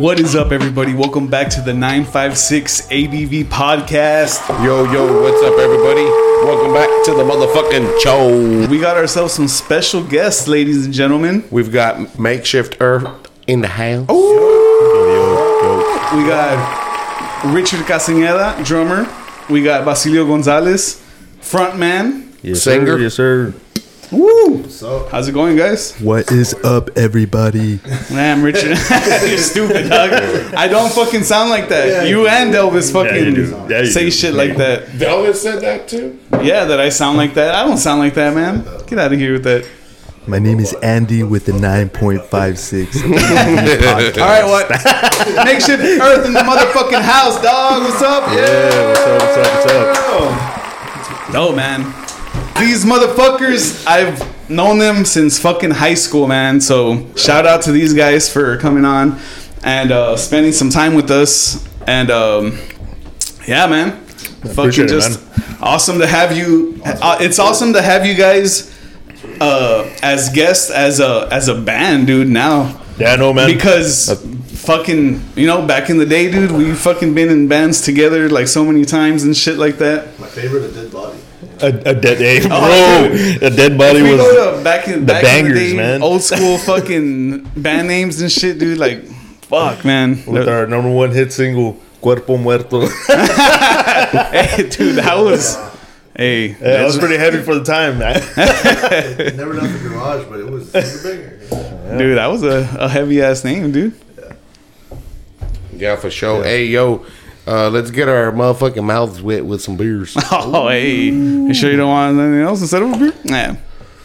What is up, everybody? Welcome back to the 956 ADV podcast. Yo, what's up, everybody? Welcome back to the motherfucking show. We got ourselves some special guests, ladies and gentlemen. We've got Makeshift Earth in the house. Oh. We got Richard Castañeda, drummer. We got Basilio Gonzalez, frontman, singer. Yes, sir. Woo! What's up? How's it going, guys? What is up, everybody? Man, Richard, you're stupid, dog. I don't fucking sound like that. Yeah, you and Delvis fucking say shit like that. Delvis said that too? Yeah, that I sound like that. I don't sound like that, man. Get out of here with that. My name is Andy with the 9.56. All right, what? Makeshift Earth in the motherfucking house, dog. What's up? Yeah, what's up? No, man. These motherfuckers, I've known them since fucking high school, man. So shout out to these guys for coming on and spending some time with us. And yeah, man, fucking just awesome to have you. It's awesome to have you guys as guests, as a band, dude. Now, yeah, no, man, because fucking, you know, back in the day, dude, we fucking been in bands together like so many times and shit like that. My favorite, A Dead Body. A dead day, bro. Oh, A Dead Body was back bangers, in the day, man. Old school fucking band names and shit, dude. Like, fuck, man. With our number one hit single, Cuerpo Muerto. Hey, dude, that was. Hey, that was pretty heavy for the time, man. Never left the garage, but it was a banger. Yeah. Dude, that was a heavy ass name, dude. Yeah, for sure. Yeah. Hey, yo. Let's get our motherfucking mouths wet with some beers. Oh, hey. You sure you don't want anything else instead of a beer? Nah.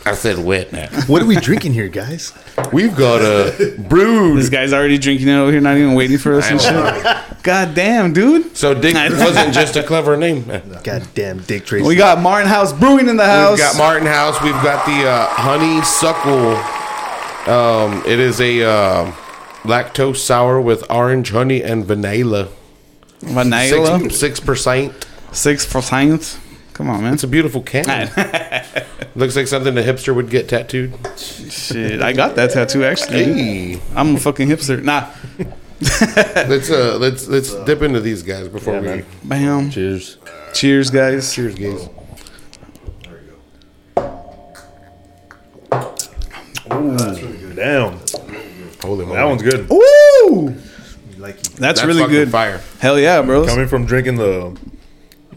I said wet now. What are we drinking here, guys? We've got a brew. This guy's already drinking it over here, not even waiting for us and shit. God damn, dude. So Dick wasn't just a clever name. God damn, Dick Tracy. We got Martin House Brewing in the house. We've got Martin House. We've got the honeysuckle. It is a lactose sour with orange, honey, and vanilla. 6%. 6%. Come on, man. It's a beautiful can. Looks like something the hipster would get tattooed. Shit, I got that tattoo actually. Hey. I'm a fucking hipster. Nah. Let's dip into these guys before we. Bam. Cheers. Cheers, guys. Cheers, guys. There you go. Oh, that's really good. Damn. Holy moly. That one's good. Ooh. Like that's really good. Fire. Hell yeah, bro. Coming from drinking the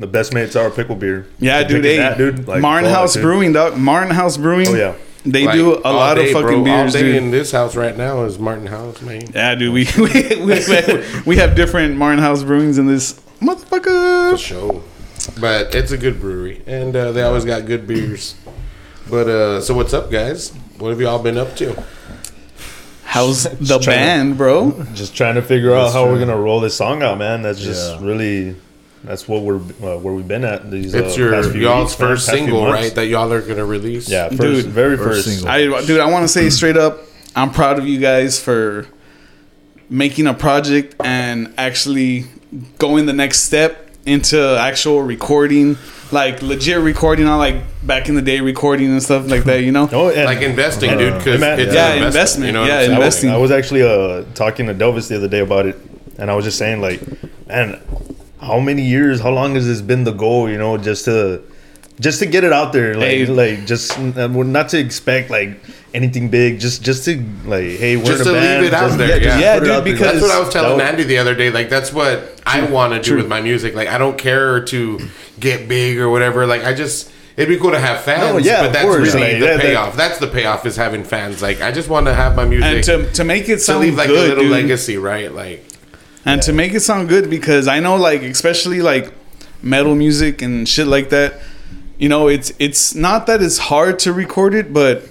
best made sour pickle beer. Yeah, dude. Hey, that, dude, like, Martin House Brewing, dog. Martin House Brewing. Oh yeah. They like, do a lot of fucking beers, dude. All day in this house right now is Martin House, man. Yeah, dude. We have different Martin House Brewings in this motherfucker. For sure. But it's a good brewery, and they always got good beers. But so what's up, guys? What have y'all been up to? How's the band, bro? Just trying to figure out how we're gonna roll this song out, man. That's just really, that's what we're where we've been at these. It's y'all's first single, right? That y'all are gonna release. Yeah, very first single. I want to say straight up, I'm proud of you guys for making a project and actually going the next step into actual recording. Like legit recording, not like back in the day recording and stuff like that, you know. Oh, and, like investing, dude. Because investment. You know, investing. I was actually talking to Delvis the other day about it, and I was just saying, like, man, how long has this been the goal? You know, just to get it out there, like, hey. Like just not to expect like anything big, just to like, hey, we're just in a band, leave it out there, dude. Because that's what I was telling Andy the other day. Like, that's what I want to do with my music. Like, I don't care to get big or whatever. Like, I just, it'd be cool to have fans, but that's really the payoff. That's the payoff, is having fans. Like, I just want to have my music and to make it sound good, a little legacy, right? Like, and to make it sound good, because I know, like, especially like metal music and shit like that. You know, it's not that it's hard to record it, but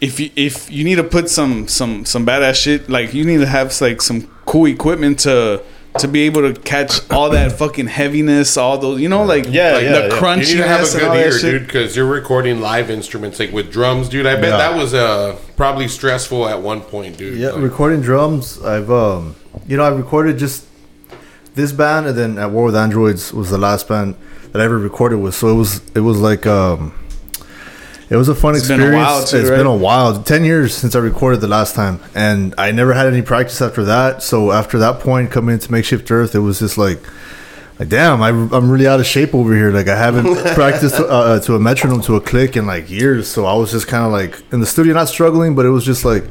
if you need to put some badass shit, like, you need to have like some cool equipment to be able to catch all that fucking heaviness, all those, you know, crunchiness. You need to have a good ear, dude, because you're recording live instruments, like with drums, dude. I bet that was probably stressful at one point, dude. Yeah, like, recording drums. I've I recorded just this band, and then at War with Androids was the last band that I ever recorded with. So it was like It was a fun experience. Been a while too, It's been a while. 10 years since I recorded the last time, and I never had any practice after that. So after that point, coming into Makeshift Earth, it was just like damn, I'm really out of shape over here. Like I haven't practiced to a metronome, to a click in like years. So I was just kind of like in the studio, not struggling, but it was just like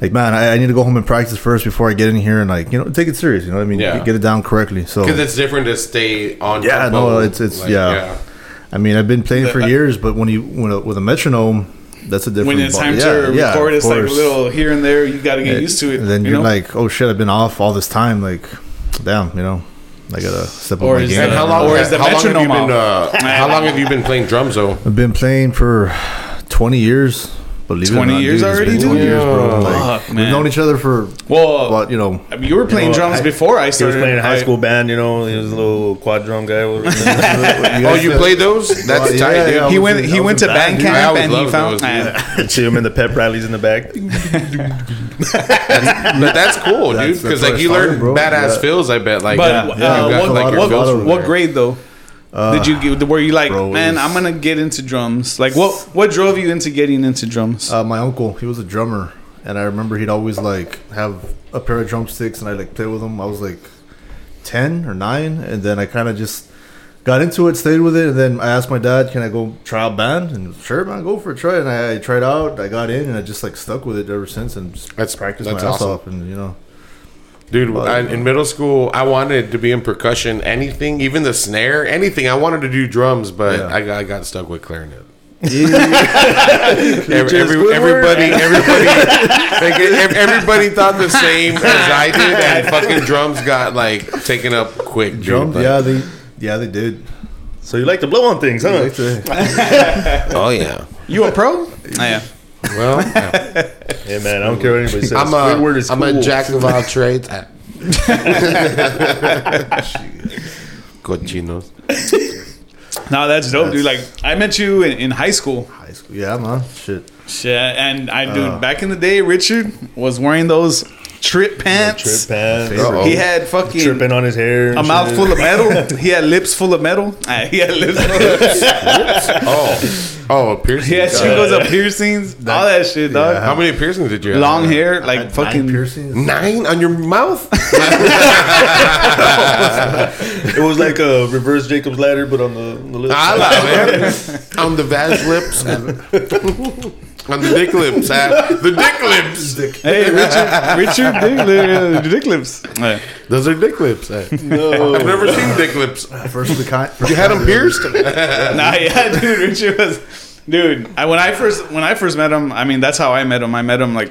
man, I need to go home and practice first before I get in here and like, you know, take it serious. You know what I mean? Yeah. Get it down correctly. So because it's different to stay on. Yeah, no, it's like, yeah. I mean, I've been playing for years, but with a metronome, that's a different. When it's time to record, it's like a little here and there. You got to get used to it. And then you're like, oh shit, I've been off all this time. Like, damn, you know, I gotta step up my game. And how long have you been playing drums though? I've been playing for 20 years. Believe 20 it not, years dude, already, dude. 20 years, bro. Like, fuck, man. We've known each other for, about, you know. I mean, you were playing drums before I started. He was playing a high school band, you know. He was a little quad drum guy. You played those? That's tight, dude. Yeah, he went to band camp and he found... See him in the pep rallies in the back. But that's cool, dude. Because like you learned badass fills, I bet. But what grade, though? Were you like, man, I'm gonna get into drums? Like, what drove you into getting into drums? My uncle, he was a drummer, and I remember he'd always like have a pair of drumsticks, and I like play with them. I was like 10 or 9, and then I kind of just got into it, stayed with it, and then I asked my dad, "Can I go try out band?" And sure, man, go for a try. And I tried out, I got in, and I just like stuck with it ever since, and just practiced my ass off, and you know. Dude, in middle school, I wanted to be in percussion, anything, even the snare, anything. I wanted to do drums, but I got stuck with clarinet. Everybody thought the same as I did, and fucking drums got like taken up quick. Dude. Drums, they did. So you like to blow on things, huh? Oh yeah. You a pro? Yeah. Well, hey man, I don't care what anybody says. I'm a jack of all trades. Cochinos. No, that's dope, dude. Like I met you in high school. Yeah, man. Shit. And I back in the day, Richard was wearing those trip pants. He had fucking tripping on his hair. A mouth full of metal. He had lips full of metal. Oh, piercings. Yeah, she goes up piercings, all that shit, dog. Yeah. How many piercings did you have? Long hair, like fucking 9 piercings. 9 on your mouth? It was like a reverse Jacob's Ladder, but on the lips. I love it. On the Vaz lips. On the dick lips. The dick lips. Hey, Richard dick lips. Right. Those are dick lips. No. I've never seen dick lips. First of the kind. You had them pierced? Nah, yeah, dude. Richard was... Dude, when I first met him, I mean, that's how I met him. I met him, like,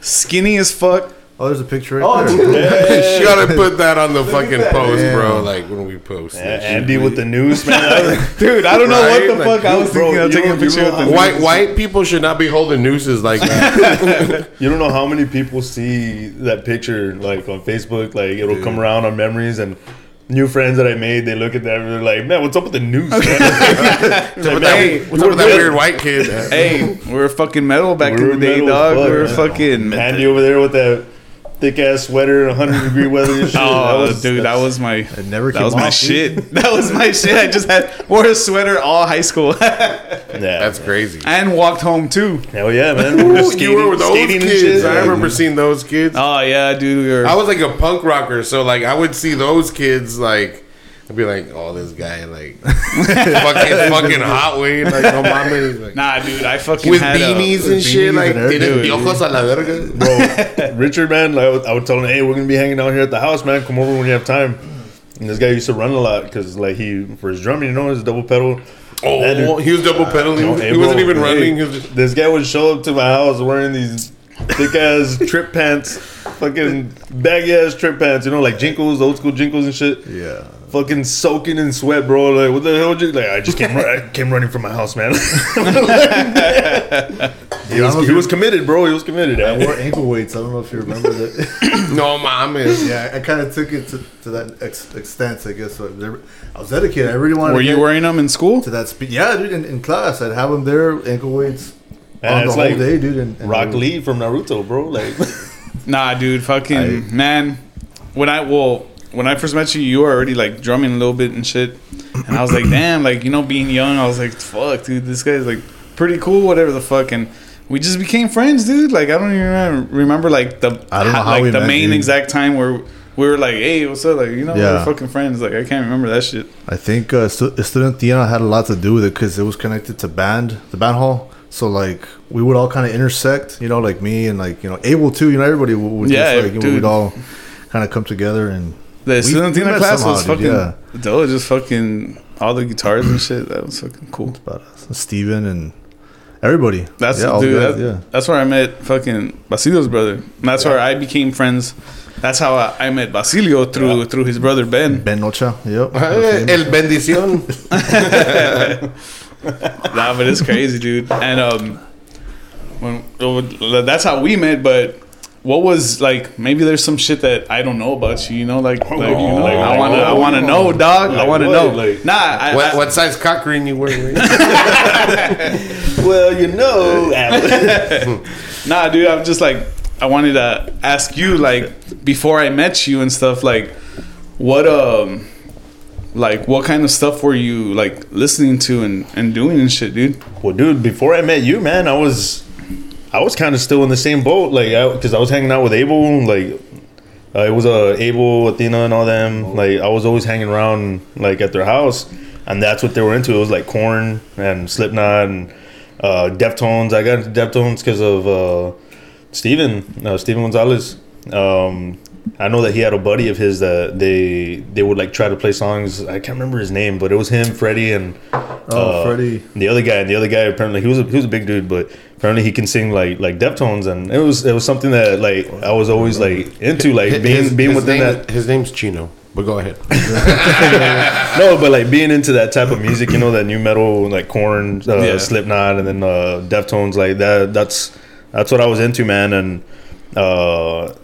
skinny as fuck. Oh, there's a picture right there. You gotta put that on the fucking post, bro. Like, when we post. Andy with the news, man. Dude, I don't know what the fuck I was thinking of taking a picture with the news. White people should not be holding nooses like that. You don't know how many people see that picture, like, on Facebook. Like, it'll come around on memories and... New friends that I made, they look at that and they're like, man, what's up with the news? What's up with that weird white kid? Hey, we were fucking metal back in the day, dog. We were fucking... Andy over there with that thick-ass sweater, 100-degree weather and shit. That was my shit. I just wore a sweater all high school. That's crazy. And walked home, too. Hell yeah, man. You were with those kids. I remember seeing those kids. Oh, yeah, dude. I was like a punk rocker, so like I would see those kids, like, I'd be like, oh, this guy, like, fucking hot weed. Like, no mames. Like, nah, dude, I fucking with had beanies and shit. Like, piojos a la verga. Bro, Richard, man, like, I would tell him, hey, we're going to be hanging out here at the house, man. Come over when you have time. And this guy used to run a lot because, like, for his drumming, you know, his double pedal. Oh, he was double pedaling. He wasn't even running. This guy would show up to my house wearing these thick ass trip pants, fucking baggy ass trip pants, you know, like jinkles, old school jinkles and shit. Yeah. Fucking soaking in sweat, bro. Like, what the hell? I just came running from my house, man. He was committed, bro. He was committed. I wore ankle weights. I don't know if you remember that. No, mames. Yeah, I kind of took it to that extent, I guess. So I was dedicated. I really wanted. Were you wearing them in school? To that speed, yeah, dude. In class, I'd have them there, ankle weights, on the whole day, dude. And Rock Lee from Naruto, bro. Like, nah, dude. Fucking man. When I first met you, you were already like drumming a little bit and shit. And I was like, damn, like, you know, being young, I was like, fuck, dude, this guy's like pretty cool, whatever the fuck, and we just became friends, dude. Like, I don't even remember like the exact time where we were like, hey, what's up? Like, you know, we're fucking friends. Like, I can't remember that shit. I think Student Tiana had a lot to do with it because it was connected to band, the band hall. So, like, we would all kind of intersect, you know, like me and, like, you know, Abel, too. You know, everybody would just, like, we'd all kind of come together. And the Student Tiana class somehow, was fucking dope. Just fucking all the guitars and shit. That was fucking cool. It's badass. Steven and... everybody. That's that's where I met fucking Basilio's brother. And that's where I became friends. That's how I met Basilio through his brother Ben. Ben Ocha. Yep. El Bendición. Nah, but it's crazy, dude. And that's how we met. But what was like? Maybe there's some shit that I don't know about you. You know, I want to know, dog. Like, I want to know. Like, what size cock ring you wearing? Well, you know, nah, dude, I'm just like, I wanted to ask you, like, before I met you and stuff, like, what kind of stuff were you, like, listening to and doing and shit, dude? Well, dude, before I met you, man, I was kind of still in the same boat, like, because I was hanging out with Abel, like, it was Abel, Athena, and all them, like, I was always hanging around, like, at their house, and that's what they were into. It was, like, Korn and Slipknot and... Deftones. I got into Deftones because of Steven Gonzalez. I know that he had a buddy of his that they would like try to play songs. I can't remember his name, but it was him, Freddie, and Freddie, the other guy. Apparently, he was a big dude, but apparently he can sing like Deftones, and it was something that like I was always like into, like being within that. His name's Chino. But go ahead. No, but like being into that type of music, you know, that new metal, like Korn, Slipknot, and then Deftones, like that. That's what I was into, man. And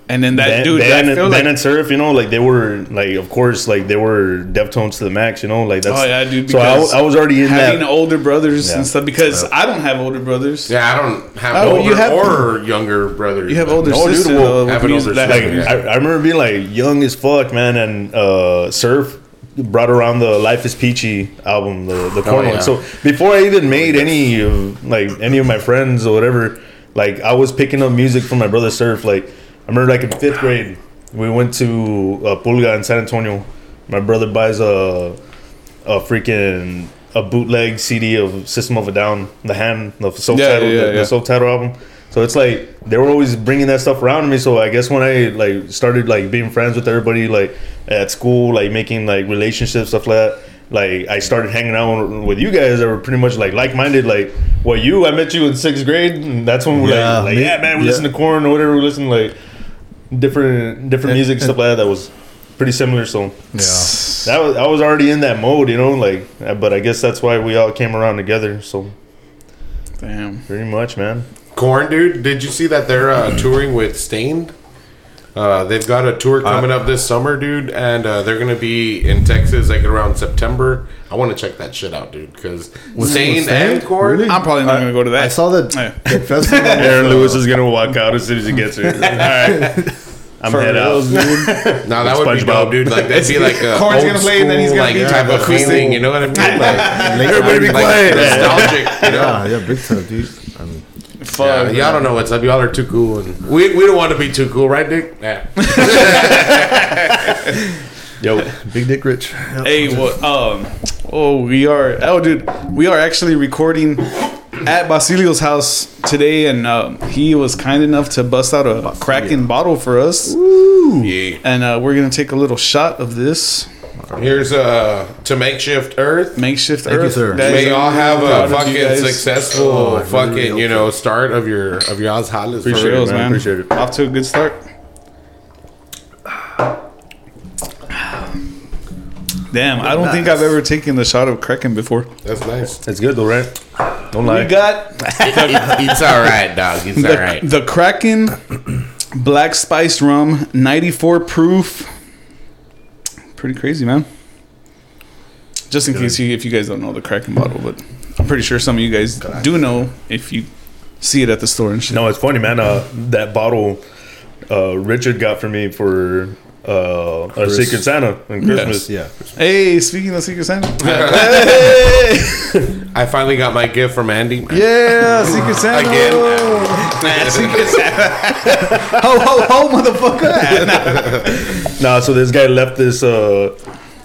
then Ben and Surf, you know, like they were like, of course, like they were Deftones to the max, you know, like that's. Oh yeah, dude. So I was already in having older brothers and stuff because I don't have older brothers. Yeah, I don't have older or younger brothers. You have older sisters. Dude, I remember being like young as fuck, man, and Surf brought around the Life Is Peachy album, the Korn one. So before I even made any of my friends or whatever. Like, I was picking up music from my brother Surf. Like, I remember, like, in 5th grade, we went to Pulga in San Antonio. My brother buys a freaking bootleg CD of System of a Down, the self-titled album. So it's like, they were always bringing that stuff around to me. So I guess when I, like, started, like, being friends with everybody, like, at school, like, making, like, relationships, stuff like that. Like, I started hanging out with you guys that were pretty much, like, like-minded. Like, I met you in 6th grade, and that's when we listen to Korn or whatever. We listen to, like, different music, stuff like that was pretty similar. So, I was already in that mode, you know, like, but I guess that's why we all came around together, so. Damn. Pretty much, man. Korn, dude, did you see that they're touring with Stained? They've got a tour coming up this summer, dude, and they're going to be in Texas like around September. I want to check that shit out, dude, because Stained and Korn. Really? I'm probably not going to go to that. I saw that festival. Aaron Lewis is going to walk out as soon as he gets here. All right. I'm head out. Dude. No, that would be dope, dude. Like, that'd be like a Korn's going to play, and then he's going to be type of feeling, you know what I mean? Like, everybody be quiet. Like, nostalgic, you know? Yeah, big time, dude. I mean... Fun, I don't know what's up. Y'all are too cool, and we don't want to be too cool, right, Dick? Nah. Yo, Big Dick Rich. Yep. Hey, what? We are actually recording at Basilio's house today, and he was kind enough to bust out a Kraken bottle for us. Ooh. Yeah. And we're gonna take a little shot of this. Here's to Makeshift Earth. Thank you, sir. May y'all have a fucking successful fucking, you know, start of y'all's holidays. Appreciate it, man. Appreciate it. Off to a good start. Damn, I don't think I've ever taken the shot of Kraken before. That's nice. That's good though, right? Don't lie. It's all right, dog. It's all right. The Kraken Black Spice Rum, 94 proof. Pretty crazy, man. Just in case if you guys don't know the Kraken bottle, but I'm pretty sure some of you guys do know if you see it at the store and shit. No, it's funny, man. That bottle Richard got for me for Our Secret Santa and Christmas. Yes. Yeah. Hey, speaking of Secret Santa, hey! I finally got my gift from Andy. Yeah, Secret Santa again. Secret Santa. Ho ho ho, motherfucker! Nah, so this guy left this.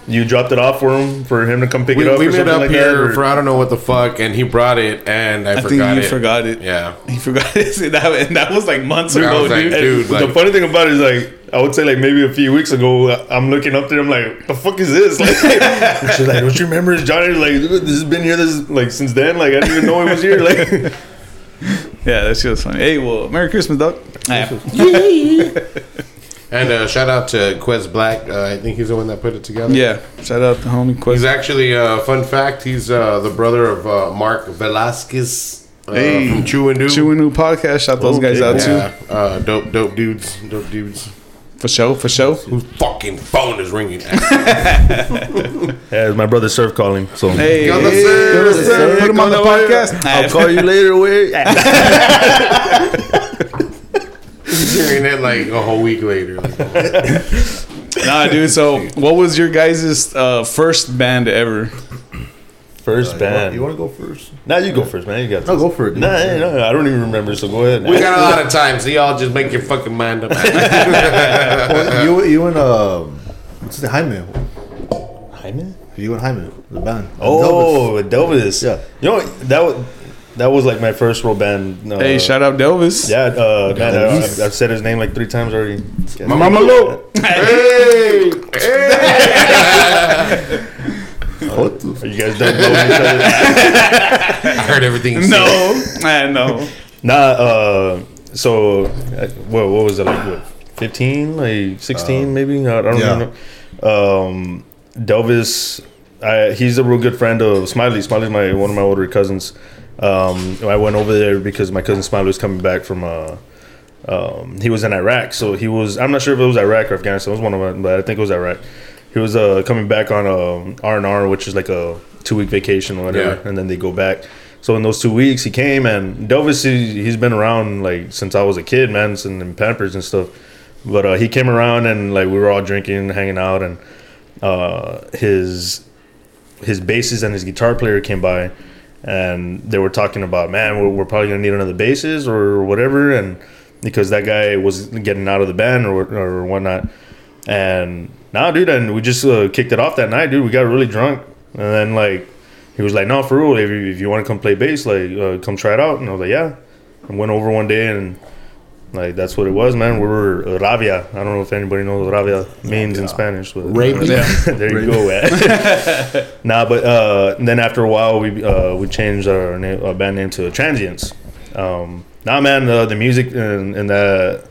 You dropped it off for him to come pick it up. We met up like here for I don't know what the fuck, and he brought it, and I forgot it. Yeah, he forgot it, and that was like months ago, dude. Like, dude, like, the funny thing about it is, like, I would say like maybe a few weeks ago, I'm looking up there, I'm like, the fuck is this? Like, she's like, don't you remember this, Johnny? Like, this has been here since then. Like, I didn't even know it was here. Like, yeah, that shit was funny. Hey, well, Merry Christmas, dog. And shout out to Quez Black. I think he's the one that put it together. Yeah, shout out to homie Quez. He's actually, fun fact, he's the brother of Mark Velasquez from Chew and New Podcast. Shout those guys out too. Dope dudes. For show. Whose fucking phone is ringing? Yeah, it's my brother Surf calling. So hey, put him on the podcast. I'll call you later, way. Hearing it like a whole week later. Nah, dude. So, what was your guys' first band ever? First band. You want to go first? Nah, you go first, man. You got. I'll go for it. No, I don't even remember. So go ahead. We got a lot of time, so y'all just make your fucking mind up. Well, you and what's the Jaime? Jaime? You and Jaime, the band. Oh, Delvis. Yeah. You know what? That was like my first real band. Hey, shout out Delvis. Yeah, I've said his name like 3 times already. Mama Lupe. Hey. Are you guys done blowing each other? I heard everything you said. No. Nah, so what was it like? What, 15? Like 16 maybe? I don't know. Delvis, he's a real good friend of Smiley. Smiley's one of my older cousins. I went over there because my cousin Smiley was coming back from he was in Iraq, so he was, I'm not sure if it was Iraq or Afghanistan, it was one of them, but I think it was Iraq. He was coming back on R&R, which is like a 2-week vacation or whatever, and then they go back. So in those 2 weeks he came, and Delvis, he's been around like since I was a kid, man, and Pampers and stuff, but he came around and like we were all drinking, hanging out, and his bassist and his guitar player came by. And they were talking about, man, we're probably going to need another bassist or whatever. And because that guy was getting out of the band or whatnot. And nah, dude, and we just kicked it off that night, dude. We got really drunk. And then, like, he was like, no, for real, if you want to come play bass, like, come try it out. And I was like, yeah. And went over one day, and, like, that's what it was, man. We were rabia. I don't know if anybody knows what rabia means in Spanish. But, there you go. At. Nah, but then after a while, we changed our band name to Transients. Nah, man, the music and that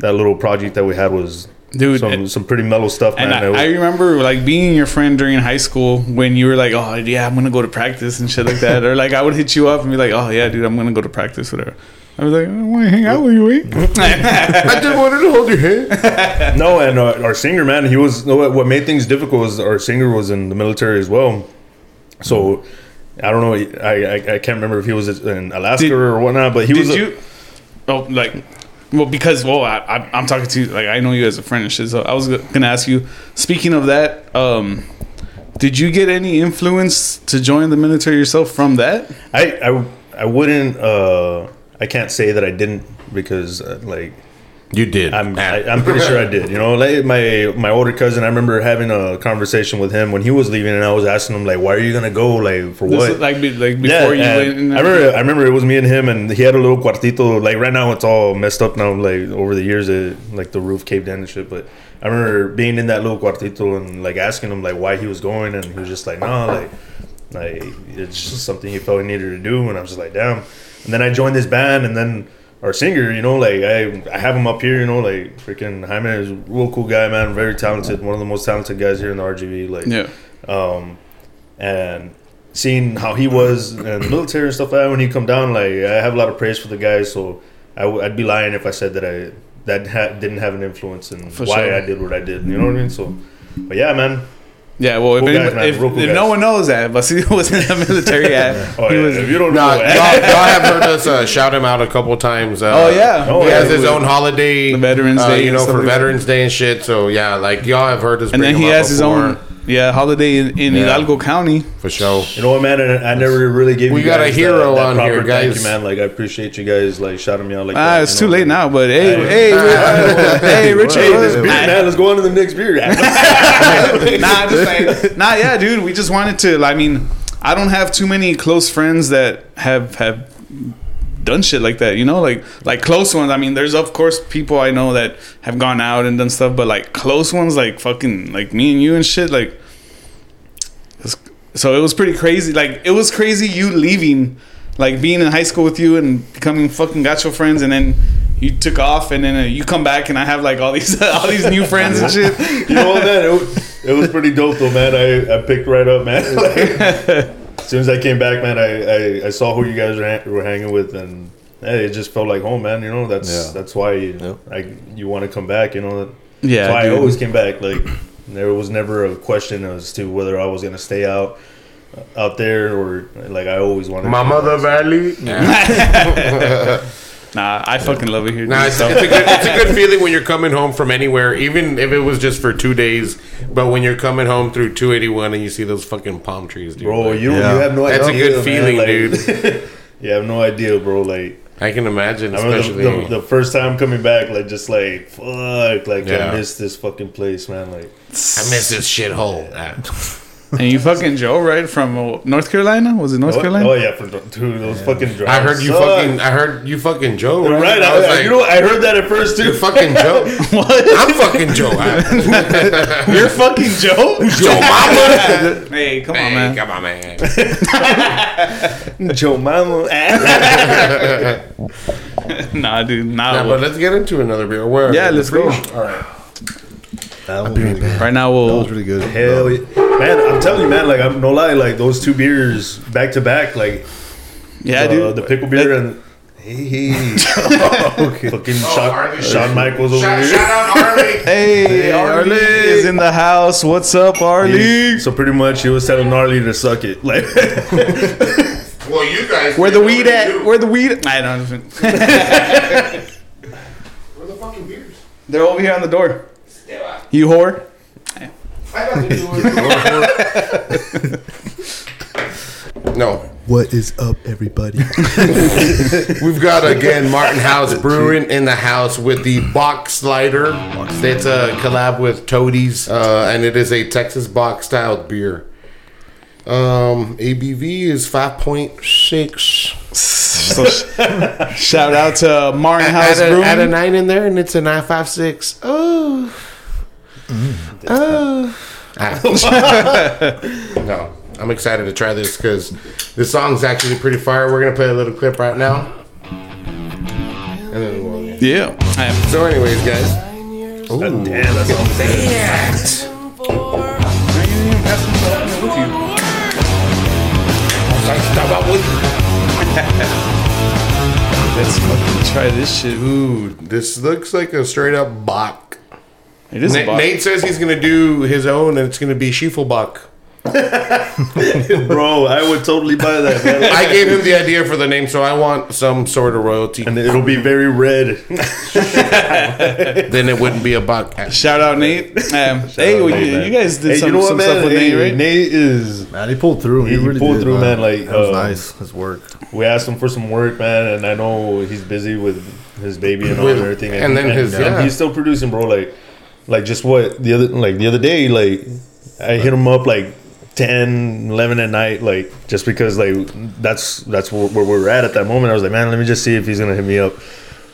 little project that we had was... Dude, some pretty mellow stuff, man. And I remember like being your friend during high school when you were like, oh yeah, I'm gonna go to practice and shit like that, or like I would hit you up and be like, oh yeah, dude, I'm gonna go to practice, whatever. I was like, I want to hang out with you, eh? I just wanted to hold your hand. No, and our singer, man, he was what made things difficult was our singer was in the military as well, so I don't know, I can't remember if he was in Alaska or whatnot, but he was. I'm talking to you, like, I know you as a friend and shit, so I was gonna ask you, speaking of that, did you get any influence to join the military yourself from that? I wouldn't, I can't say that I didn't, because, like... You did. I'm pretty sure I did, you know, like, my older cousin, I remember having a conversation with him when he was leaving, and I was asking him, like, why are you gonna go, like, for what? Is, like before you... Went in there? I remember it was me and him, and he had a little cuartito, like, right now it's all messed up now, like, over the years, like, the roof caved in and shit, but I remember being in that little cuartito and, like, asking him, like, why he was going, and he was just like, no, like, it's just something he felt he needed to do, and I was just like, damn. And then I joined this band, and then... Our singer, you know, like, I have him up here, you know, like, freaking Jaime is a real cool guy, man, very talented, one of the most talented guys here in the RGV, like, and seeing how he was in the military and stuff like that, when he come down, like, I have a lot of praise for the guy, so I'd be lying if I said that I didn't have an influence in why I did what I did, you know what I mean, so, but yeah, man. Yeah, well, if no one knows that, Basilio was in the military. If you don't know, y'all have heard us shout him out a couple times. He has his own holiday, the Veterans Day, for Veterans Day and shit. So yeah, like y'all have heard us. And then he has his own holiday in Hidalgo County for sure. You know what, man? And I never really gave. We you got guys a hero that on here, guys. You, man, like I appreciate you guys, like shouting me out. Like that, it's too late now, but hey, Richard, this beer, man. Let's go on to the next beer. Dude. We just wanted to. I mean, I don't have too many close friends that have done shit like that, like close ones. I mean, there's of course people I know that have gone out and done stuff, but like close ones, like fucking like me and you and shit, like. So it was pretty crazy. Like it was crazy you leaving, like being in high school with you and becoming fucking gacho friends, and then you took off, and then you come back, and I have like all these new friends and shit. You know what, man? It was pretty dope though, man. I picked right up, man. Like, as soon as I came back, man, I saw who you guys were hanging with, and hey, it just felt like home, man. That's why you want to come back. That's why I always came back. Like there was never a question as to whether I was gonna stay out there or like I always wanted. My mother valley. Yeah. Nah, I fucking love it here. Nah, it's a good feeling when you're coming home from anywhere, even if it was just for 2 days. But when you're coming home through 281 and you see those fucking palm trees, dude. Bro, you have no idea. That's a good feeling, man. Dude. You have no idea, bro. Like I can imagine, especially the first time coming back, like just like fuck, like I miss this fucking place, man. Like I miss this shithole. Yeah. And you fucking Joe, right? From North Carolina? Was it North Carolina? Oh yeah, from dude, those fucking drugs. I heard you fucking Joe, right? Right. I was like, I heard that at first too. You're fucking Joe. What? I'm fucking Joe. You're fucking Joe? Joe Mama. Hey, come on, man. Joe Mama. Nah, dude. Nah, but let's get into another beer. Where? Yeah, let's go. All right. Right now, that was really good. Hell yeah. Man, I'm telling you, man. Like, I'm no lie. Like those two beers back to back. Like, yeah, dude. The pickle beer and fucking Shawn Michaels over here. Shout out Arlie. Hey, Arlie is in the house. What's up, Arlie? Yeah. So pretty much, he was telling Arlie to suck it. Like, well, you guys. Where the weed at? Where the weed? I don't know. Where the fucking beers? They're over here on the door. You whore? No. What is up, everybody? We've got, again, Martin House Brewing in the house with the Bock Slider. It's a collab with Toadies, and it is a Texas Bock-style beer. ABV is 5.6. So shout out to Martin House Brewing. Add a 9 in there, and it's a 9.56. Oh. No, I'm excited to try this because this song's actually pretty fire. We're gonna play a little clip right now, and then we'll So, anyways, guys. Ooh. Damn, that's all Let's fucking try this shit. Ooh, this looks like a straight up Bock. It is Nate says he's going to do his own, and it's going to be Schiefelbach. Bro, I would totally buy that. I gave him the idea for the name, so I want some sort of royalty. And it'll be very red. Then it wouldn't be a buck. Shout out, Nate. You guys did some stuff with Nate, right? Nate is... Man, he pulled through. He really pulled through, man. Like, that was nice. His work. We asked him for some work, man, and I know he's busy with his baby and all and everything. And he's still producing, bro, like... Like just what the other day, like I hit him up like 10, 11 at night, like just because like that's where we're at that moment. I was like, man, let me just see if he's gonna hit me up.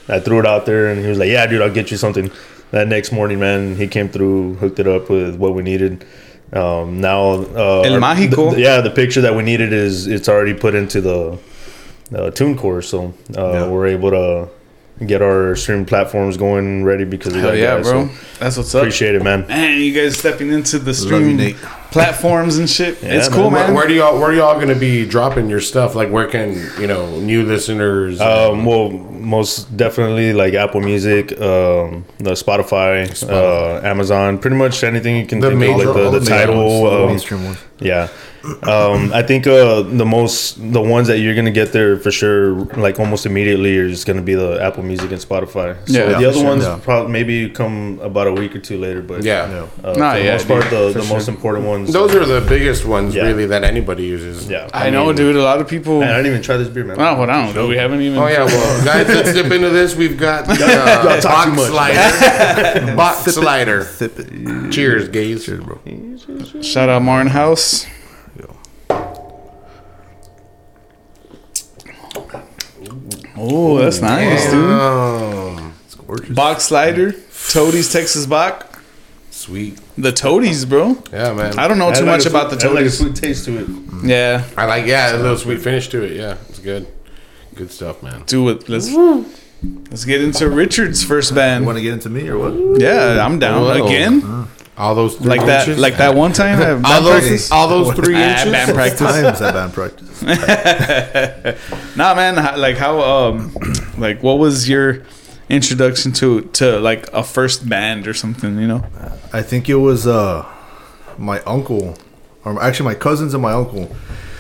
I threw it out there, and he was like, yeah, dude, I'll get you something. That next morning, man, he came through, hooked it up with what we needed. El Mágico. The picture that we needed it's already put into the tune core, so we're able to get our stream platforms going ready because of that. Bro. So that's what's up. Appreciate it, man. Man, you guys stepping into the stream platforms and shit. Yeah, it's cool, man. Where are y'all gonna be dropping your stuff? Like, where can new listeners? Well, most definitely like Apple Music, Spotify. Amazon, pretty much anything you can think of, like the title, mainstream ones. Yeah. I think the ones that you're gonna get there for sure, like almost immediately, are just gonna be the Apple Music and Spotify. So the other ones probably maybe come about a week or two later. But for the most important ones. Those are the biggest ones really that anybody uses. Yeah, I mean, dude. A lot of people. Man, I didn't even try this beer, man. Oh, hold on. Dude, we haven't even. Oh yeah, well, guys, let's dip into this. We've got box slider. Box slider. Cheers, guys. Cheers, bro. Shout out Martin House. Oh, that's nice, dude. It's gorgeous. Box slider, Toadies, Texas Bock. Sweet. The Toadies, bro. Yeah, man. I don't know too much about the Toadies. Like a sweet taste to it. Mm. Yeah. I like a little sweet finish to it. Yeah, it's good. Good stuff, man. Do it. Let's get into Richard's first band. You want to get into me or what? Yeah, I'm down again. All those 3 inches? That one time. All those three inches. Band practice. Times at band practice. Nah, man. How what was your introduction to like a first band or something? You know. I think it was my uncle, or actually my cousins and my uncle.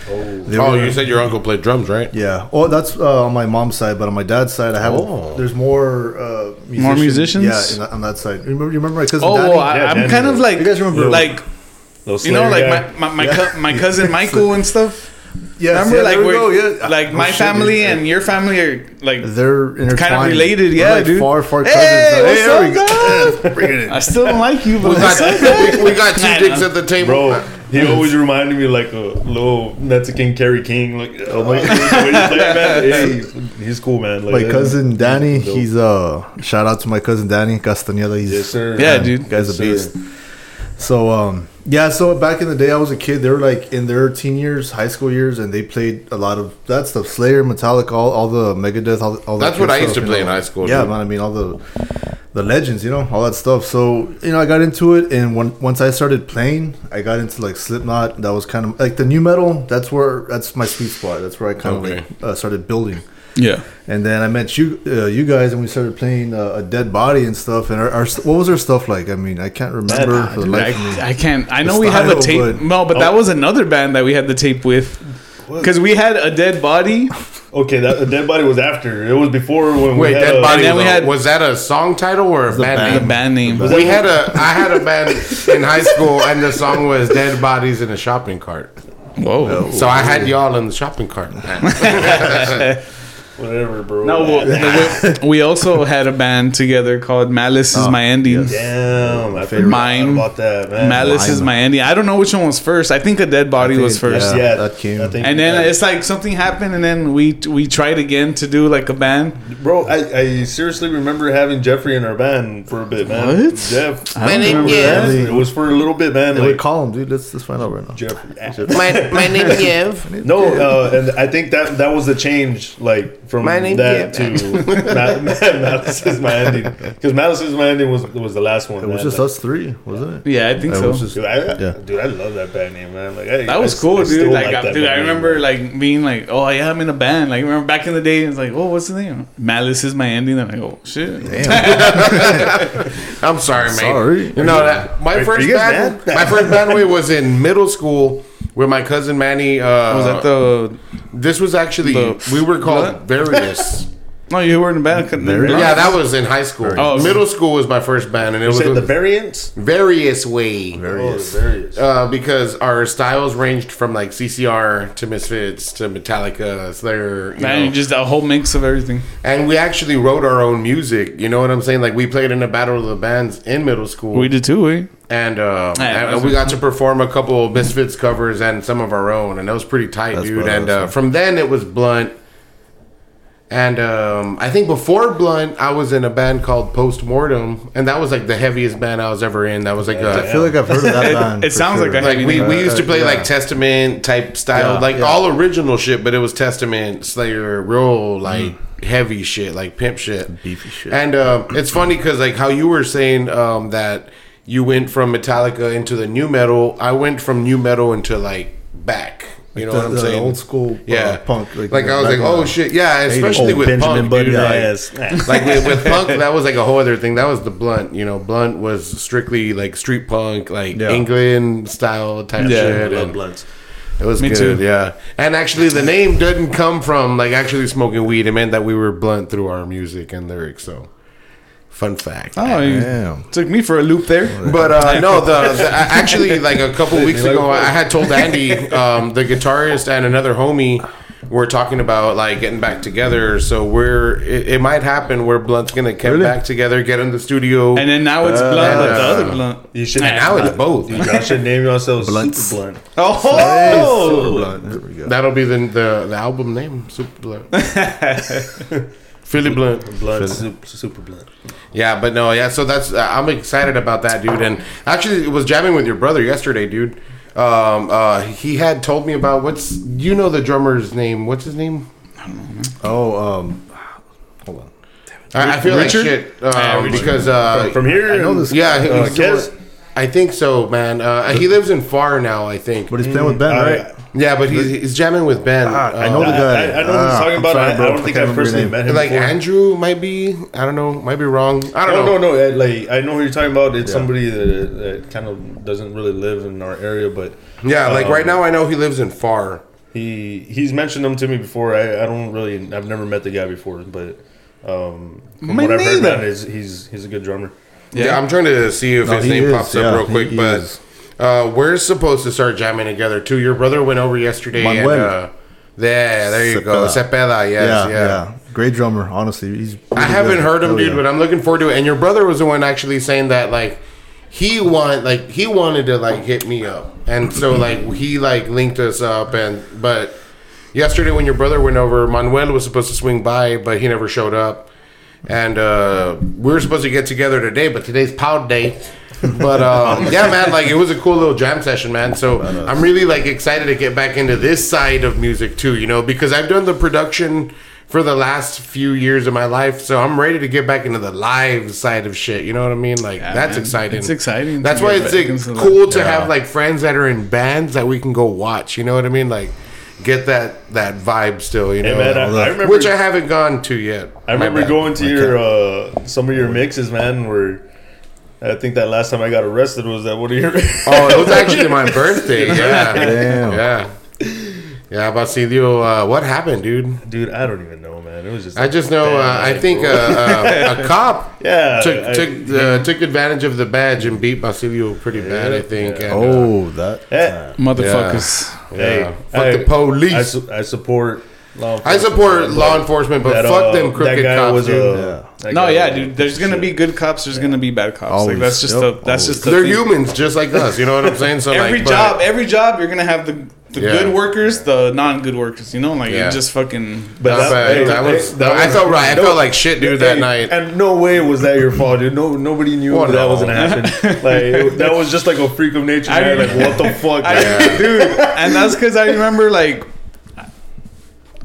You said your uncle played drums, right? Yeah. Oh, that's on my mom's side, but on my dad's side, I have. Oh. There's more musicians. More musicians. Yeah, on that side. You remember my cousin? Oh, Danny? I'm kind of like. You guys remember? Like, you know, like my cousin Michael and stuff. Yeah. Remember, my family and your family are like they're kind of related. We're dude. Far cousins. Hey, what's up, guys? I still don't like you, but we got two dicks at the table, bro. He always reminded me like a little Mexican Kerry King. Like, oh my God, he's cool, man. Like, my cousin Danny, he's shout out to my cousin Danny Castañeda. Yes, sir. Yeah, man, dude, guy's a beast. So so back in the day, I was a kid. They were like in their teen years, high school years, and they played a lot of that stuff: Slayer, Metallica, all the Megadeth, all that. That's what I used to play in high school. Yeah, man. I mean, all the legends, all that stuff. So, I got into it, and once I started playing, I got into like Slipknot. That was kind of like the new metal. That's my sweet spot. That's where I kind of like started building. Yeah. And then I met you guys, and we started playing a Dead Body and stuff. And our what was our stuff like? I mean, I can't remember. I know we have a tape. But that was another band that we had the tape with. Because we had a Dead Body. Okay, a Dead Body was after. It was before when we had Dead Body. Then was that a song title or a band name? A band name. I had a band in high school, and the song was Dead Bodies in a Shopping Cart. Whoa! So I had y'all in the shopping cart. Whatever, bro. No, we also had a band together called Malice Is My Ending. Damn, I figured about that, man. Malice Is My Ending. I don't know which one was first. I think a Dead Body was first. Yeah, that came. And then it's like something happened, and then we tried again to do like a band. Bro, I seriously remember having Jeffrey in our band for a bit, man. What? Jeff. I don't remember that. It was for a little bit, man. We call him, dude. Let's find out right now. Jeffrey. My name is Jeff. No, and I think that was the change, like. From Malice Is My Ending, because Malice Is My Ending was the last one. It was just us three, wasn't it? Yeah, I think so. Dude, I love that band name, man. Like, that was cool, dude. I remember like being like, oh yeah, I'm in a band. Like, remember back in the day, it's like, oh, what's the name? Malice Is My Ending. I'm like, oh shit. Damn. I'm sorry, mate. Sorry. My first band way was in middle school. Where my cousin Manny, was that the? This was actually we were called Various. No, you were in the band. Yeah, that was in high school. Oh, middle school was my first band, and it was the Variants. Various way. Various. Oh, Various. Because our styles ranged from like CCR to Misfits to Metallica, Slayer. Just a whole mix of everything. And we actually wrote our own music. You know what I'm saying? Like we played in a battle of the bands in middle school. We did too, eh? And we got to perform a couple of Misfits covers and some of our own, and that was pretty tight, dude. And from then it was Blunt, and I think before Blunt, I was in a band called Postmortem, and that was like the heaviest band I was ever in. That was like I feel like I've heard of that band. It sounds like a heavy. We used to play like Testament type style, all original shit, but it was Testament, Slayer, Roll, like. Heavy shit, like pimp shit, beefy shit. And it's funny because like how you were saying that. you went from Metallica into the new metal. I went from new metal into like back. You know what I'm saying? Old school punk. Like I was like, oh shit, yeah, especially with Benjamin Punk. Dude, like with Punk, that was like a whole other thing. That was the Blunt. You know, Blunt was strictly like street punk, like England style type shit. I love Blunts. It was Me too. Yeah. And actually the name didn't come from like actually smoking weed. It meant that we were blunt through our music and lyrics, so fun fact. Oh, damn. Took me for a loop there. But no, the actually like a couple weeks ago, I had told Andy, the guitarist and another homie were talking about like getting back together. So it might happen where Blunt's gonna get back together, get in the studio, and then now it's Blunt, but the other Blunt. You should. And now it's both. You guys should name yourselves Blunts. Super Blunt. Oh, Super Blunt. There we go. That'll be the album name, Super Blunt. Philly Blunt. Super Blunt. Yeah, but no, yeah, so that's, I'm excited about that, dude. And actually, I was jamming with your brother yesterday, dude. He had told me about the drummer's name. What's his name? I don't know, man. Hold on. I feel Richard? Like shit. Because, from here? I know this guy. Yeah, I think so, man. He lives in Far now, I think. But he's playing with Ben, right? Yeah, but he's jamming with Ben. I know the guy. I know what he's talking about. I don't think I've personally met him. Like before. Andrew might be. I don't know. Might be wrong. I don't know. No. Like I know who you're talking about. It's somebody that kind of doesn't really live in our area, but yeah. Like right now, I know he lives in Far. He's mentioned them to me before. I don't really. I've never met the guy before, but from what I've heard about him, he's a good drummer. Yeah, I'm trying to see if his name pops up real quick, but. We're supposed to start jamming together too. Your brother went over yesterday. Manuel. And there you go. Cepeda, yeah. Great drummer, honestly. He's really I haven't heard him, dude, but I'm looking forward to it. And your brother was the one actually saying that like he wanted to like hit me up. And so like he like linked us up but yesterday when your brother went over, Manuel was supposed to swing by, but he never showed up. And we were supposed to get together today, but today's Pound Day. But yeah, man, like it was a cool little jam session, man. So I'm really like excited to get back into this side of music too, you know, because I've done the production for the last few years of my life, so I'm ready to get back into the live side of shit. You know what I mean? Like that's exciting. It's exciting. That's why it's like, cool to have like friends that are in bands that we can go watch. You know what I mean? Like get that vibe still, you know. Hey man, I remember, which I haven't gone to yet. I remember going to your some of your mixes, man, where. I think that last time I got arrested was that one of your... Oh, it was actually my birthday. Yeah. Damn. Yeah, Basilio, what happened, dude? Dude, I don't even know, man. It was just... I just know, I think a cop took advantage of the badge and beat Basilio pretty bad, I think. Yeah. And, motherfuckers. Yeah. Hey, fuck the police. I support... I support law enforcement, but that, fuck them crooked cops, dude. Dude. There's gonna be good cops. There's gonna be bad cops. Always, like that's just the they're thing. Humans, just like us. You know what I'm saying? So every job, you're gonna have the good workers, the non-good workers. You know, like it just fucking. But I felt right. I felt like shit, dude, that night. And no way was that your fault, dude. Nobody knew that was gonna happen. Like that was just like a freak of nature. I like what the fuck, dude. And that's because I remember like.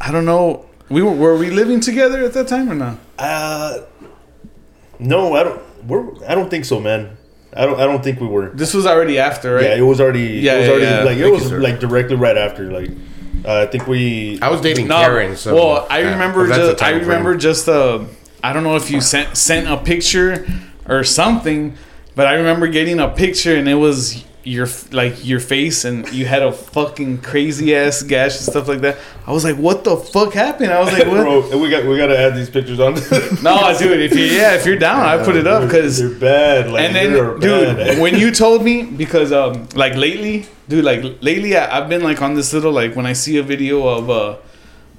I don't know. Were we living together at that time or not? No, I don't. I don't think so, man. I don't think we were. This was already after, right? Yeah, it was already. Yeah, it was already. Yeah. Like it was like directly right after. Like I think we. I was dating Karen. So, well, I remember just I don't know if you sent a picture or something, but I remember getting a picture and it was. Your face and you had a fucking crazy ass gash and stuff like that. I was like, what the fuck happened? I was like, what? Bro, we gotta add these pictures on. No, dude. If you're down, I put it up because you're bad. Like, and then, dude, when you told me because lately, I've been like on this little like when I see a video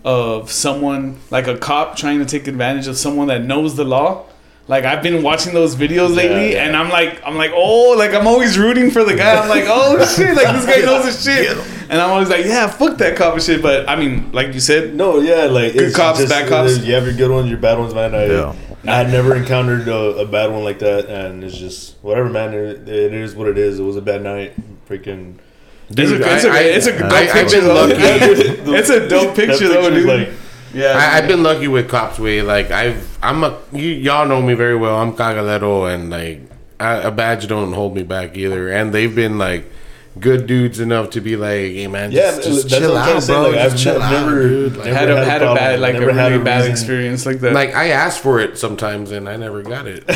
of someone like a cop trying to take advantage of someone that knows the law. Like I've been watching those videos lately, and I'm like, oh, like I'm always rooting for the guy. I'm like, oh shit, like this guy knows his shit, and I'm always like, yeah, fuck that cop and shit. But I mean, like you said, like good cops, bad cops. You have your good ones, your bad ones, man. I never encountered a bad one like that, and it's just whatever, man. It is what it is. It was a bad night, freaking. Dude, I've been lucky. It's a dope picture though, dude. Like, yeah, I've been lucky with cops. Y'all know me very well. I'm Cagalero, and like a badge don't hold me back either. And they've been like good dudes enough to be like, hey man, just chill out, bro. Like, I've chill never out, dude. Like, had a bad, like a really had a bad experience like that. Like I asked for it sometimes and I never got it. No,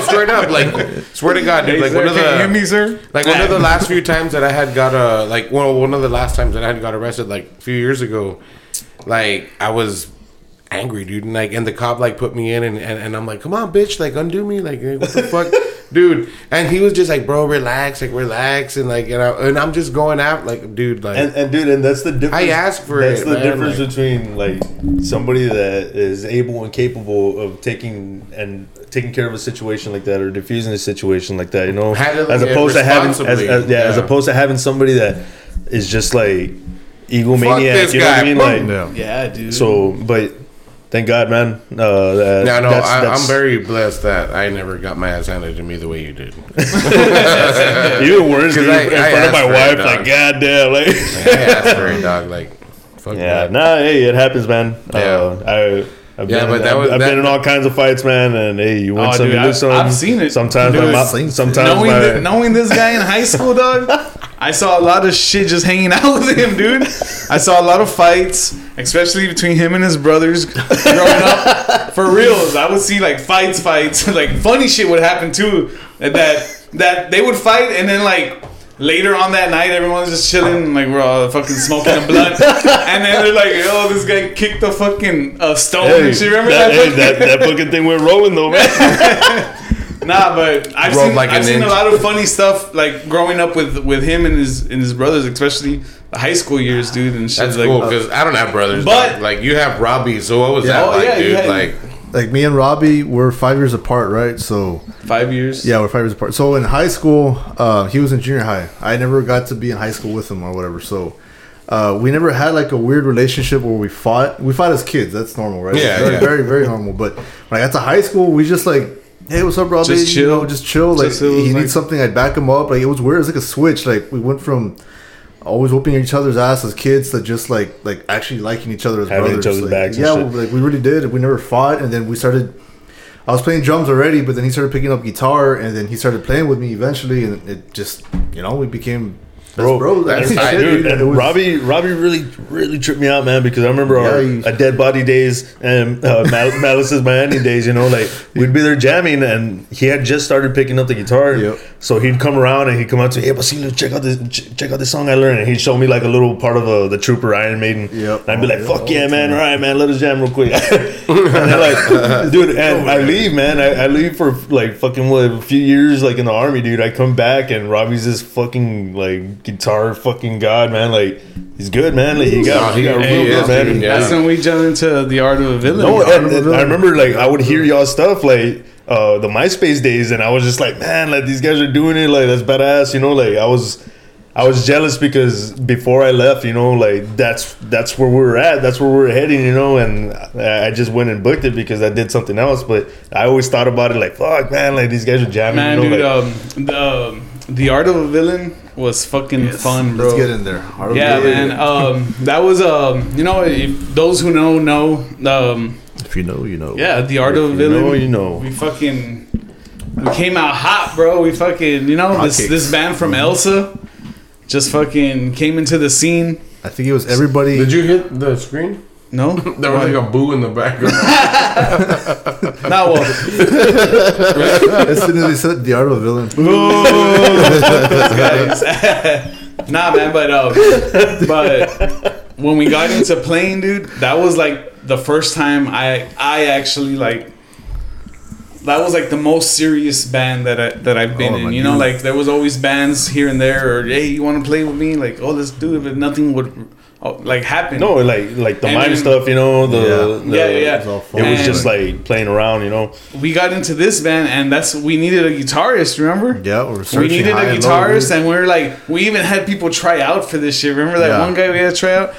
straight up, like swear to God, dude. Like one of the you me, sir? Like one of the last few times that I had got a like one of the last times that I had got arrested, like a few years ago. Like I was angry, dude, and like, and the cop like put me in, and I'm like, come on, bitch, like undo me, like what the fuck, dude. And he was just like, bro, relax, and like, and I'm just going out, like, dude, like, and that's the difference. I asked for that's it. That's the difference like, between like somebody that is able and capable of taking care of a situation like that or diffusing a situation like that, you know, as opposed to having, as opposed to having somebody that is just like egomaniac. You know what I mean? Like, yeah, dude. So, but. Thank God, man. I'm very blessed that I never got my ass handed to me the way you did. You were worse than in front of my wife. Like, goddamn, like. I asked for it, dog. Like, fuck yeah, that. Nah, hey, it happens, man. Yeah. I've been in all kinds of fights, man, and hey, you win some, you lose some. I've seen it. Sometimes dude, knowing this guy in high school, dog, I saw a lot of shit just hanging out with him, dude. I saw a lot of fights, especially between him and his brothers growing up. For reals, I would see like fights, like funny shit would happen too. That they would fight and then like. Later on that night, everyone's just chilling, like we're all fucking smoking a blunt, and then they're like, "Yo, this guy kicked the fucking stone." Hey, and shit. Remember that fucking thing went rolling though, man. Nah, but I've seen a lot of funny stuff like growing up with him and his brothers, especially the high school years, dude. And shit. That's like, cool because I don't have brothers, but dude. Like you have Robbie, so what was that like, dude? Like me and Robbie were 5 years apart, right? So 5 years? Yeah, we're 5 years apart. So in high school, he was in junior high. I never got to be in high school with him or whatever. So we never had like a weird relationship where we fought. We fought as kids. That's normal, right? Yeah, very, very normal. But when I got to high school, we just like, hey, what's up, Robbie? Just chill. You know, just chill. Like just he needs something, I'd back him up. Like it was weird. It was like a switch. Like we went from always whooping each other's ass as kids that just like actually liking each other as having brothers. Each other's like, backs yeah, and shit. Like we really did. We never fought, and then we started. I was playing drums already, but then he started picking up guitar, and then he started playing with me eventually, and it just we became bro. That's shit, dude. And Robbie really tripped me out, man, because I remember our Dead Body days and Malice Is My Ending days. You know, like we'd be there jamming, and he had just started picking up the guitar. Yep. So he'd come around and he'd come out to me, hey, Basilio, check out this song I learned, and he'd show me like a little part of the Trooper Iron Maiden. Yep. And I'd be like, fuck yeah, man! All right, man, let us jam real quick. And they're like, dude, and I leave, man. I leave for like fucking a few years, like in the army, dude. I come back and Robbie's this fucking like guitar fucking god, man. Like he's good, man. Like he got real good, man. Dude, yeah. That's when we jumped into The Art of a Villain. No, I remember like I would hear y'all stuff like the MySpace days, and I was just like, man, like these guys are doing it, like that's badass, you know. Like I was jealous because before I left, you know, like that's where we were at, that's where we were heading, you know. And I just went and booked it because I did something else, but I always thought about it like, fuck, man, like these guys are jamming, man, you know, dude. Like, The Art of a Villain was fucking fun, bro. Let's get in there. Man. That was, you know, if those who know. If you know, you know. Yeah, The Art of a Villain. You know. We came out hot, bro. We fucking, you know, this band from Elsa just fucking came into the scene. I think it was everybody. Did you hit the screen? No, there was like a boo in the background. Not one. As soon as they said The Art of a Villain. Guys. Nah, man, but when we got into playing, dude, that was like the first time I actually like. That was like the most serious band that I've been in. You know, dude. Like there was always bands here and there, or hey, you want to play with me? Like, oh, let's do it, but nothing would. Oh, like happened. No, like the mime stuff, you know. It was just like playing around, you know. We got into this band, and we needed a guitarist. Remember? Yeah, we needed a guitarist, and we were like, we even had people try out for this shit. Remember that one guy we had to try out,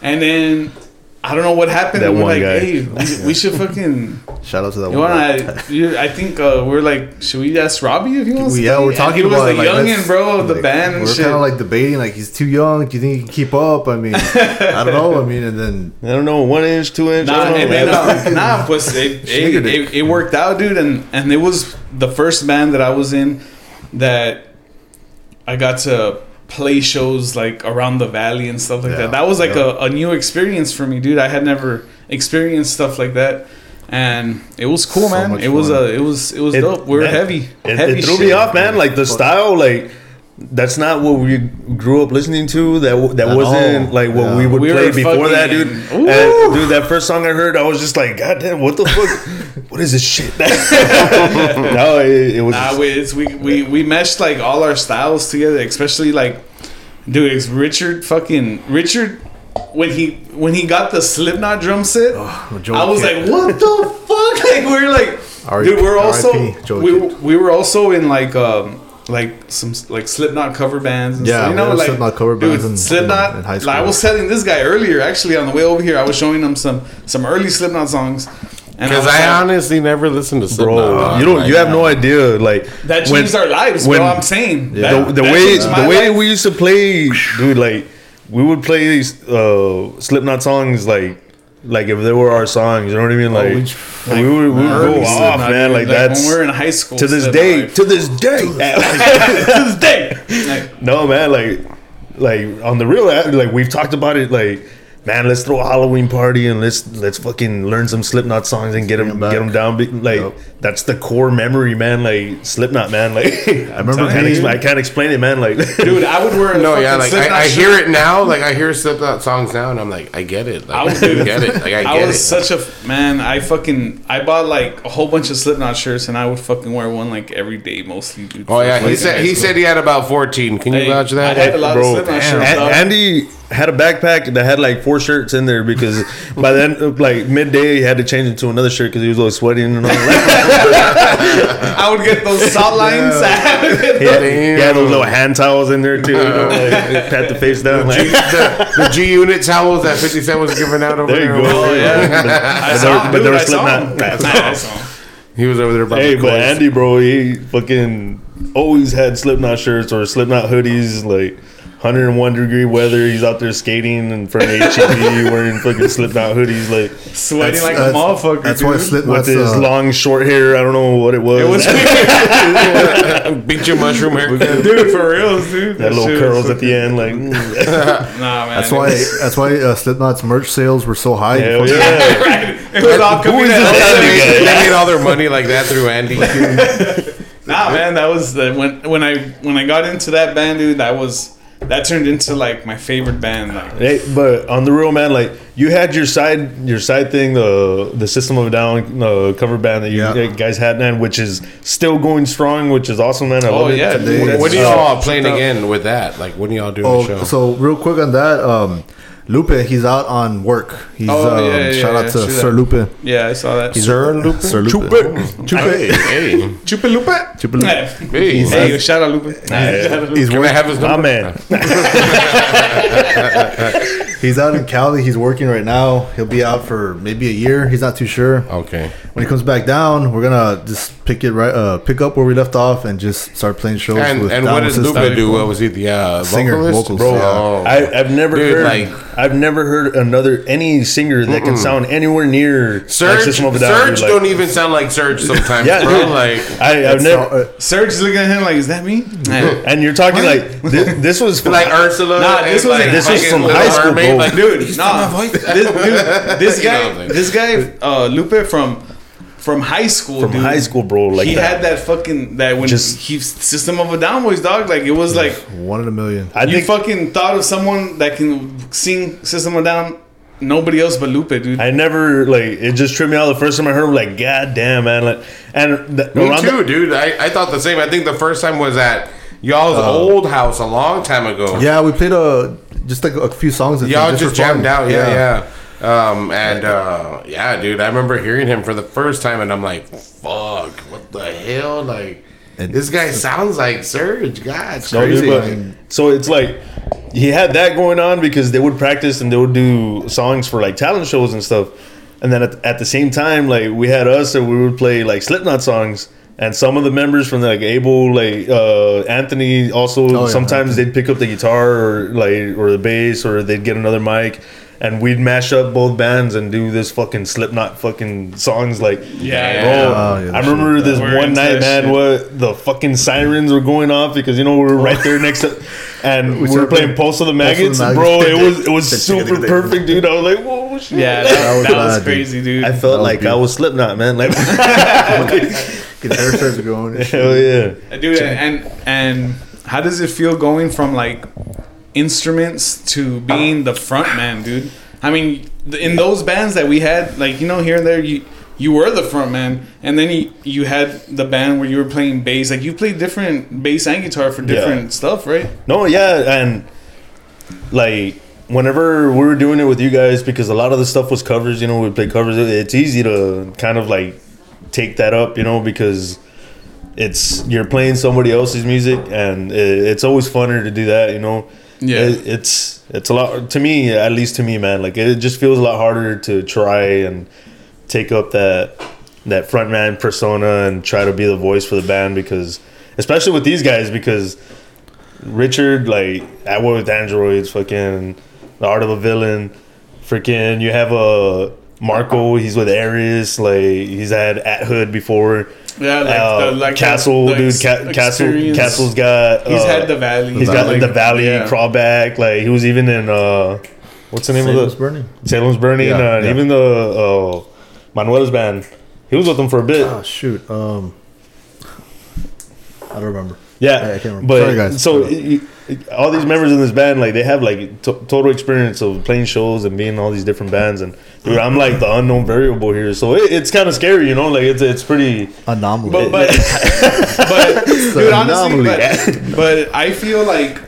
and then I don't know what happened. That one like, guy. Hey, we should fucking... Shout out to that one guy. I think we're like, should we ask Robbie if he wants to? Yeah, we're talking about it. He was the youngin' bro of the band and shit. We're kind of like debating, like, he's too young. Do you think he can keep up? I mean, I don't know. I mean, and then... I don't know, 1 inch, 2 inch. Nah, pues, it worked out, dude. And it was the first band that I was in that I got to... play shows like around the valley and stuff like that. That was like a new experience for me, dude. I had never experienced stuff like that, and it was cool, so man. It was dope. We were heavy. It threw me off, man. Like the style, like that's not what we grew up listening to. That wasn't like what we would play before that, dude. And, dude, that first song I heard, I was just like, God damn, what the fuck? What is this shit? No, it was. Nah, we meshed like all our styles together, especially like, dude, it's Richard. When he got the Slipknot drum set, I was like, what the fuck? Like we're like, dude, we're also we were also in like some like Slipknot cover bands and stuff, you know, like Slipknot cover bands, dude, Slipknot in high school. Like I was telling this guy earlier, actually, on the way over here, I was showing him some early Slipknot songs. Because I honestly never listened to Slipknot. Bro, you have no idea. Like that changed our lives, bro. I'm saying the way we used to play, dude. Like we would play these Slipknot songs like if they were our songs, you know what I mean? Like we would go off, man. Like that's when we're in high school to this day. No, man. Like on the real, like we've talked about it. Like, man, let's throw a Halloween party and let's fucking learn some Slipknot songs and get them down. Like that's the core memory, man. Like Slipknot, man. Like I remember. I can't explain it, man. Like dude, I would wear Like I hear it now. Like I hear Slipknot songs now, and I'm like, I get it. Like, I get it. Like I was such a man. I bought like a whole bunch of Slipknot shirts, and I would fucking wear one like every day, mostly. Dude. Oh yeah, he said he had about 14. Can you vouch that? I had a lot of Slipknot shirts. Andy had a backpack that had like 4 shirts in there because by then, like midday, he had to change into another shirt because he was all sweating and all that. I would get those salt lines. Yeah. He had those little hand towels in there too. You know, like, pat the face down. The G Unit towels that 50 Cent was giving out over there. Oh, yeah. But there was Slipknot. He was over there by the but Andy, bro, he fucking always had Slipknot shirts or Slipknot hoodies. Like 101 degree weather, he's out there skating in front of HEB wearing fucking Slipknot hoodies, like sweating like a motherfucker. That's why Slipknot's with his long short hair. I don't know what it was. It was beat your mushroom hair, dude, for real, dude. That little curls at the end, like nah, man. That's why Slipknot's merch sales were so high. Hell yeah, right. It was all coming. They made all their money like that through Andy. Nah, man, that was when I got into that band, dude. That turned into like my favorite band. Like, but on the real, man, like you had your side thing, the System of a Down cover band that you guys had, man, which is still going strong, which is awesome, man. I love it. When are y'all playing again with that? Like when are y'all doing the show? So real quick on that, Lupe, he's out on work. He's shout out to Sir Lupe. Yeah, I saw that. Sir Lupe. Chupe Lupe. Hey, shout out Lupe. He's can I have his number? Man. He's out in Cali. He's working right now. He'll be out for maybe a year. He's not too sure. Okay. When he comes back down, we're gonna just pick up where we left off and just start playing shows. And what does Lupe do? What was he the vocalist? Bro, yeah. I've never heard any singer that can sound anywhere near Surge. Like Surge don't even sound like Surge sometimes. Yeah, bro. Dude, like I've never. Surge's looking at him like, is that me? And you're talking like this was from, like Ursula. Nah, this was from high school, bro. Like, dude, nah. This guy, Lupe from high school. From high school, bro. Like he had that fucking System of a Down voice, dog. Like it was like one in a million. I think fucking thought of someone that can sing System of a Down. Nobody else but Lupe, dude. I never it just tripped me out the first time I heard him, like, God damn, man. Like, and me too, dude. I thought the same. I think the first time was at y'all's old house a long time ago. Yeah, we played a few songs. Y'all just jammed out. Yeah. Dude, I remember hearing him for the first time, and I'm like, fuck, what the hell? Like, This guy sounds like Surge. God, it's crazy. Dude, but, so it's like he had that going on because they would practice and they would do songs for like talent shows and stuff. And then at the same time, like we had us and we would play like Slipknot songs. And some of the members from like Abel, like Anthony, also sometimes they'd pick up the guitar or like or the bass, or they'd get another mic. And we'd mash up both bands and do this fucking Slipknot fucking songs like I remember this one night, man, what the fucking sirens were going off because you know we were right there next to and we were playing Pulse of the Maggots, bro. It was super perfect, dude. I was like, whoa, shit. Yeah, that was crazy, dude. I felt like I was Slipknot, man. Like guitar starts going. Hell yeah, dude. And how does it feel going from like instruments to being the front man, dude? I mean, in those bands that we had, like, you know, here and there, you were the front man, and then you had the band where you were playing bass. Like, you played different bass and guitar for different stuff, right? No, yeah, and like whenever we were doing it with you guys, because a lot of the stuff was covers, you know, we played covers. It's easy to kind of like take that up, you know, because it's you're playing somebody else's music, and it's always funner to do that, you know. Yeah, it's a lot to me, at least to me, man. Like it just feels a lot harder to try and take up that frontman persona and try to be the voice for the band, because especially with these guys, because Richard, like at War with Androids, fucking The Art of a Villain, freaking you have a Marco, he's with Aries, like he's had At Hood before. Yeah, like Castle, the dude. Castle's got. He's had the Valley. He's got like the Valley, Crawback. Like he was even in what's the name of the Salem's Burning, and even the Manuel's band. He was with them for a bit. Oh shoot, I don't remember. Yeah, I can't remember. But sorry, guys. So all these members in this band, like they have like total experience of playing shows and being in all these different bands, and dude, I'm like the unknown variable here, so it's kind of scary, you know. Like it's pretty anomaly, but dude, honestly, but I feel like,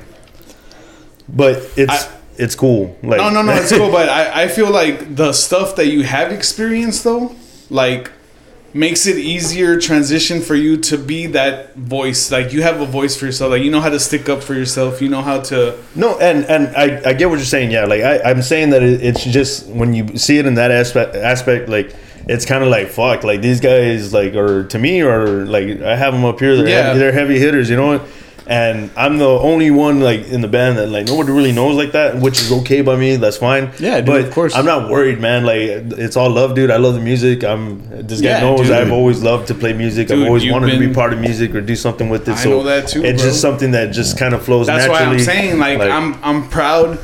but it's cool. Like no, it's cool, but I feel like the stuff that you have experienced though, like, makes it easier transition for you to be that voice. Like you have a voice for yourself. Like you know how to stick up for yourself. You know how to and I get what you're saying. Yeah, like I'm saying that it's just when you see it in that aspect, like it's kind of like fuck. Like these guys, like are to me, or like I have them up here. They're they're heavy hitters. You know what? And I'm the only one like in the band that like nobody really knows like that, which is okay by me. That's fine. Yeah, dude, but of course I'm not worried, man. Like it's all love, dude. I love the music. Guy knows dude. I've always loved to play music. Dude, I've always wanted to be part of music or do something with it. So I know that too. It's just something that just kind of flows. That's naturally. That's why I'm saying like I'm proud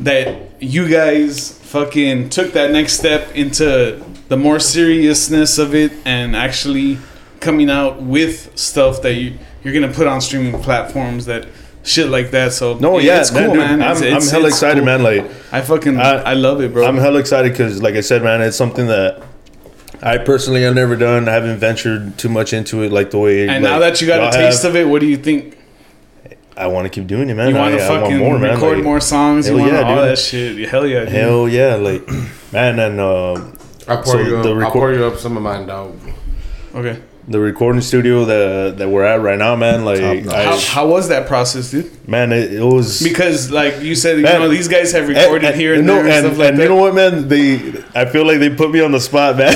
that you guys fucking took that next step into the more seriousness of it and actually coming out with stuff that you're going to put on streaming platforms that shit like that. So no, yeah, it's cool, dude, man. I'm hella excited, cool, man. Like I love it, bro. I'm hella excited because, like I said, man, it's something that I personally have never done. I haven't ventured too much into it like the way. And like, now that you got a taste of it, what do you think? I want to keep doing it, man. You want to fucking record more songs. You want all that shit. Hell yeah, dude. Hell yeah, like man. And I'll pour you up some of mine, dog. Okay. The recording studio that we're at right now, man. Like, how was that process, dude? Man, it was because, like you said, man, you know, these guys have recorded here and there and stuff like that. You know what, man? I feel like they put me on the spot, man,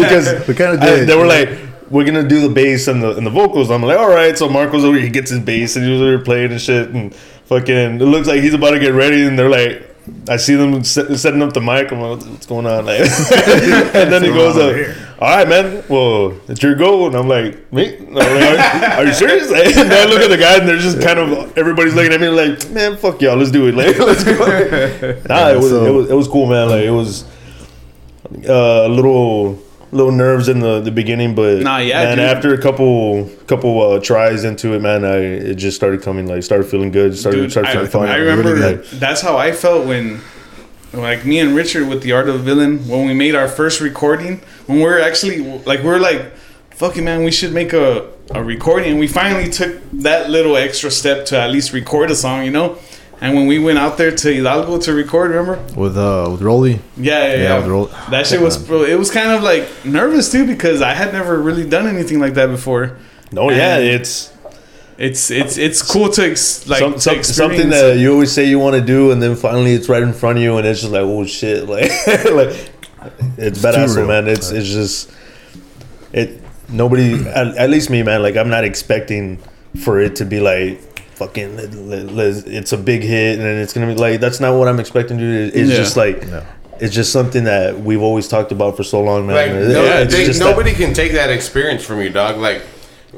because we kind of did. They were like, we're gonna do the bass and the vocals. I'm like, all right. So Marco's over here, he gets his bass and he's over here playing and shit, and fucking, it looks like he's about to get ready, and they're like. I see them setting up the mic. I'm like, what's going on? Like, and then he goes, all right, man. Well, it's your goal. And I'm like, me? I'm like, are you serious? Like, and I look at the guy, and they're just kind of, everybody's looking at me like, man, fuck y'all. Let's do it. Like, let's go. Nah, it was cool, man. Like, it was a little nerves in the beginning, but and after a couple tries into it, man, it just started coming, like started feeling good, started feeling fun. I remember that's how I felt when, like, me and Richard with The Art of a Villain, when we made our first recording, when we were actually like fuck it, man, we should make a recording, and we finally took that little extra step to at least record a song, you know. And when we went out there to Hidalgo to record, remember? With Rolly. Yeah. With Rolly. That shit was, it was kind of like nervous too, because I had never really done anything like that before. Oh yeah, it's cool to something that you always say you want to do, and then finally it's right in front of you, and it's just like, oh shit, like it's badass, man. It's just nobody, at least me, man. Like I'm not expecting for it to be like fucking. It's a big hit, and it's gonna be like that's not what I'm expecting to do. It's just like. No. It's just something that we've always talked about for so long, man. Like, nobody can take that experience from you, dog. Like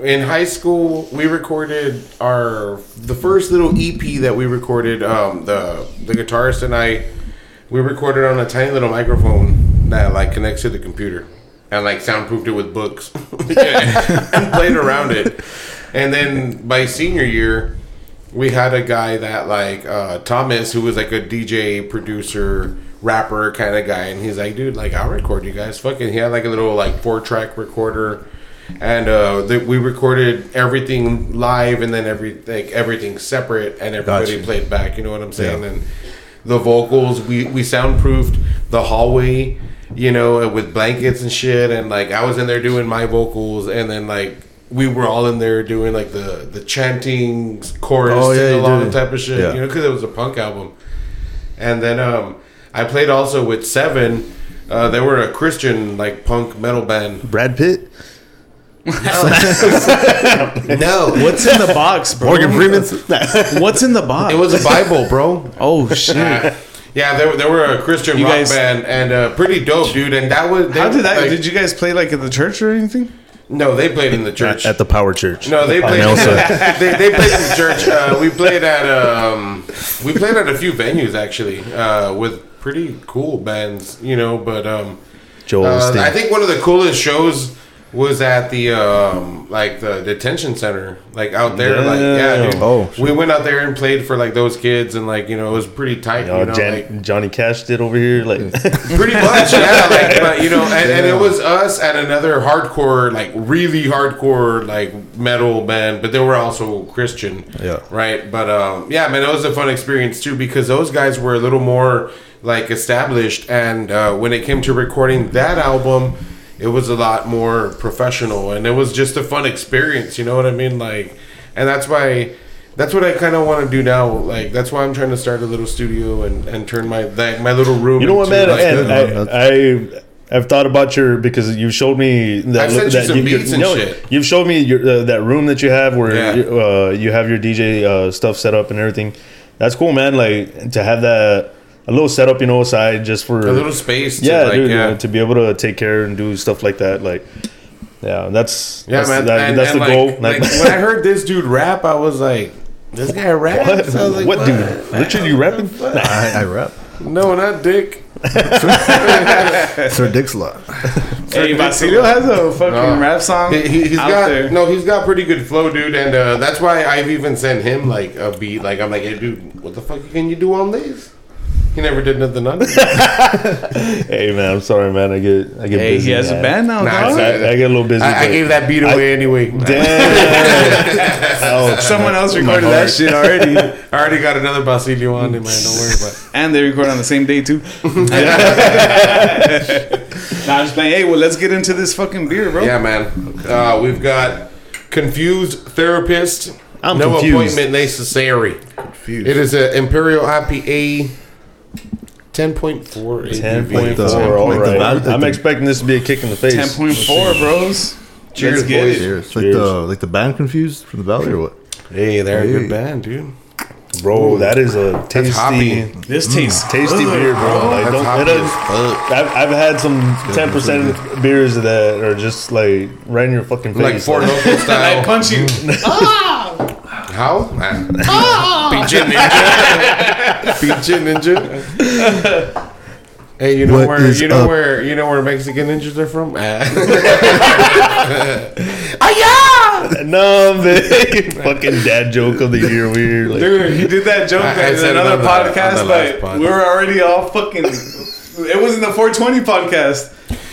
in high school, we recorded the first little EP that we recorded. The guitarist and I, we recorded on a tiny little microphone that like connects to the computer, and like soundproofed it with books and played around it. And then by senior year, we had a guy that like Thomas, who was like a DJ producer. Rapper kind of guy, and he's like, dude, like I'll record you guys. Fucking, he had like a little like 4-track recorder, and we recorded everything live, and then everything separate, and everybody played back. You know what I'm saying? Yeah. And the vocals, we soundproofed the hallway, you know, with blankets and shit, and like I was in there doing my vocals, and then like we were all in there doing like the chanting chorus along type of shit, you know, because it was a punk album, and then I played also with Seven. They were a Christian like punk metal band. Brad Pitt? No. No. What's in the box, bro? Morgan Freeman? What's in the box? It was a Bible, bro. Oh shit. Yeah, they were a Christian rock band, and pretty dope, dude. And that was did you guys play like at the church or anything? No, they played in the church. At the Power Church. No, they played. They played in the church. We played at a few venues actually with pretty cool bands, you know, but I think one of the coolest shows was at the like the detention center, like out there, dude. Oh, sure. We went out there and played for like those kids, and like, you know, it was pretty tight. You know, Johnny Cash did over here, like pretty much, yeah. Like, but you know, and it was us and another hardcore, like really hardcore, like metal band, but they were also Christian, right? But yeah, man, it was a fun experience too, because those guys were a little more like established, and when it came to recording that album, it was a lot more professional, and it was just a fun experience, you know what I mean? Like, and that's what I kind of want to do now. Like, that's why I'm trying to start a little studio and turn my little room. You know what, man? Like, I've thought about because you showed me that. You've showed me your that room that you have where you have your DJ stuff set up and everything. That's cool, man. Like to have that. A little setup, you know, aside just for a little space. To be able to take care and do stuff like that. Like, that's the goal. Like, when I heard this dude rap, I was like, this guy raps? What dude? Richard, you rapping? I rap. No, not Dick. Sir Dick's Law. Hey, Basilio has a fucking rap song. He's got pretty good flow, dude, and that's why I've even sent him like a beat. Like, I'm like, hey, dude, what the fuck can you do on this? He never did nothing on it. Hey, man, I'm sorry, man. I get busy. He has a band now, dog. I get a little busy. I gave that beat away anyway. Damn. Someone else recorded that shit already. I already got another Basilio on him, man. Don't worry about it. And they record on the same day, too. Now I'm just playing, hey, well, let's get into this fucking beer, bro. Yeah, man. We've got Confused Therapist. I'm no confused. Appointment necessary. Confused. It is an Imperial IPA. 10.4. 10.4. All right. I'm expecting this to be a kick in the face. 10.4, bros. Cheers, boys. Cheers. Like the band Confused from the Valley or what? Hey, they're a good band, dude. Bro, that is a tasty. This tastes tasty beer, bro. Like, I've had some 10% beers that are just like right in your fucking face, like Four Local style. I punch you. How? Peachin' Ninja. Peachin' Ninja. Hey, you know what where Mexican ninjas are from? No, man. Fucking dad joke of the year. Weird, like, dude. He did that joke in another podcast. Like, we were already all fucking. It was in the 420 podcast.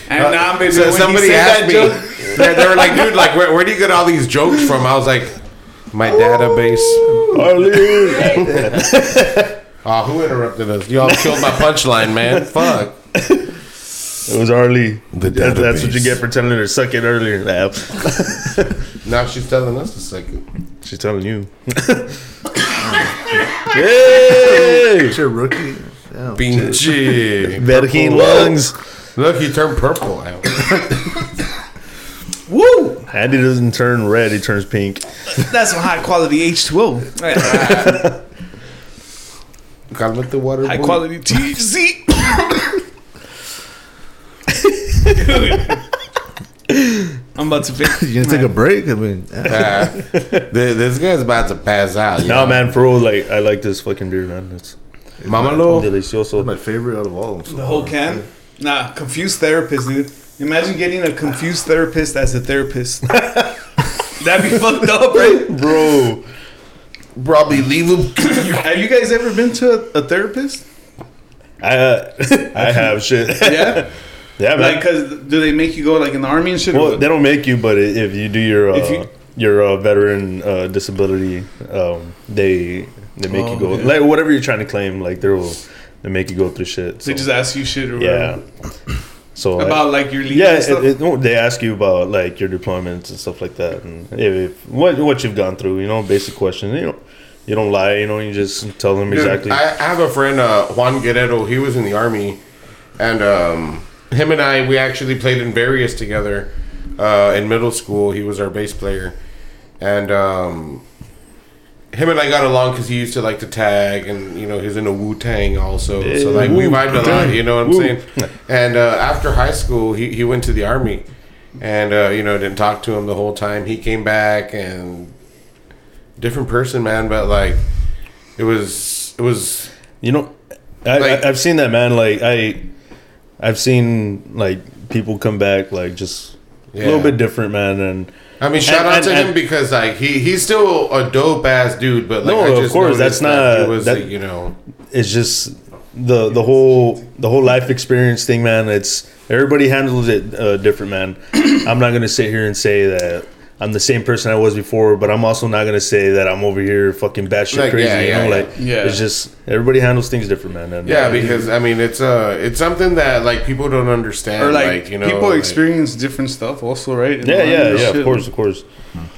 And now, baby, so somebody asked me. They were like, dude, like, where do you get all these jokes from? I was like, my database. Who interrupted us? Y'all killed my punchline, man. Fuck. It was Arlie. That's what you get for telling her to suck it earlier. Now she's telling us to suck it. She's telling you. Yay! It's your rookie. Pinchy. Vergin lungs. Look, he turned purple out. Woo! Andy doesn't turn red, he turns pink. That's some high quality H2O. Gotta let the water high boil. Quality THC. I'm about to finish. You gonna take a break? I mean, this guy's about to pass out. No, man, for real, like, I like this fucking beer, man. It's Mamalo. Delicioso. My favorite out of all of them. The whole can? Nah, Confused Therapist, dude. Imagine getting a Confused Therapist as a therapist. That'd be fucked up, right? Bro. Robbie, leave him. Have you guys ever been to a therapist? I have, shit. Yeah? Yeah, man. Like, because do they make you go, like, in the army and shit? Well, they don't make you, but if you do your veteran disability, they make you go. Yeah. Like, whatever you're trying to claim, like, they make you go through shit. So. They just ask you shit or whatever. Yeah. So about like your leave and stuff? They ask you about like your deployments and stuff like that, and if what you've gone through, you know, basic questions. You don't lie, you know, you just tell them exactly. I have a friend, Juan Guerrero. He was in the army, and him and I, we actually played in various together in middle school. He was our bass player, and him and I got along because he used to like to tag, and you know, he's in a Wu-Tang also. So like we vibed a lot, you know what I'm saying? And after high school, he went to the army, and you know, didn't talk to him the whole time. He came back and different person, man. But like it was you know, I've seen that, man. Like I've seen like people come back like just a little bit different, man, and. I mean, shout out to him because like he's still a dope ass dude, but like no, I just of course that's not. That was, you know, it's just the whole life experience thing, man. It's everybody handles it different, man. I'm not gonna sit here and say that I'm the same person I was before, but I'm also not gonna say that I'm over here fucking batshit like, crazy. It's just everybody handles things different, man. And, because I mean, it's something that like people don't understand. Or like you know, people experience different stuff also, right? Of course.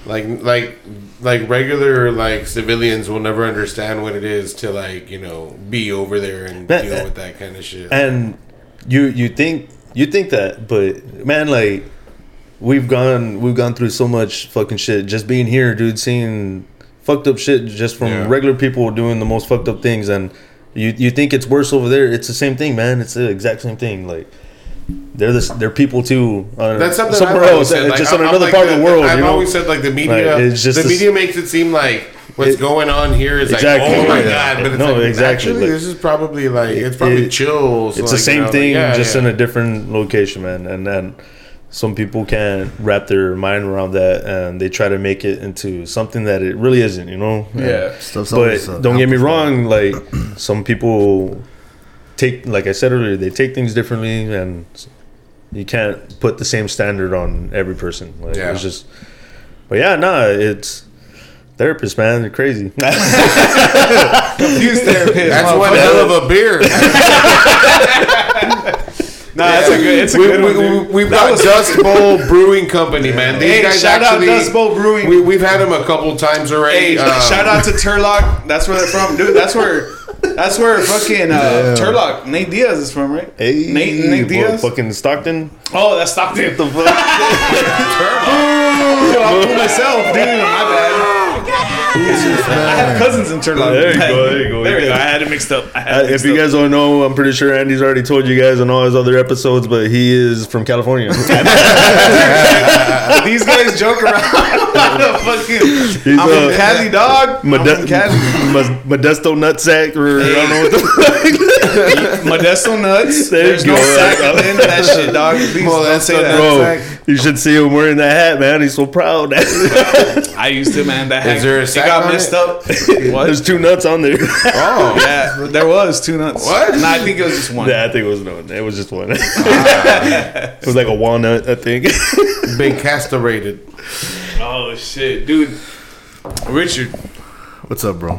Like regular like civilians will never understand what it is to like you know be over there and deal with that kind of shit. And you think that, but man, like. We've gone through so much fucking shit. Just being here, dude, seeing fucked up shit just from regular people doing the most fucked up things, and you think it's worse over there. It's the same thing, man. It's the exact same thing. Like they're people too. That's something somewhere else, like, just on another like part of the world. I've always said like the media. Like, the media makes it seem like what's going on here is like, oh my god, but it's actually, this is probably like it's probably chill. It's like, the same thing, just in a different location, man, and then. Some people can't wrap their mind around that, and they try to make it into something that it really isn't, you know? Yeah. But don't get me wrong, like, some people take, like I said earlier, they take things differently, and you can't put the same standard on every person. Like, it's just... But it's... Therapists, man. They're crazy. Confused Therapist. That's one hell of a beer. Nah, that's a good. It's a good one. We've got Dust Bowl Brewing Company, man. These guys shout out Dust Bowl Brewing. We've had them a couple times already. Hey, shout out to Turlock. That's where they're from, dude. That's where fucking Turlock Nate Diaz is from, right? Hey, Nate Diaz, fucking Stockton. Oh, that's Stockton. What the fuck? Turlock. I put myself, dude. My bad. I have cousins in Turlock. There you go. I had it mixed up. If you guys don't know, I'm pretty sure Andy's already told you guys on all his other episodes, but he is from California. These guys joke around. I'm from Cali, dog. I'm from Cali. Modesto Nutsack. Or I don't know what the fuck. Modesto Nuts. There's no sack at the end of that shit, dog. Please don't say that. Bro, you should see him wearing that hat, man. He's so proud. I used to, man. That hat. Is there a sack? It got messed up. What? There's two nuts on there. Oh. Yeah, there was two nuts. What? No, I think it was just one. Yeah, I think it was one. It was just one. It was like a walnut, I think. Been castrated. Oh, shit. Dude. Richard. What's up, bro?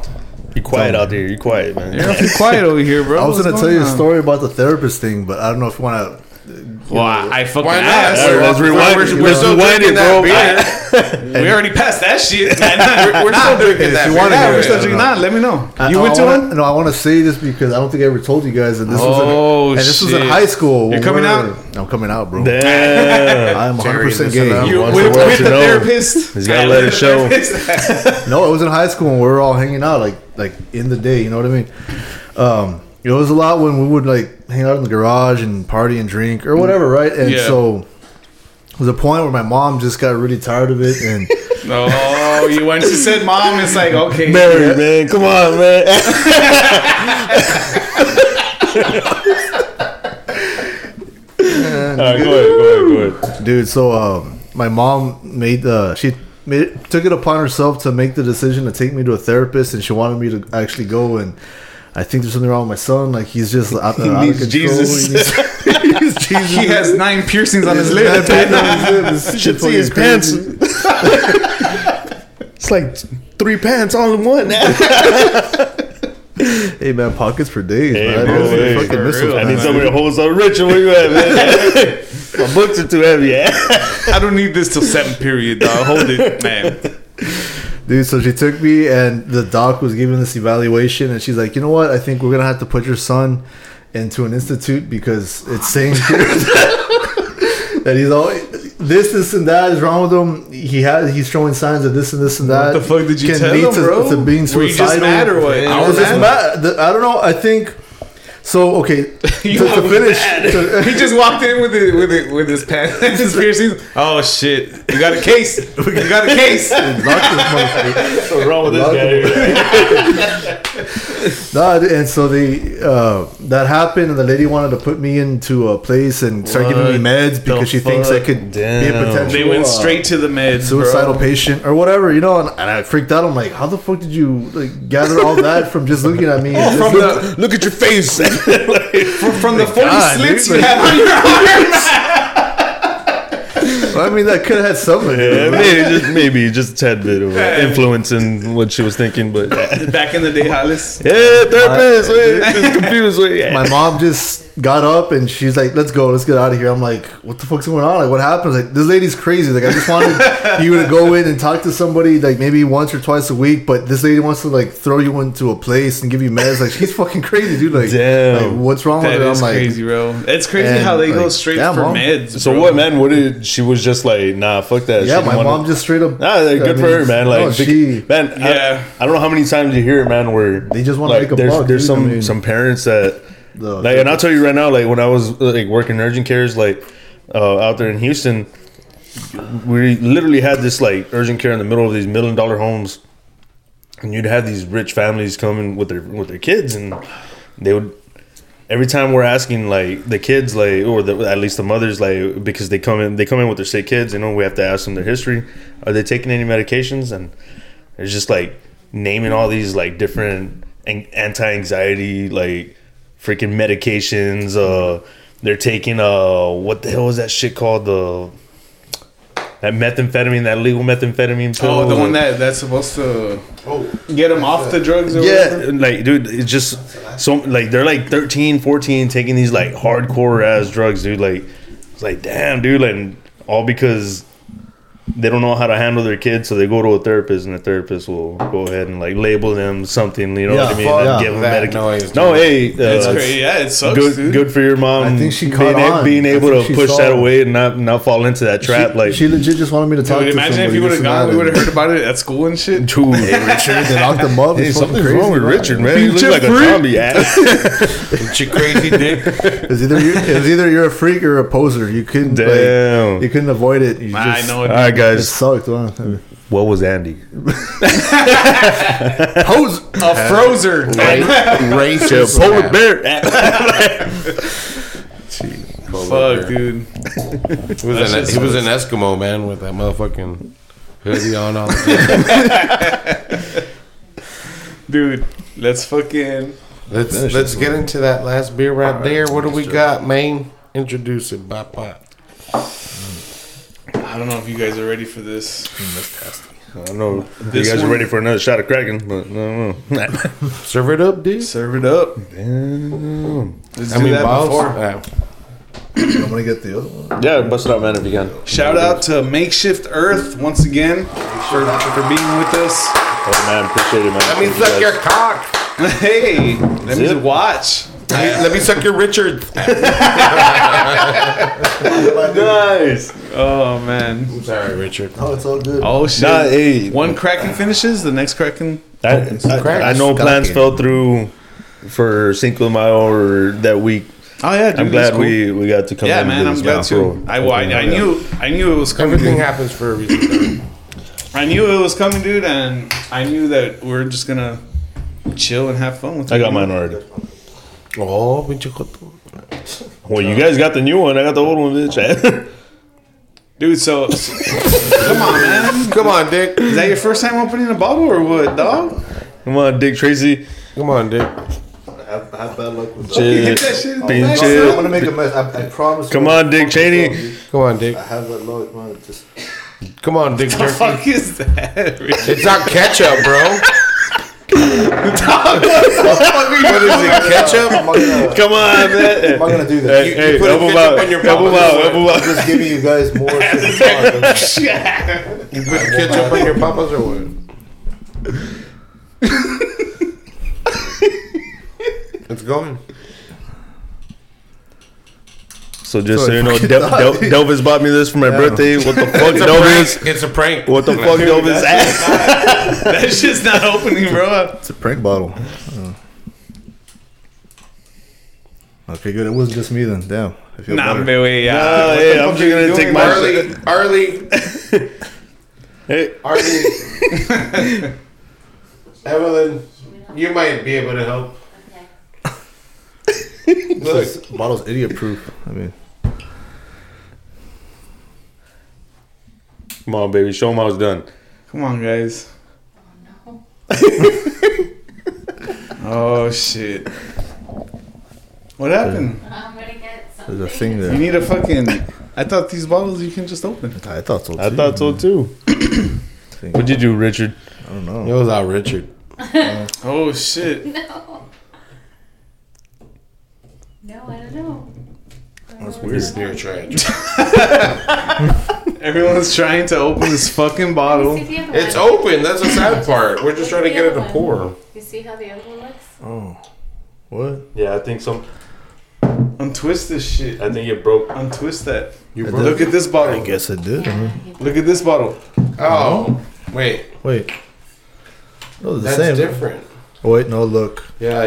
Be quiet out there. You quiet, man. You're quiet over here, bro. I was going to tell you a story about the therapist thing, but I don't know if you want to... Why not? We're still drinking that beer. We already passed that shit. We're still drinking that. Let me know. You went to one? No, I want to say this because I don't think I ever told you guys that this was in high school. You're coming out? I'm coming out, bro. I'm 100% gay. With the therapist? He's got to let it show. No, it was in high school and we were all hanging out like in the day. You know what I mean? It was a lot when we would like hang out in the garage and party and drink or whatever, right? And so it was a point where my mom just got really tired of it. And when she said mom, it's like, okay, Mary, man, come on, man. Go ahead. Dude, so my mom took it upon herself to make the decision to take me to a therapist, and she wanted me to actually go. And I think there's something wrong with my son. Like, he's just out of control. Jesus. He's Jesus. He has 9 piercings on his lip. Shit see his pants. It's like 3 pants all in one. Hey, man, pockets for days. Hey, bro, I need somebody to hold us up. Richard, where you at, man? My books are too heavy. I don't need this till 7th period, dog. Hold it, man. Dude, so she took me, and the doc was giving this evaluation, and she's like, you know what? I think we're going to have to put your son into an institute because it's saying that he's always this and that is wrong with him. He's showing signs of this and this and that. What the fuck did you tell him, bro? To being suicidal. Were you just mad or what? I was just mad. I don't know. I think... So okay, to finish, he just walked in with his pants and his piercings. Oh shit! We got a case. What's wrong with this guy? No, and so that happened, and the lady wanted to put me into a place and start giving me meds because she thinks I could be a potential. They went straight to the meds, suicidal patient or whatever, you know. And I freaked out. I'm like, how the fuck did you gather all that from just looking at me? Look at your face. Like, from the 40 slits you have on your arms. Well, I mean, that could have had something. Yeah, maybe just a tad bit of influence in what she was thinking. But back in the day, Hollis. Yeah, therapist. My mom just got up and she's like, "Let's go, let's get out of here." I'm like, "What the fuck's going on? Like, what happened?" Like, this lady's crazy. Like, I just wanted you to go in and talk to somebody like maybe once or twice a week, but this lady wants to like throw you into a place and give you meds. Like, she's fucking crazy, dude. Like, damn, like, what's wrong with her? I'm like, crazy, bro. It's crazy how they go straight for meds. Bro. So what, man? What did she was just like, nah, fuck that. Yeah, my mom just straight up. Nah, good for her, man. Like, I don't know how many times you hear it, man, where they just want to make a buck. There's some parents that, like, and I'll tell you right now, like when I was like working urgent cares, like out there in Houston, we literally had this like urgent care in the middle of these $1 million homes, and you'd have these rich families coming with their kids, and they would. Every time we're asking, like, the kids, like, or at least the mothers, like, because they come in with their sick kids, you know, we have to ask them their history. Are they taking any medications? And it's just, like, naming all these, like, different anti-anxiety, like, freaking medications. They're taking, what the hell was that shit called? That methamphetamine, that legal methamphetamine pill. Oh, the one that's supposed to get them off the drugs or whatever? Yeah, like, dude, it's just so, like, they're like 13, 14 taking these like hardcore ass drugs, dude. Like, it's like, damn, dude. And all because they don't know how to handle their kids, so they go to a therapist, and the therapist will go ahead and like label them something, you know what I mean? And give them medication. It's crazy. Yeah, it sucks. Good for your mom. I think she caught on. Being able to push that away and not fall into that trap. She legit just wanted me to talk to somebody. Imagine if you would have gone, we would have heard about it at school and shit. Dude, Richard, they knocked him up. Hey, something's wrong with Richard, man. He looks like a zombie ass. It's your crazy dick. It was either you're a freak or a poser. You couldn't avoid it. I know it. All right, guys. It sucked. What was Andy? Pose a frozer. Racist. Polar bear. Fuck, dude. He was an Eskimo, man, with that motherfucking hoodie on all the time. Dude, let's get into that last beer right there. What do we got, man? Introduce it, Bop. I don't know if you guys are ready for this. I don't know if you guys are ready for another shot of Kraken, but no. Serve it up, dude. Damn. Let's do that before. I'm going to get the other one. Yeah, bust it out, man, if you can. Shout out to Makeshift Earth once again for being with us. Oh, man, appreciate it, man. Let me suck your cock. Hey, let me watch. Let me suck your Richard. Nice. Oh, man. I'm sorry, Richard. Oh, it's all good. Oh, shit. Nah, hey. One Kraken finishes, the next Kraken. I know plans fell through for Cinco de Mayo or that week. Oh yeah, dude, I'm glad cool. we got to come. Yeah, man, I'm glad too. I knew it was coming. Everything happens for a reason. I knew it was coming, dude, and I knew that we're just gonna chill and have fun with it. I got mine already. Oh, well, you guys got the new one. I got the old one, bitch. Dude, so come on, man. Come on, Dick. Is that your first time opening a bottle or what, dog? Come on, Dick Tracy. Come on, Dick. Have bad luck with that. I'm gonna make a mess. I promise. Come on, Dick Cheney. Come on, Dick. I have that luck, man. Just come on, Dick. What the fuck is that? It's not ketchup, bro. What the fuck are you doing? Ketchup? Come on, man. I'm not gonna do that. Hey, elbow out. Just giving you guys more. You put ketchup on your papas or what? It's going. So just so you know, Delvis bought me this for my birthday. What the fuck, Delvis? It's a prank. What the fuck, Delvis? That shit's not opening, bro. It's a prank bottle. Okay, good. It wasn't just me then. Damn. I feel I'm just gonna take my shit. Arlie. Hey, Arlie. Evelyn, you might be able to help. This bottle's idiot proof. I mean, come on, baby, show them how it's done. Come on, guys. Oh no. Oh shit! What happened? I'm gonna get something. There's a thing there. You need a fucking. I thought these bottles you can just open. I thought so too. What'd you do, Richard? I don't know. It was out, Richard. Oh shit! No. No, I don't know. That's weird. Everyone's trying to open this fucking bottle. It's open. That's the sad part. We're just trying to get it to pour. You see how the other one looks? Oh. What? Yeah, I think some. Untwist this shit. I think it broke. Untwist that. You broke. Look at this bottle. I guess it did. Yeah, look at this bottle. Oh. Wait. No, that's the same. That's different. Oh, wait, no, look. Yeah.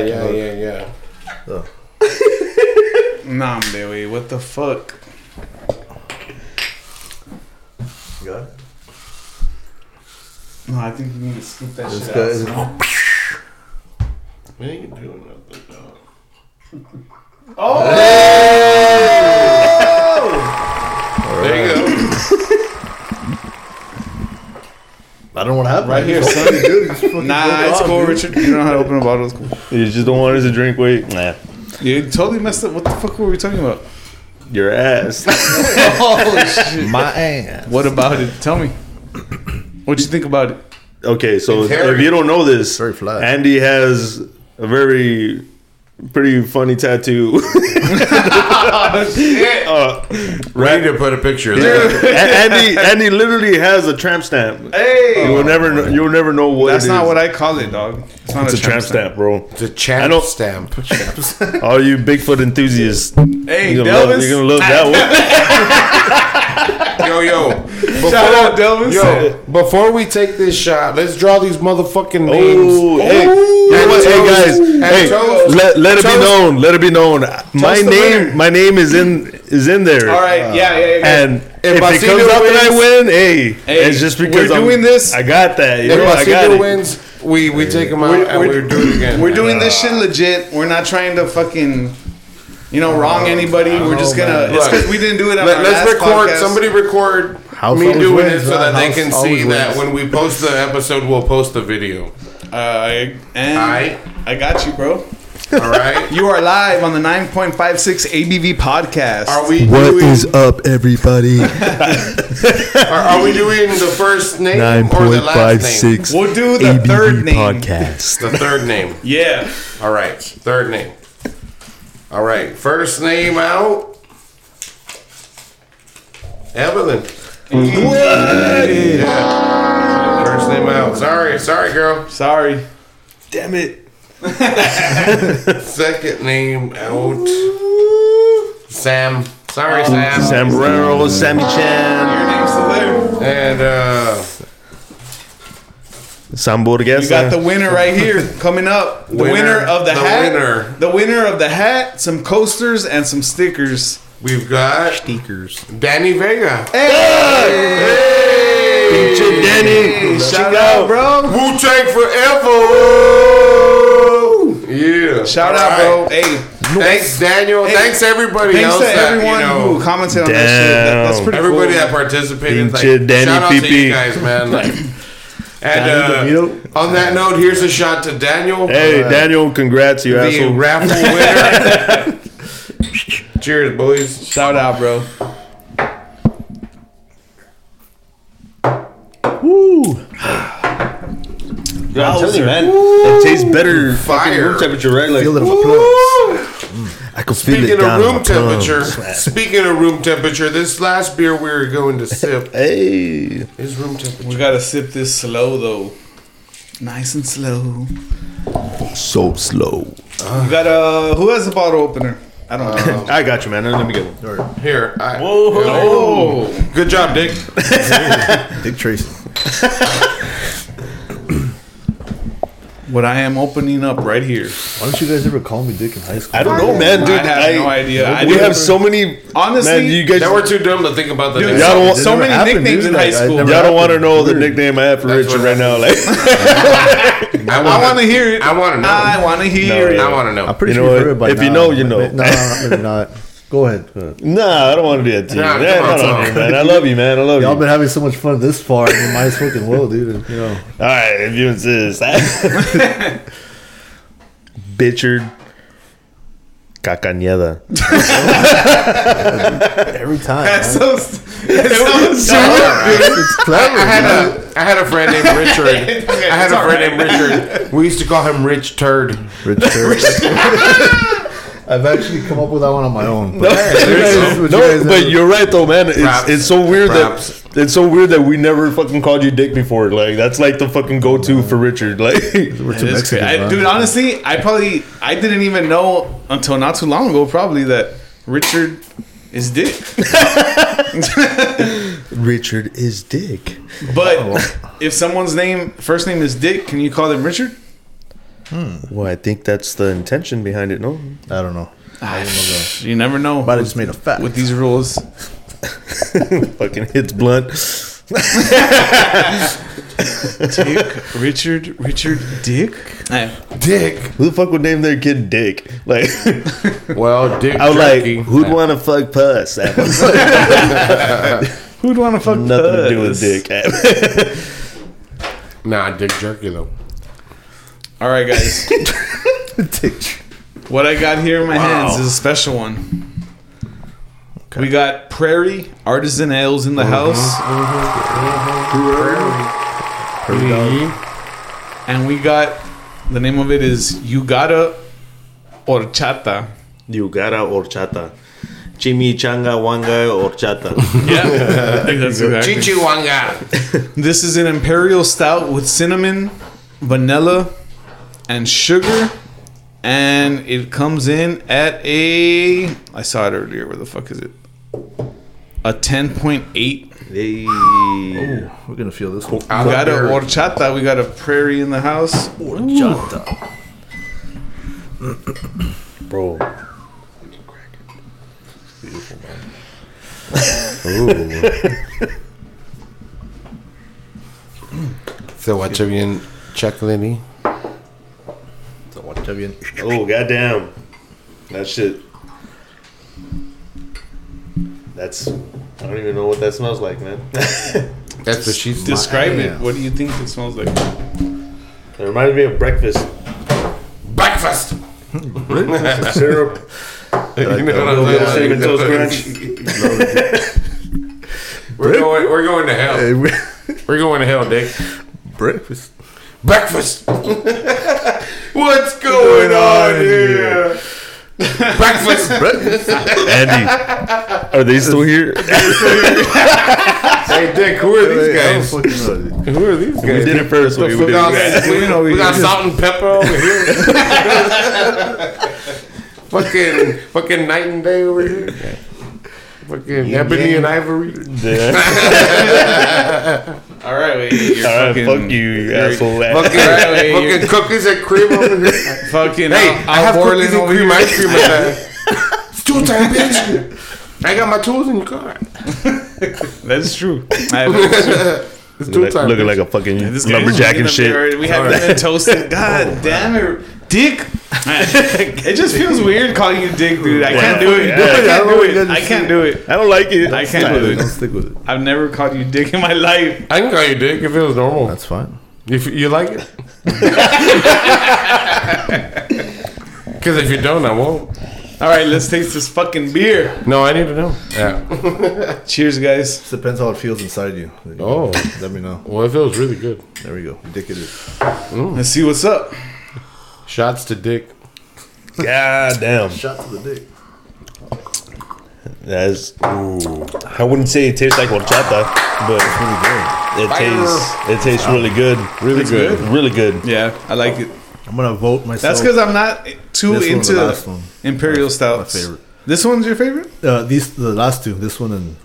Oh. Nah, baby, what the fuck? You got it? No, I think you need to scoop that this shit out. We ain't doing nothing, dog. Oh! Hey! There you go. I don't know what happened. Right here, son. Dude, it's cool, Richard. You don't know how to open a bottle. It's cool. You just don't want us to drink, wait. Nah. You totally messed up. What the fuck were we talking about? Your ass. Oh, shit. My ass. What about it? Tell me. What'd you think about it? Okay, so if you don't know this, Andy has a very pretty funny tattoo. Ready to put a picture of that. Andy literally has a tramp stamp. Hey, you'll never know what. That's not what I call it, dog. It's a tramp stamp, bro. It's a champ stamp. All you Bigfoot enthusiasts, hey, you're gonna love that one. Yo. Shout out, Delvis. Yo, before we take this shot, let's draw these motherfucking names. Hey guys, let it be known. My name is in there. All right, yeah. And if it comes out that I win, hey, it's just because I'm doing this. I got that. If Basilio wins, we take him out and we're doing it again. We're doing this shit legit. We're not trying to fucking. Wrong anybody. We're just gonna. Man. It's because we didn't do it. Let's record. Podcast. Somebody record House me doing it so that they can see that when we post the episode, we'll post the video. I got you, bro. All right, you are live on the 9.56 ABV podcast. What is up, everybody? are we doing the first name or the last name? We'll do the ABV third name podcast. The third name. Yeah. All right. Third name. All right, first name out. Evelyn. What? Yeah. First name out. Sorry, girl. Sorry. Damn it. Second name out. Sam. Sorry, Sam. Sambrero, Sammy Chan. Your name's Salut. And, Samburguesa. You got the winner right here coming up. The winner of the hat, some coasters, and some stickers. We've got stickers. Danny Vega. Hey! Pinche Danny. Shout out, bro. Wu-Tang forever. Yeah. Shout out, bro. Hey. Thanks, Daniel. Hey, thanks, everybody else. Thanks to everyone who commented on that shit. That's pretty cool. Everybody that participated. Shout out to you guys, man. And on that note, here's a shot to Daniel. Hey, Daniel, congrats, you asshole. The raffle winner. Cheers, boys. Shout out, bro. Woo. I'm telling you, man. It tastes better. Fire. Room temperature, right? Like, feel it in my plums. I can feel it down in my plums. Speaking of room temperature, this last beer we're going to sip is room temperature. We got to sip this slow, though. Nice and slow. So slow. You got a... Who has a bottle opener? I don't know. I got you, man. Let me get one. All right. Here. Whoa. Good job, Dick. Dick Tracy. What I am opening up right here. Why don't you guys ever call me Dick in high school? I don't know, man, dude. I have no idea. We have so many. Honestly, man, you guys were too dumb to think about the nickname. So many nicknames in high school. Y'all don't want to know the nickname I have for Richard right now. Like, I want to hear it. I want to know. I want to hear it. I want to know. I'm pretty sure you heard it by now. If you know, you know. No, maybe not. Go ahead. Nah, I don't want to do that to you. Man. I love you, man. I love you. Y'all been having so much fun this far in my fucking world, dude. You know. All right, if you insist. Richard Castañeda. Every time. That's it's clever. I had a friend named Richard. We used to call him Rich Turd. I've actually come up with that one on my own. But you're right though, man. It's so weird that we never fucking called you Dick before. Like that's like the fucking go-to for Richard. Like we're too Mexican, dude. Honestly, I didn't even know until not too long ago probably that Richard is Dick. Richard is Dick. But if someone's first name is Dick, can you call them Richard? Well, I think that's the intention behind it, no? I don't know. You never know. But I just made a fact. With these rules. Fucking hits Blunt. Dick. Richard Dick? Dick. Who the fuck would name their kid Dick? Like, well, Dick. I was like, who'd want to fuck puss? Who'd want to fuck puss? Nothing to do with Dick. Nah, Dick Jerky, though. All right, guys. What I got here in my hands is a special one. Okay. We got Prairie Artisan Ales in the house. Prairie. And we got, the name of it is Yugara Horchata. Yugara Horchata. Chimichanga Wanga Horchata. Yeah, I think that's exactly. Chichiwanga. This is an imperial stout with cinnamon, vanilla, and sugar, and it comes in at I saw it earlier. Where the fuck is it? A 10.8. Hey. Oh, we're gonna feel this one. We got a horchata. We got a prairie in the house. Horchata, bro. It's beautiful, man. Ooh. So what's up, in chocolatey? Oh, goddamn. That shit. I don't even know what that smells like, man. That's what she's describing. Yeah. What do you think it smells like? It reminds me of breakfast. Breakfast! Syrup. You know what I'm saying? We're going to hell. We're going to hell, Dick. Breakfast. What's going on here? Breakfast. Andy, are they still here? Hey Dick, who are these guys? Who are these guys? We did it first. We got salt and pepper over here. Fucking night and day over here. Fucking ebony and ivory. Yeah. All right, wait. All right, fuck you asshole. Fucking cookies and cream over here. Fucking hey, I have cookies and cream ice cream at that. It's two time, bitch. I got my tools in your car. That's true. It's two time. Looking like a fucking lumberjack and shit. We haven't been toasted. God damn it, Dick. It just feels weird calling you Dick, dude. I can't do it. I can't do it. I don't like it. I can't do it. Don't stick with it. I've never called you Dick in my life. I can call you Dick if it was normal. That's fine. If you like it. Because if you don't, I won't. All right, let's taste this fucking beer. No, I need to know. Yeah. Cheers, guys. It depends how it feels inside you. Oh. Let me know. Well, it feels really good. There we go. Dick it is. Let's see what's up. Shots to Dick. God damn. Shots to the Dick. That's. Ooh. I wouldn't say it tastes like horchata, but it's really good. It tastes really good. Really good. Yeah, I like it. I'm gonna vote myself. That's because I'm not too into imperial stouts. My favorite. This one's your favorite? The last two. This one and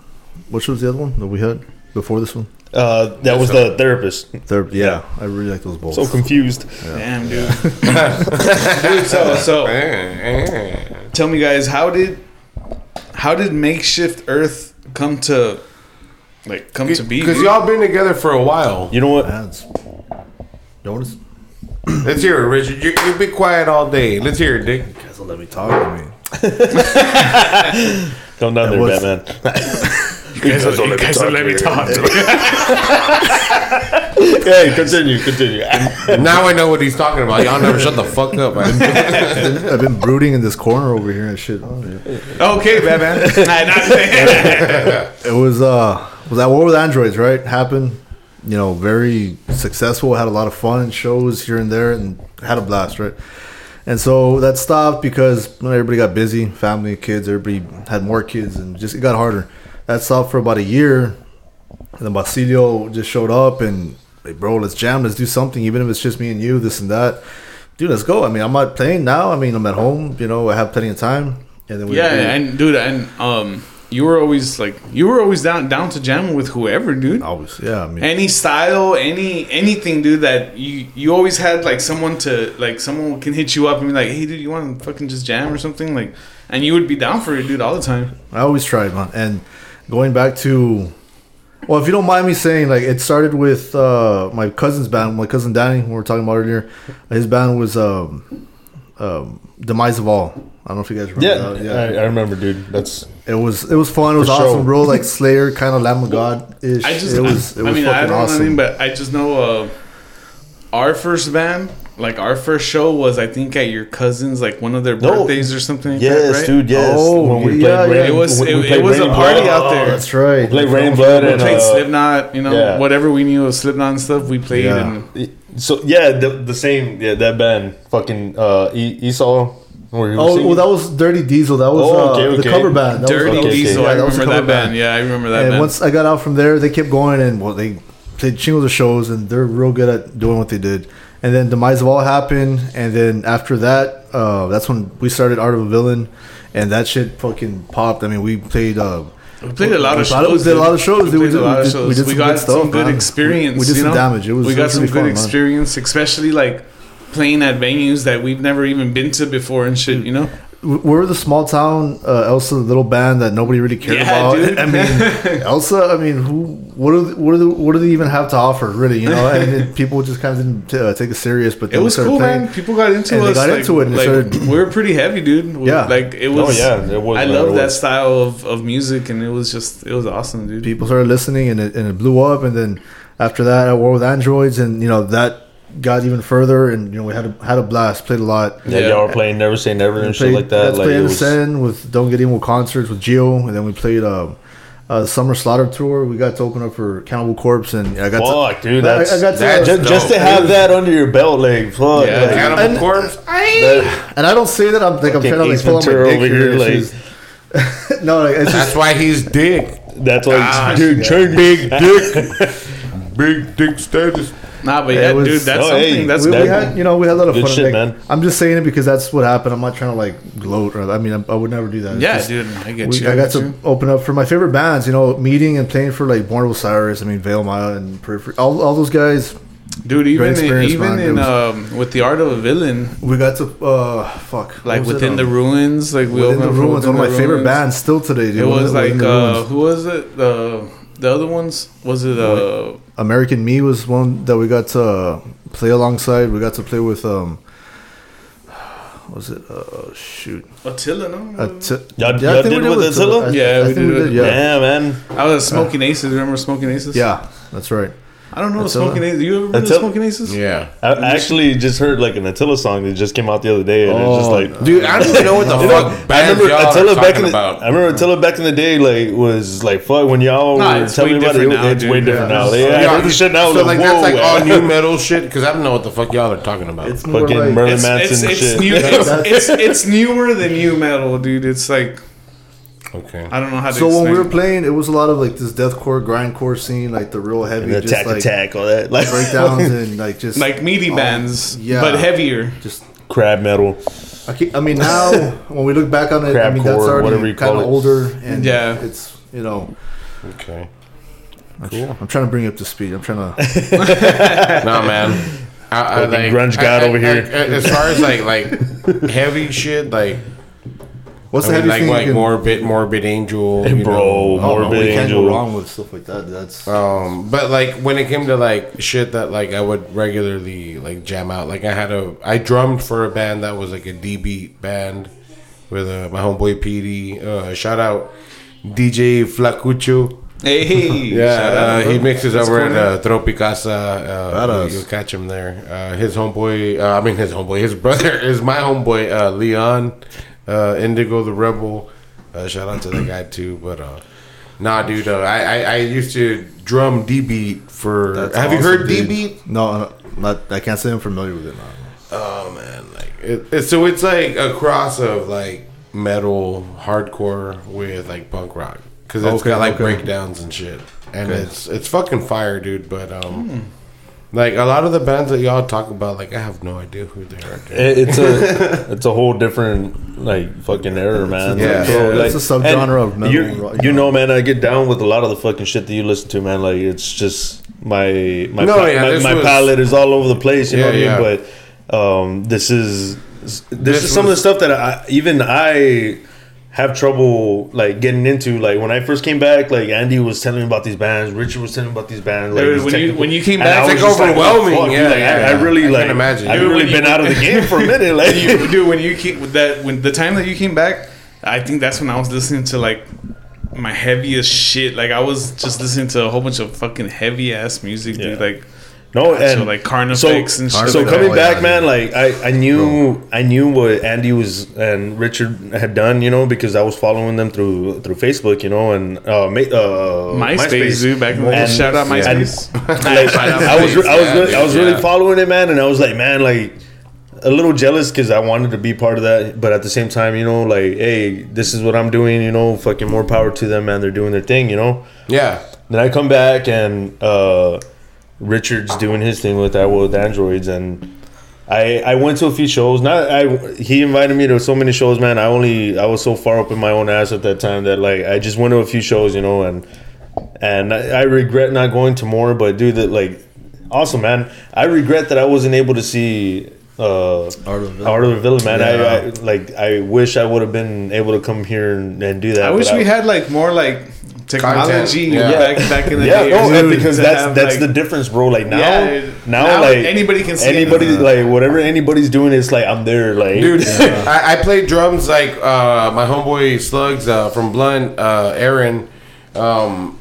which was the other one that we had before this one? That was the therapist. Yeah, I really like those bowls. So confused. Yeah. Damn, dude. Dude, so tell me, guys, how did Makeshift Earth come to be? Because y'all been together for a while. You know what? Notice. Let's hear it, Richard. You've been quiet all day. Let's hear it, Dick. You guys don't let me talk to me. Don't down there, Batman. You guys don't let me talk to me. Hey, continue. Now I know what he's talking about. Y'all never shut the fuck up, man. I've been brooding in this corner over here and shit. Okay, Batman. It was that War with Androids, right? Happened. You know, very successful, had a lot of fun, shows here and there, and had a blast, right? And so that stopped because everybody got busy, family, kids, everybody had more kids, and just it got harder. That stopped for about a year, and then Basilio just showed up and, hey, bro, let's jam, let's do something, even if it's just me and you, this and that. Dude, let's go. I mean, I'm not playing now. I mean, I'm at home, you know, I have plenty of time. And then you were always down to jam with whoever, dude. Always, yeah. I mean, any style, anything, dude. That you always had someone can hit you up and be like, hey, dude, you want to fucking just jam or something, like, and you would be down for it, dude, all the time. I always tried, man. And going back to, well, if you don't mind me saying, like, it started with my cousin's band, my cousin Danny, who we were talking about earlier. His band was Demise of All. I don't know if you guys remember that. Yeah, I remember, dude. It was fun. It was awesome, bro. Like Slayer, kind of Lamb of God-ish. I just know our first band, like our first show was, I think, at your cousin's, like one of their birthdays or something. Yes, right? Dude. Yes. Oh, when we played Rain. It was a party out there. That's right. We played Rain Blood and played Slipknot. You know, whatever we knew of Slipknot and stuff, we played. Yeah. And so the same. Yeah, that band, fucking Esau. Well, that was Dirty Diesel. That was the cover band. Dirty Diesel. Yeah, I remember that band. Yeah, I remember that band. And once I got out from there, they kept going, and they played shingles of shows, and they're real good at doing what they did. And then Demise of All happened, and then after that, that's when we started Art of a Villain, and that shit fucking popped. I mean, we played... We played a lot of shows. We did some good stuff. We got some good experience. We did some damage. We got some good experience, especially like... playing at venues that we've never even been to before and shit, you know. We're the small town Elsa little band that nobody really cared about. Dude. I mean, Elsa. I mean, what do they even have to offer, really? You know, and people just kind of didn't take it serious. But it was cool, playing, man. People got into us. They got into it. And we were pretty heavy, dude. Yeah, like it was. Oh yeah, it was. I love that style of music, and it was awesome, dude. People started listening, and it blew up. And then after that, I War with Androids, and you know that. Got even further, and you know, we had a blast, played a lot. Yeah, y'all were playing Never Say Never and shit like that. That's like playing Sen with Don't Get Emo concerts with Gio, and then we played Summer Slaughter tour, we got to open up for Cannibal Corpse, and I got just to have that under your belt, like fuck, yeah, like, Cannibal Corpse. And I don't say that I'm like I'm trying to like pull up my dick here, like, no, like, it's just, that's why he's dick. That's why, dude, yeah. Big dick, big dick status. Nah, but yeah, was, dude, that's something that's we had, you know, we had a lot of good fun. Shit, man. I'm just saying it because that's what happened. I'm not trying to like gloat. Or, I mean, I would never do that. It's dude, I get you. I got to open up for my favorite bands. You know, meeting and playing for like Born of Osiris. I mean, Veil Maya and Periphery. All those guys. Dude, even with The Art of a Villain, we got to like Within the Ruins. Like Within the Ruins, one of my favorite bands still today. Dude. It was like who was it? The other ones, was it American Me was one that we got to play alongside. We got to play with was it Attila? No, y'all did with Attila? Yeah, we did. Yeah, man. I was Smoking Aces. Remember Smoking Aces? Yeah, that's right. I don't know Attila. Smoking Aces. You ever heard of Smoking Aces? Yeah. I actually just heard like an Attila song that just came out the other day, and it's just like, dude, I don't even know what the fuck. I remember Attila back in the, day, like was like fuck when y'all were telling me about it. Now, it's way different now. Yeah, this shit now. So like that's like all new metal shit because I don't know what the fuck y'all are talking about. It's fucking Merlin Manson shit. It's newer than new metal, dude. It's like. Okay. I don't know how to explain. So when we were playing, it was a lot of like this deathcore, grindcore scene, like the real heavy, and just attack, all that, like breakdowns and like just like meaty bands, but heavier, just crab metal. I mean, now when we look back on it, crab that's already kind of older, and it's okay. Cool. I'm trying to bring you up to speed. I'm trying to. Nah, man. I like grunge god over here. As far as like heavy shit, like. What's the heavy thing? Like morbid angel, you know? Morbid angel. Can't go wrong with stuff like that. That's but like when it came to like shit that like I would regularly like jam out. Like I drummed for a band that was like a D beat band with my homeboy PD. Shout out DJ Flacucho. Hey, he mixes over at Tropicasa. You'll catch him there. His brother is my homeboy Leon. Indigo the Rebel, shout out to that guy too. But nah, dude, I used to drum D beat for. That's have awesome, you heard D beat? No, not. I can't say I'm familiar with it. Now. Oh man, like it's like a cross of like metal hardcore with like punk rock because it's got like breakdowns and shit, and it's fucking fire, dude. But like a lot of the bands that y'all talk about, like I have no idea who they are. It's a whole different like fucking era, man. It's a subgenre of metal. You know, man, I get down with a lot of the fucking shit that you listen to, man. Like it's just my palette is all over the place. You know what I mean? But this is some of the stuff that I have trouble like getting into. Like when I first came back, like Andy was telling me about these bands, Richard was telling me about these bands. Like, when you came back, it's like overwhelming. Like, I've really been out of the game for a minute. Like, dude, when the time that you came back, I think that's when I was listening to like my heaviest shit. Like I was just listening to a whole bunch of fucking heavy ass music, dude. Like. No, and so like Carnifex and shit. So coming back, man, like I knew what Andy was and Richard had done, you know, because I was following them through Facebook, you know, and MySpace, dude, back in the day. Shout out MySpace. I was really following it, man, and I was like, man, like a little jealous because I wanted to be part of that, but at the same time, you know, like, hey, this is what I'm doing, you know, fucking more power to them, man. They're doing their thing, you know. Yeah. Then I come back and. Richard's doing his thing with that War with Androids, and I went to a few shows. He invited me to so many shows, man. I was so far up in my own ass at that time that like I just went to a few shows, you know, and I regret not going to more. But dude, that like awesome, man. I regret that I wasn't able to see Art of the Villain, man. Yeah. I wish I would have been able to come here and do that. I wish we had like more like. Technology back in the day. Yeah, no, because that's like, the difference, bro. Like now like anybody can see like whatever anybody's doing, it's like I'm there, like dude. Yeah. I played drums like my homeboy Slugs from Blunt, Aaron.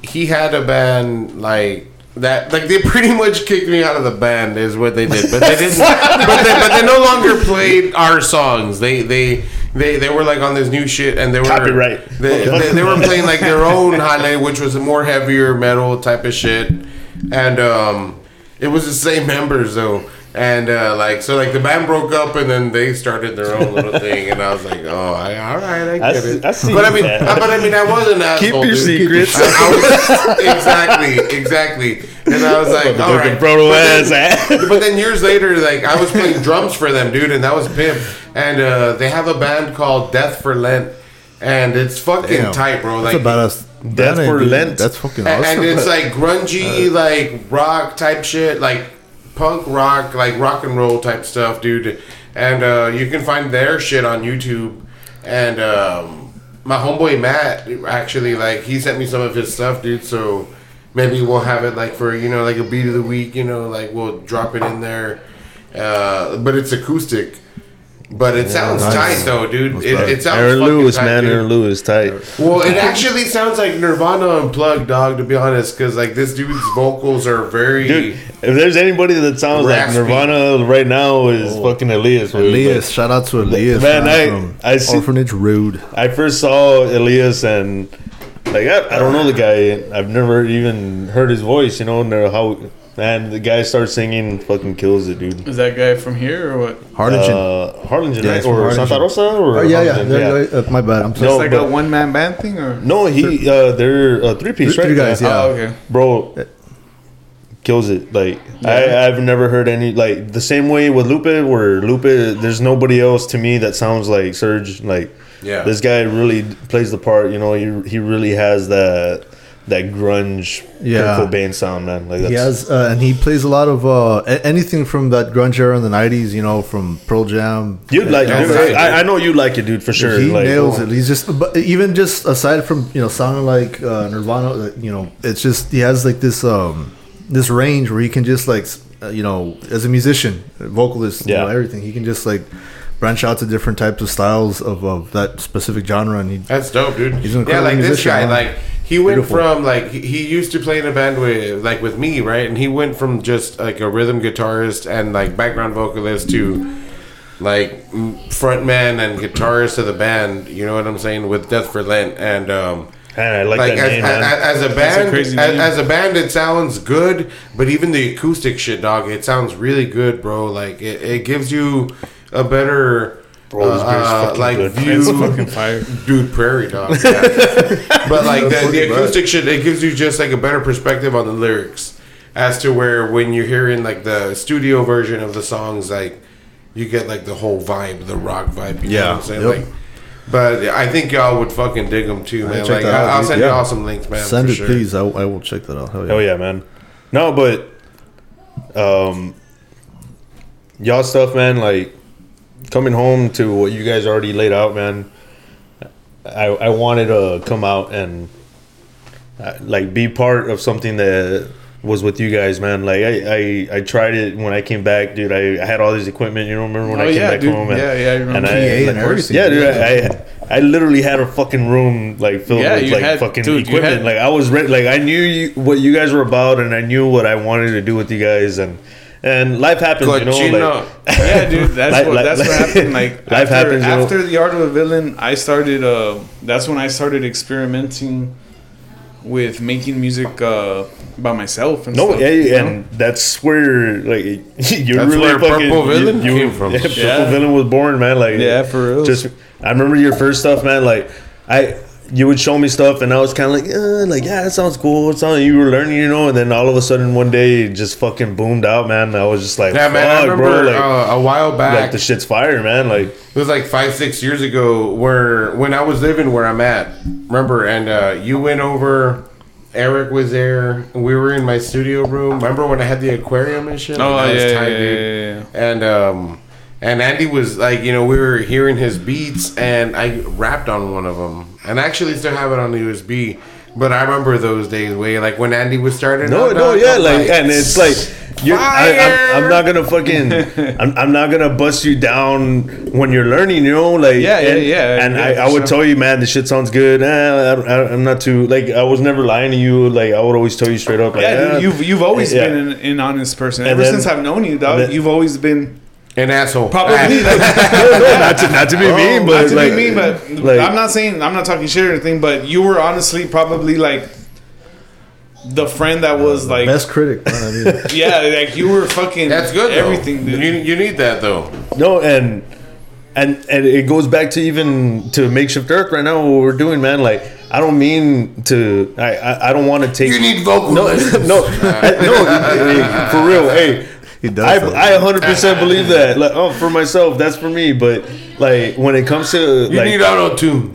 He had a band like that. Like they pretty much kicked me out of the band is what they did, but they didn't. But they no longer played our songs. They They were like on this new shit, and they were copyright. They were playing like their own highlight, which was a more heavier metal type of shit, and it was the same members though. And the band broke up, and then they started their own little thing, and I was like, "Oh, all right, I get it." But I mean, I was an asshole. Keep your secrets. Exactly. And I was like, "All right, brutal ass." But then years later, like I was playing drums for them, dude, and that was pimp. And they have a band called Death for Lent, and it's fucking tight, bro. Like that's a badass. Death for Lent. That's fucking awesome. And it's like grungy, like rock type shit, like punk rock, like rock and roll type stuff, dude. And you can find their shit on YouTube. And my homeboy Matt, actually, like, he sent me some of his stuff, dude. So maybe we'll have it, like, for, you know, like a beat of the week, you know, like we'll drop it in there. But it's acoustic. But it sounds tight, though, dude. It sounds Aaron Lewis, tight, man. Dude. Aaron Lewis, tight. Well, it actually sounds like Nirvana unplugged, dog, to be honest, because, like, this dude's vocals are very... Dude, if there's anybody that sounds raspy like Nirvana right now is fucking Elias. Dude. Elias. Shout out to Elias. Man, I see, Orphanage Rude. I first saw Elias and, like, I don't know the guy. I've never even heard his voice, you know, and how... And the guy starts singing, fucking kills it, dude. Is that guy from here or what? Harlingen. Harlingen, yeah, or Harlingen. Santa Rosa? Or Harlingen. Yeah. My bad. I'm sorry. No, it's like a one-man band thing? Or? No, they're a three-piece, right? Three guys, yeah. Oh, okay. Bro, kills it. Like, yeah. I've never heard any, like, the same way with Lupe, where Lupe, there's nobody else to me that sounds like Serge. Like, yeah. This guy really plays the part, you know, he really has that... That grunge, Kurt Cobain sound, man. Like that's... He has, and he plays a lot of anything from that grunge era in the 90s, you know, from Pearl Jam. You'd like it, dude. I know you like it, dude, for sure. He nails it. He's just, but even just aside from, you know, sounding like Nirvana, you know, it's just, he has like this, this range where he can just like, you know, as a musician, vocalist, you know, everything, he can just like, branch out to different types of styles of that specific genre, and that's dope, dude. He's an incredible musician, this guy, man. Like he went from like he used to play in a band with me, right? And he went from just like a rhythm guitarist and like background vocalist to like frontman and guitarist of the band. You know what I'm saying? With Death for Lent, and I like that name, man. As a band, it sounds good, but even the acoustic shit, dog, it sounds really good, bro. Like it gives you a better view, fire. Dude, Prairie Dog. Yeah. But like the acoustic shit, it gives you just like a better perspective on the lyrics, as to where when you're hearing like the studio version of the songs, like you get like the whole vibe, the rock vibe. You know what I'm saying? Yep. Like, but I think y'all would fucking dig them too, man. Like I'll send you all some links, man. Send it, please. I will check that out. Hell yeah, man. No, but y'all stuff, man. Like. Coming home to what you guys already laid out, man, I wanted to come out and like be part of something that was with you guys, man. Like I tried it when I came back, dude. I had all this equipment, you know, remember when I came back home? And, I remember. And everything. Yeah, dude, I literally had a fucking room like filled with like fucking equipment. Like I was ready. Like I knew what you guys were about, and I knew what I wanted to do with you guys, and life happens, you know. Like, yeah, dude, that's what happened. Like after The Art of a Villain, I started. That's when I started experimenting with making music by myself. And that's where like that's really where fucking Purple Villain came from. Yeah, Purple Villain was born, man. Like for real. Just I remember your first stuff, man. Like you would show me stuff, and I was kind of like, that sounds cool. It sounds like you were learning, you know. And then all of a sudden, one day, it just fucking boomed out, man. I was just like, yeah, man. I remember a while back, like the shit's fire, man. Like it was like 5-6 years ago, when I was living where I'm at. Remember, and you went over. Eric was there. We were in my studio room. Remember when I had the aquarium and shit? Oh, yeah. And Andy was like, you know, we were hearing his beats, and I rapped on one of them. And I actually still have it on the USB. But I remember those days way like when Andy was starting. And it's like I'm not gonna fucking I'm not gonna bust you down when you're learning, you know, like I would tell you, man, this shit sounds good. I'm not too like I was never lying to you. Like I would always tell you straight up. Like, you've always been an honest person. Ever since I've known you, dog, you've always been. An asshole. Probably. Not to be mean, but... Not to be mean, but I'm not talking shit or anything, but you were honestly probably like the friend that was like... Best critic. Yeah, like you were fucking... That's good, everything, dude. You need that, though. No, and it goes back to even to Makeshift Earth right now, what we're doing, man. Like, I don't mean to... I don't want to take... You need vocal. No, for real, hey... He does. I 100% believe that. Like, oh, for myself, that's for me. But like when it comes to like, you need auto tune.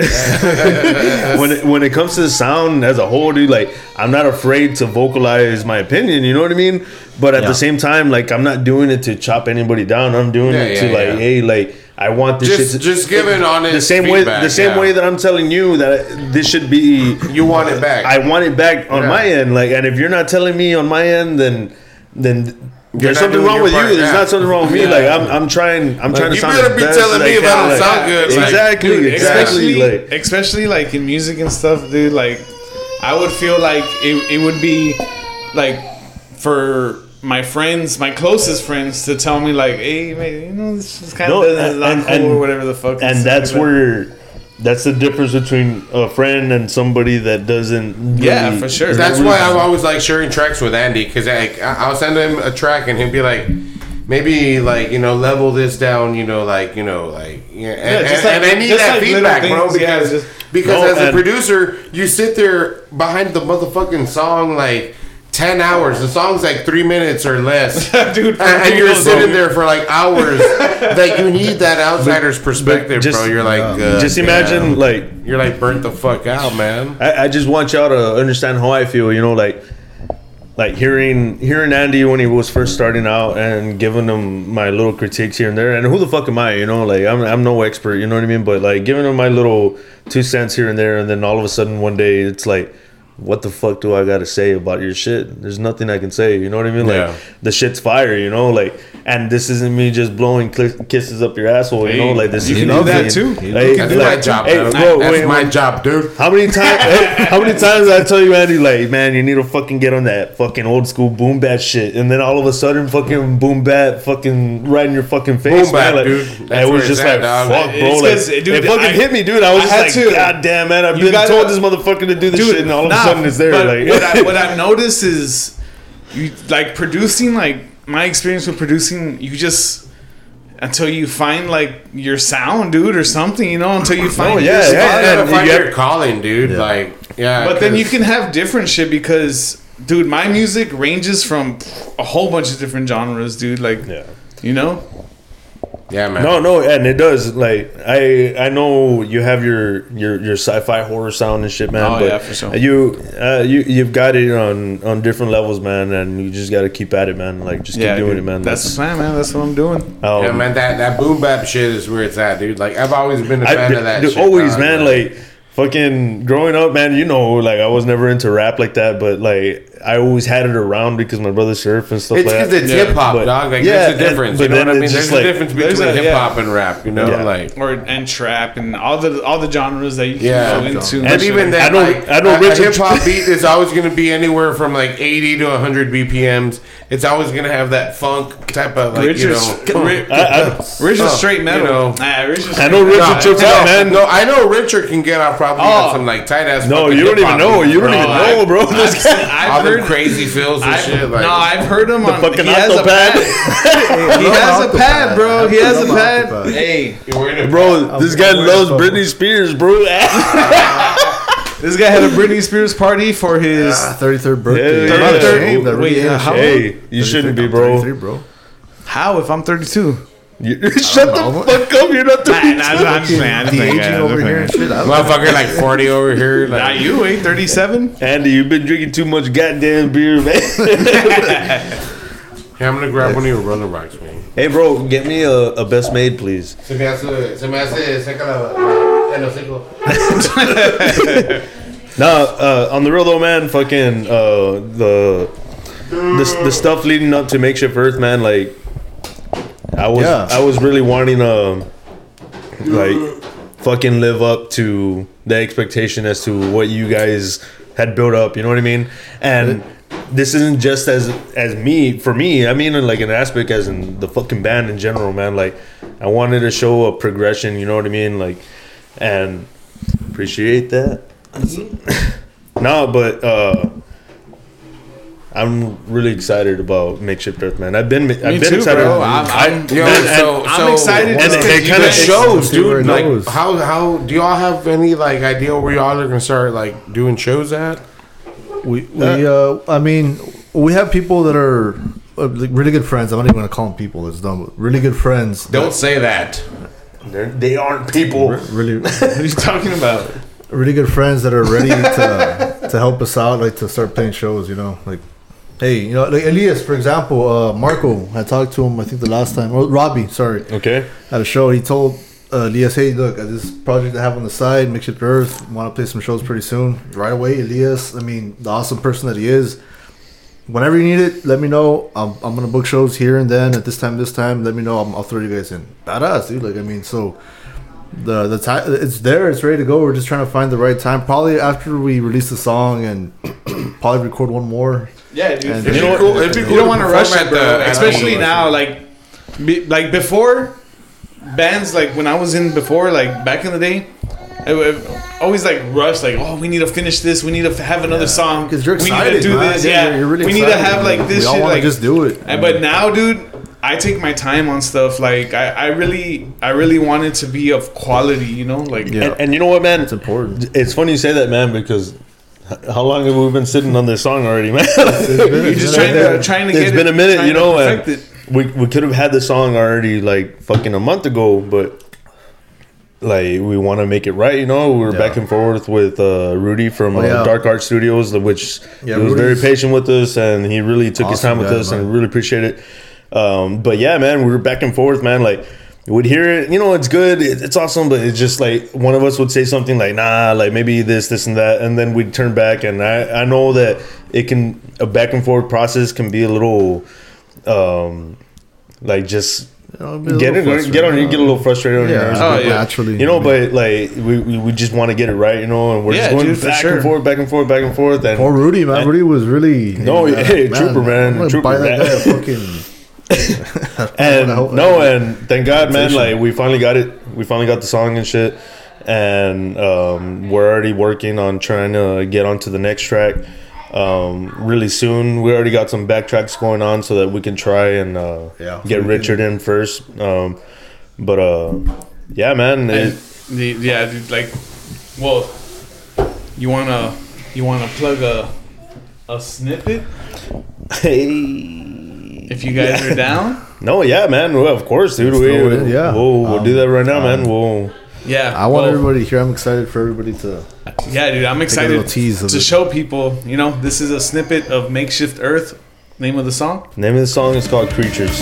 when it comes to the sound as a whole, dude, like I'm not afraid to vocalize my opinion. You know what I mean? But at the same time, like I'm not doing it to chop anybody down. I'm doing it to hey, like I want this shit. Just giving on it the same way that I'm telling you that this should be. You want it back. I want it back on my end. Like, and if you're not telling me on my end, then. There's something wrong with you. There's not something wrong with me. Yeah. Like I'm trying to sound good. You better be telling me if I don't sound good. Exactly. Dude, especially like in music and stuff, dude. Like I would feel like it would be like for my friends, my closest friends, to tell me like, hey, man, you know, this is kind of not cool or whatever the fuck. And that's where. That's the difference between a friend and somebody that doesn't. Really, yeah, for sure. That's why I'm always like sharing tracks with Andy, because I'll send him a track and he'll be like, maybe like, you know, level this down, you know, like. Yeah, and I need that feedback, bro, because as a producer, you sit there behind the motherfucking song like 10 hours. The song's like 3 minutes or less, dude. And you're sitting there for like hours. Like you need that outsider's perspective, bro. You're like, just imagine, like you're like burnt the fuck out, man. I just want y'all to understand how I feel. You know, like hearing Andy when he was first starting out and giving him my little critiques here and there. And who the fuck am I? You know, like I'm no expert. You know what I mean? But like giving him my little 2 cents here and there, and then all of a sudden one day it's like, what the fuck do I gotta say about your shit? There's nothing I can say. You know what I mean? Like the shit's fire. You know, like, and this isn't me just blowing kisses up your asshole. You know, like this. You know that too. You can do my job. Hey, bro, that's my job, dude. How many times I tell you, Andy, like, man, you need to fucking get on that fucking old school boom bat shit, and then all of a sudden, fucking boom bat, fucking right in your fucking face. Boom bat, like, dude. It was just like, fuck, bro. Like, dude, it fucking hit me, dude. I was just like, god damn, man, I've been told this motherfucker to do this shit, and all of a sudden. Is there, like. what I've noticed is you like producing, like my experience with producing, you just until you find like your sound, dude, or something, you know, until you find your calling, dude. Yeah. Like, yeah, but then you can have different shit because, dude, my music ranges from a whole bunch of different genres, dude. Like, you know. Yeah, man. No, and it does. Like, I know you have your sci-fi horror sound and shit, man. Oh, but yeah, for sure. You've got it on different levels, man, and you just got to keep at it, man. Like, just keep doing it, man. That's the plan, man. That's what I'm doing. Yeah, man. That boom bap shit is where it's at, dude. Like, I've always been a fan of that. Shit. Always, God, man. Like, fucking growing up, man. You know, like I was never into rap like that, but like. I always had it around because my brother Surf and stuff like that. It's because it's hip-hop, dog. Like, there's a difference. You know what I mean? There's a difference between hip-hop and rap, you know? Yeah. Like, and trap and all the genres that you can go into. And even that, I know a hip-hop beat is always going to be anywhere from, like, 80 to 100 BPMs. It's always going to have that funk type of, like, Richard's straight metal. You know. I know Richard trips out, man. No, I know Richard can get off probably on some, like, tight-ass. No, you don't even know. You don't even know, bro. Crazy feels and shit. Like, no, I've heard him on the fucking octopad. He has a pad, bro. He has a pad. Hey, bro, this guy loves Britney Spears, bro. This guy had a Britney Spears party for his 33rd birthday. Wait, how? Hey, you shouldn't be, bro. How? If I'm 32. Shut the fuck up! You're not 32. I'm saying, aging over here and shit. Motherfucker, like 40 over here. Like. Nah, you ain't 37. Andy, you've been drinking too much goddamn beer, man. Hey, I'm gonna grab one of your Runner Rocks, man. Hey, bro, get me a Best Made, please. Se me hace seca la. Nah, on the real though, man. Fucking the stuff leading up to Makeshift Earth, man, like. I was really wanting to like fucking live up to the expectation as to what you guys had built up, you know what I mean? And this isn't just as me, for me, I mean, in like an aspect as in the fucking band in general, man. Like, I wanted to show a progression, you know what I mean? Like, and appreciate that. No, but I'm really excited about Makeshift Earth, man. I've been excited, bro. I'm excited, and it kind of shows, dude. Like, how do y'all have any like idea where y'all are gonna start like doing shows at? We have people that are really good friends. I'm not even gonna call them people. It's dumb. Really good friends. Don't say that. They aren't people. Really? What are you talking about? Really good friends that are ready to help us out, like to start playing shows. You know, like, hey, you know, like Elias, for example, Marco. I talked to him, I think the last time. Oh, Robbie, sorry. Okay. At a show, he told Elias, "Hey, look, this project I have on the side, Makeshift Earth, want to play some shows pretty soon." Right away, Elias. I mean, the awesome person that he is. Whenever you need it, let me know. I'm gonna book shows here and then at this time. Let me know. I'll throw you guys in. Badass, dude. Like, I mean, so. The time, it's there, it's ready to go. We're just trying to find the right time. Probably after we release the song and probably record one more. Yeah, dude. It'd be cool. You don't want to rush it, bro. Especially now, like before bands, like when I was in before, like back in the day, I always like rush, like, oh, we need to finish this. We need to have another song because you're excited. We need to do this. Yeah, you're really excited. We need to have like this. We all shit. Like, just do it. But now, dude. I take my time on stuff. Like I really want it to be of quality, you know. Like, yeah. And you know what, man? It's important. It's funny you say that, man, because how long have we been sitting on this song already, man? We're just trying to get it. It's been a minute, you know. And we could have had the song already like fucking a month ago, but like we want to make it right, you know. We were back and forth with Rudy from Dark Art Studios, which he was very patient with us, and he really took his time with us, and I really appreciate it. But yeah, man, we were back and forth, man. Like, we'd hear it, you know, it's good, it's awesome, but it's just like one of us would say something like, nah, like maybe this and that, and then we'd turn back. And I know that a back and forth process can be a little like just get a little frustrated on your nerves, naturally, you know. But like we just want to get it right, you know, and we're just going back and forth. And poor Rudy, man, Rudy was really trooper, man, I'm trooper, buy that guy fucking. and thank God, man, like we finally got the song and shit, and we're already working on trying to get onto the next track really soon. We already got some backtracks going on so that we can try and get Richard in first, yeah, man. You wanna plug a snippet? Hey. If you guys are down? No, yeah, man. Well, of course, dude. We'll do that right now, man. I want everybody here. I'm excited for everybody to. Yeah, dude. I'm excited to show people. You know, this is a snippet of Makeshift Earth. Name of the song? Name of the song is called Creatures.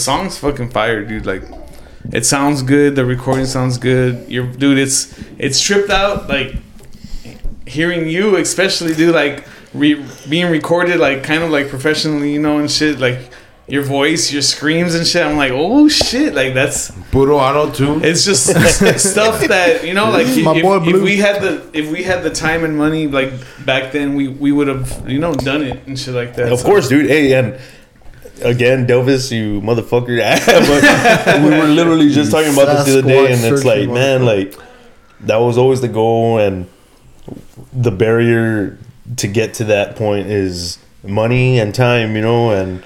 Song's fucking fire, dude. Like, it sounds good, the recording sounds good. Dude, it's tripped out, like hearing you especially, dude, like being recorded like kind of like professionally, you know, and shit, like your voice, your screams and shit. I'm like, oh shit, like that's puro auto tune. It's just stuff that, you know, like if we had the time and money like back then, we would have, you know, done it and shit like that. Of course, dude. Hey, and again, Delvis, you motherfucker. But we were literally just talking about this the other day, and it's like, man, like that was always the goal, and the barrier to get to that point is money and time, you know, and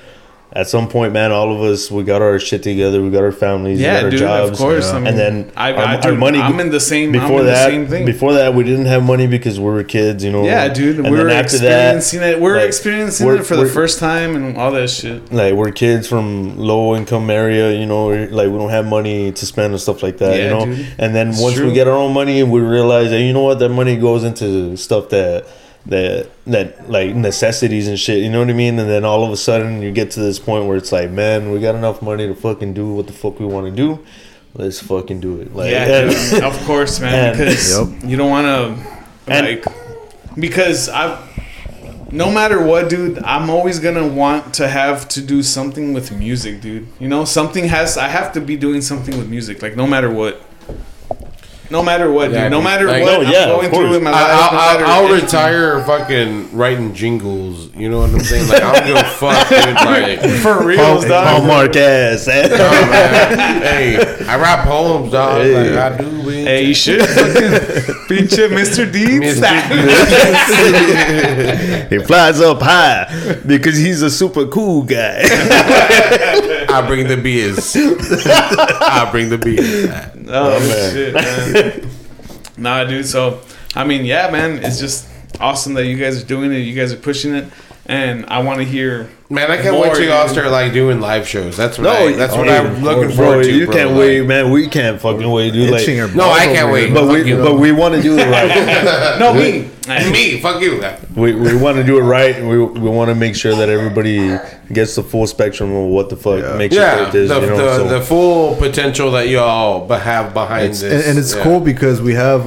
at some point, man, all of us, we got our shit together. We got our families. Yeah, we got our jobs. Of course. Yeah. I mean, and then our money. I'm in the same. Before that, before that, we didn't have money because we were kids, you know. Yeah, dude. And we're experiencing that, it for the first time and all that shit. Like, we're kids from low income area, you know. Like, we don't have money to spend and stuff like that, yeah, you know. Dude. And then once we get our own money, we realize that, you know what, that money goes into stuff that like necessities and shit, you know what I mean? And then all of a sudden you get to this point where it's like, man, we got enough money to fucking do what the fuck we want to do. Let's fucking do it. Like, yeah, dude, of course, man. Because you don't want to, like, because no matter what, dude, I'm always gonna want to have to do something with music, dude. You know, I have to be doing something with music, like, no matter what. No matter what, dude. No matter what I'm going through in my life. I'll retire fucking writing jingles. You know what I'm saying? Like, I don't give a fuck, dude. Like, for real, dog. Hallmark ass. Hey, I rap poems, dog. Hey. Like, I do. Hey, you should fucking feature Mr. Deeds. He flies up high because he's a super cool guy. I bring the beers. Oh, man. Shit, man. Nah, dude. So, I mean, yeah, man. It's just awesome that you guys are doing it. You guys are pushing it. And I want to hear. Man, I can't wait till y'all start like doing live shows. That's what I'm looking forward to. You can't wait, man. We can't fucking wait, dude. Like, no, I can't wait. But we want to do it right. No, me, fuck you. We want to do it right. We want to make sure that everybody gets the full spectrum of what the fuck makes it is. The full potential that y'all have behind this, and it's cool because we have.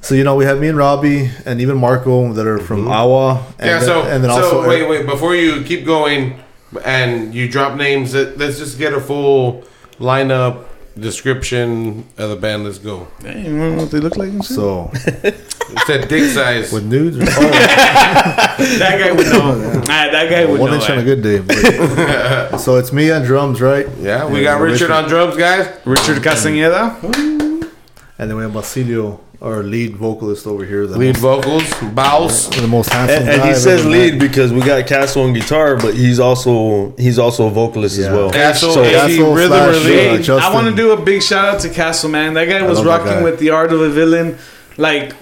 So, you know, we have me and Robbie and even Marco that are from Awa. And also wait. Before you keep going and you drop names, let's just get a full lineup description of the band. Let's go. Hey, you know what they look like? So, it said dick size. With nudes? Or that guy would know. That guy would know. One inch on a good day. But, so, it's me on drums, right? Yeah, we got Richard on drums, guys. Richard Castañeda. And then we have Basilio, our lead vocalist over here. Bows. The most handsome guy. And he says lead because we got Castle on guitar, but he's also a vocalist as well. Castle rhythm. I want to do a big shout out to Castle, man. That guy was rocking with The Art of a Villain, like,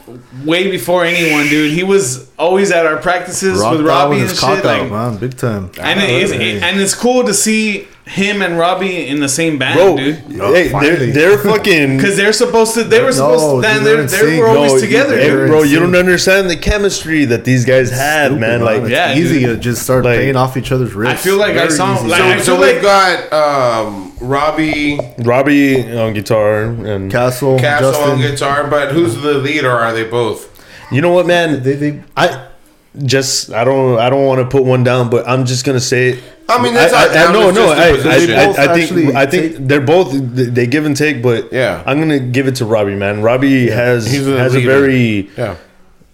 way before anyone, dude. He was always at our practices with Robbie and shit. Out, man, big time. And it's cool to see him and Robbie in the same band, dude. Hey, they're fucking. Because they're supposed to. They were always together, dude. Bro, you don't understand the chemistry that these guys had, man. Like, it's easy to just start playing off each other's riffs. I feel like I saw. So we've got Robbie on guitar and Castle on guitar. But who's the lead, or are they both? You know what, man? I don't want to put one down, but I'm just gonna say it. I mean, I think they're both, they give and take, but I'm gonna give it to Robbie, man. Robbie has a very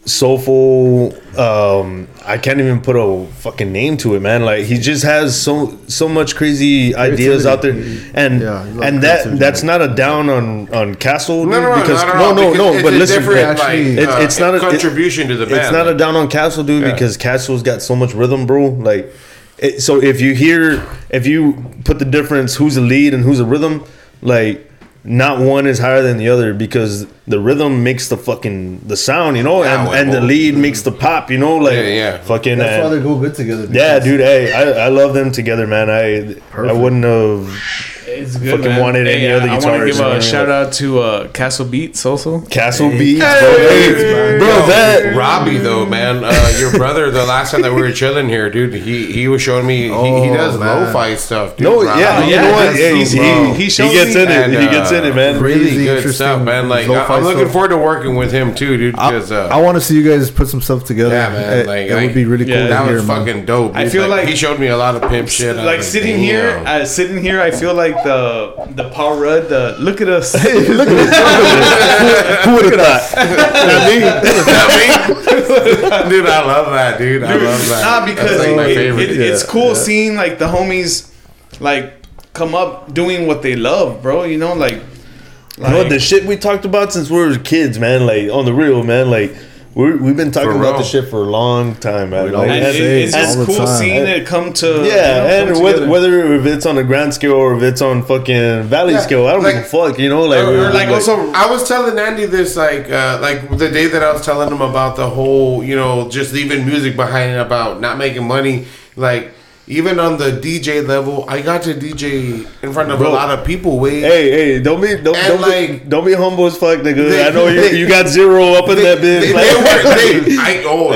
soulful. I can't even put a fucking name to it, man. Like, he just has so much crazy ideas out there, and that's not a down on Castle, dude, because but listen, it's not a contribution to the band. It's not a down on Castle, dude, because Castle's got so much rhythm, bro. Like, so if you put the difference, who's a lead and who's a rhythm, like, not one is higher than the other, because the rhythm makes the fucking the sound, you know, and the lead makes the pop, you know, like fucking. That's why they go good together. Yeah, dude. Hey, I love them together, man. I wouldn't have. It's good, fucking man. Wanted any other guitarist. I want to give a shout out to Castle Beats also. Castle Beats, bro. That Robbie though, man, your brother. The last time that we were chilling here, dude, he was showing me. He does lo-fi stuff, dude. No, you know what? He gets in it, man. Really good stuff, man. Like, I'm looking forward to working with him too, dude. Because I want to see you guys put some stuff together. Yeah, man. Like, it would be really cool. That was fucking dope. I feel like he showed me a lot of pimp shit. Like, sitting here, I feel like. The Paul Rudd, look at us. Hey, look at us. Who would have thought? Not me. Dude, I love that, dude. I love that. Nah, because like my favorite. It's cool seeing, like, the homies, like, come up doing what they love, bro. You know, like, you know, the shit we talked about since we were kids, man. Like, on the real, man. Like, We've been talking about this shit for a long time, man. Like, it's all cool time. Seeing it come to whether if it's on a grand scale or if it's on fucking valley scale, I don't give a fuck, you know. Also, I was telling Andy this like the day that I was telling him about the whole, you know, just leaving music behind about not making money, like. Even on the DJ level, I got to DJ in front of a lot of people. Hey, don't be humble as fuck, nigga. I know you got zero up in that bitch. Zero.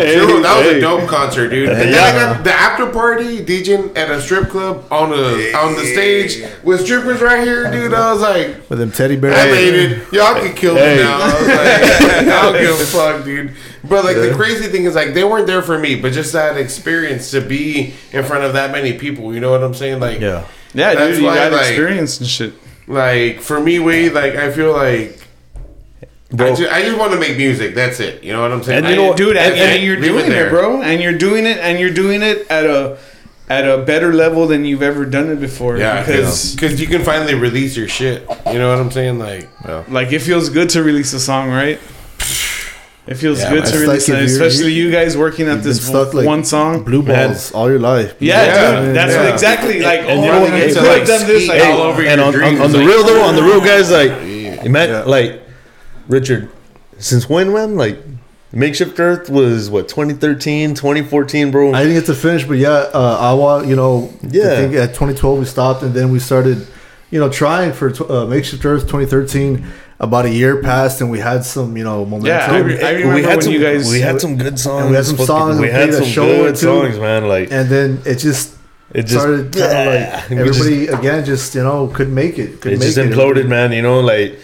That was a dope concert, dude. And then I got the after party DJing at a strip club on the stage with strippers right here, dude. I was like, with them teddy bears. I made it. Y'all can kill me now. I was like, I don't give a fuck, dude. But like the crazy thing is, like, they weren't there for me, but just that experience to be in front of that many people, you know what I'm saying? Like, yeah, dude, you got experience and shit. Like for me, I feel like I just want to make music. That's it. You know what I'm saying? And you're doing it, bro. And you're doing it at a better level than you've ever done it before. Yeah, because you can finally release your shit. You know what I'm saying? Like, like it feels good to release a song, right? It feels good to release, like especially you guys working at this one song. Blue balls all your life. Dude, that's what exactly like. And on the real guys, like, like Richard, since when, man? Like, Makeshift Earth was what 2013, 2014, bro. I didn't get to finish, but I think at 2012 we stopped, and then we started, you know, trying for Makeshift Earth 2013. About a year passed, and we had some, you know, momentum. Yeah, I remember you guys. We had some good songs. We had some good songs, man. Like, and then it just started kind of like everybody couldn't make it. Imploded, man. You know, like.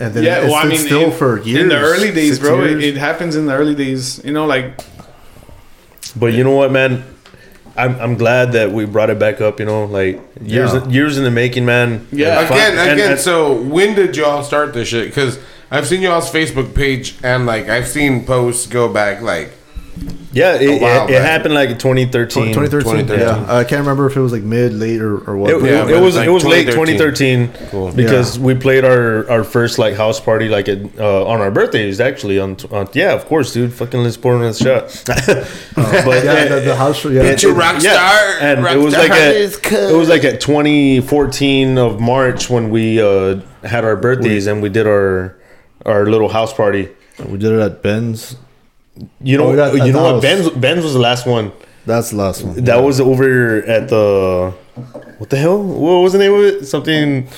And then for years. In the early days, bro, it happens in the early days. You know, like. But you know what, man, I'm glad that we brought it back up, you know, like years in the making, man. Yeah. So when did y'all start this shit? Because I've seen y'all's Facebook page and like I've seen posts go back like. Yeah, it happened like in 2013. Yeah. I can't remember if it was like mid, late or what. It was late 2013. Cool. Because we played our first like house party like on our birthdays actually. Of course, dude. Fucking let's pour in this shot. The house. Yeah, it's a rock star. Yeah. And rock it was like at 2014 of March when we had our birthdays and we did our little house party. We did it at Ben's. You know what? Ben's was the last one. That's the last one. That was over at the... What the hell? What was the name of it? Something...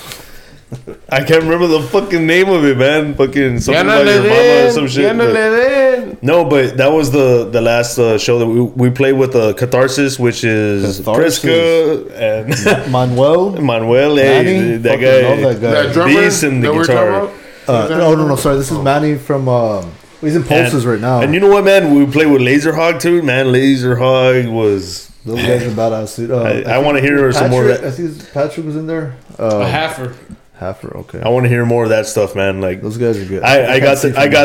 I can't remember the fucking name of it, man. Fucking something like your mama or some shit. But that was the last show that we played with Catharsis, which is Prisca and... Manuel, hey, that guy. That drummer? Bass and the guitar. No, sorry. This is Manny from... He's in Pulses right now. And you know what, man? We played with Laser Hog, too. Man, Laser Hog was... Those guys are badass, dude. I want to hear some more of that. I think Patrick was in there. Halfer, okay. I want to hear more of that stuff, man. Like, those guys are good. I got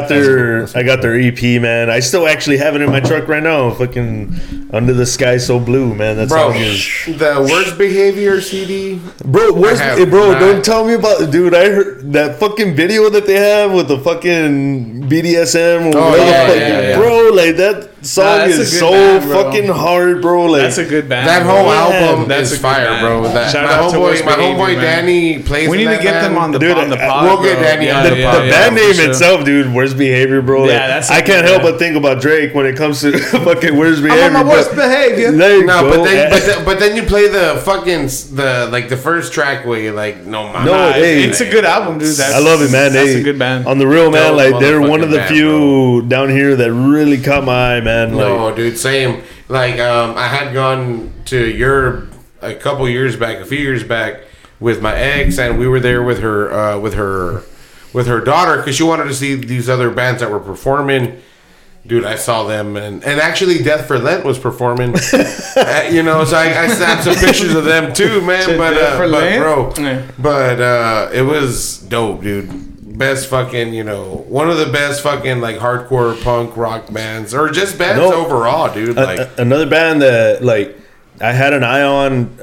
their EP, man. I still actually have it in my truck right now. Fucking Under the Sky So Blue, man. That's all it is. The Worst Behavior CD. Don't tell me about, dude. I heard that fucking video that they have with the fucking BDSM. Bro, like that. Song is so band, fucking hard, bro. Like, that's a good band. That whole album is fire, band. Bro. That, my homeboy Danny plays. We need to get them on the pod. We'll get Danny on the pod. The band name itself, dude. Worst Behavior, bro. Yeah, that's. I can't help but think about Drake when it comes to fucking Worst Behavior. I'm on my Worst Behavior. But then you play the fucking the first track where you're like, it's a good album, dude. I love it, man. That's a good band. On the real, man, like they're one of the few down here that really caught my eye, man. Dude, same. Like, I had gone to Europe a few years back, with my ex, and we were there with her daughter because she wanted to see these other bands that were performing. Dude, I saw them, and actually, Death for Lent was performing. So I snapped some pictures of them too, man. But it was dope, dude. Best fucking, one of the best fucking like hardcore punk rock bands or just bands overall, dude. Like another band that like I had an eye on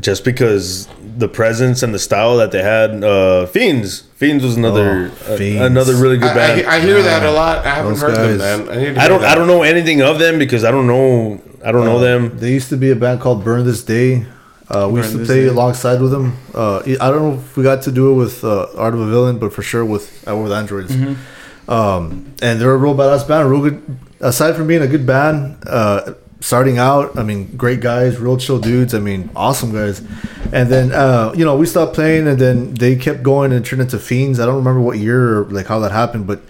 just because the presence and the style that they had. Fiends. Fiends was another really good band. I hear that a lot. I haven't heard them, man. I don't know anything of them because I don't know them. They used to be a band called Burn This Day. We used to play alongside with them. I don't know if we got to do it with Art of a Villain, but for sure with War with Androids. Mm-hmm. And they're a real badass band. Real good. Aside from being a good band, starting out, I mean, great guys, real chill dudes. I mean, awesome guys. And then, we stopped playing, and then they kept going and turned into Fiends. I don't remember what year or like how that happened, but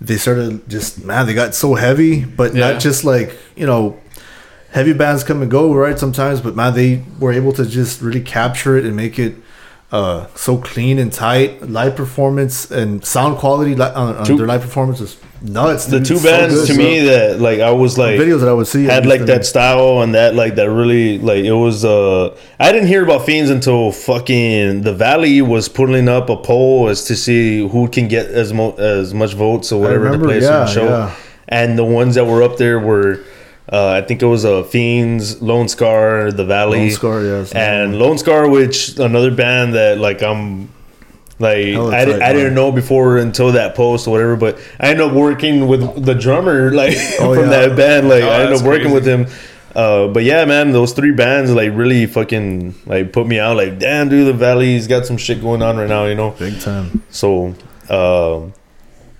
they started they got so heavy, but not just like, heavy bands come and go, right, sometimes, but man, they were able to just really capture it and make it so clean and tight. Live performance and sound quality on their live performance is nuts. The two bands that like I was like videos that I would see had like that style and that like that really like it was. I didn't hear about Fiends until fucking the Valley was putting up a poll as to see who can get as much votes or whatever to play some show, and the ones that were up there were. I think it was Fiends, Lone Scar, The Valley. Lone Scar, yes. And Lone Scar, which another band that like I'm like I didn't know before until that post or whatever, but I ended up working with the drummer like from that band. Like I ended up working with him. But yeah, man, those three bands like really fucking like put me out. Like damn, dude, The Valley's got some shit going on right now, Big time. So.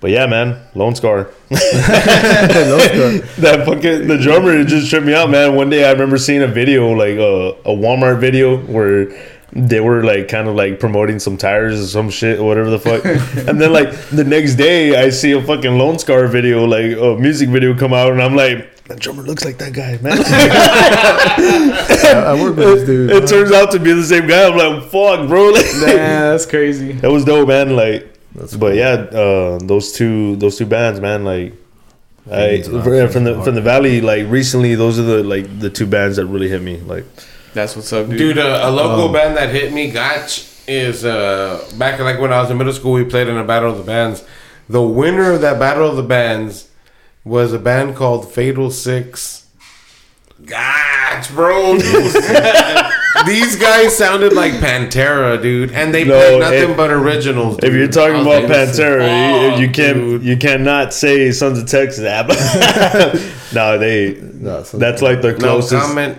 But yeah, man, Lone Scar. That fucking the drummer just tripped me out, man. One day I remember seeing a video, like a Walmart video, where they were like kind of like promoting some tires or some shit or whatever the fuck. And then like the next day, I see a fucking Lone Scar video, like a music video come out, and I'm like. That drummer looks like that guy, man. I work with this dude. It turns out to be the same guy. I'm like, fuck, bro. Like, nah, that's crazy. That was dope, man. Like. But yeah, those two bands, man. Like, from the Valley, like recently, those are the two bands that really hit me. Like, that's what's up, dude. A local band that hit me, Gotch, is back like when I was in middle school. We played in a battle of the bands. The winner of that battle of the bands was a band called Fatal Six. Gotch, bro. These guys sounded like Pantera, dude, and they played nothing but originals. Dude. If you're talking about Pantera, you can't, dude. You cannot say Sons of Texas. That's like the closest. No comment.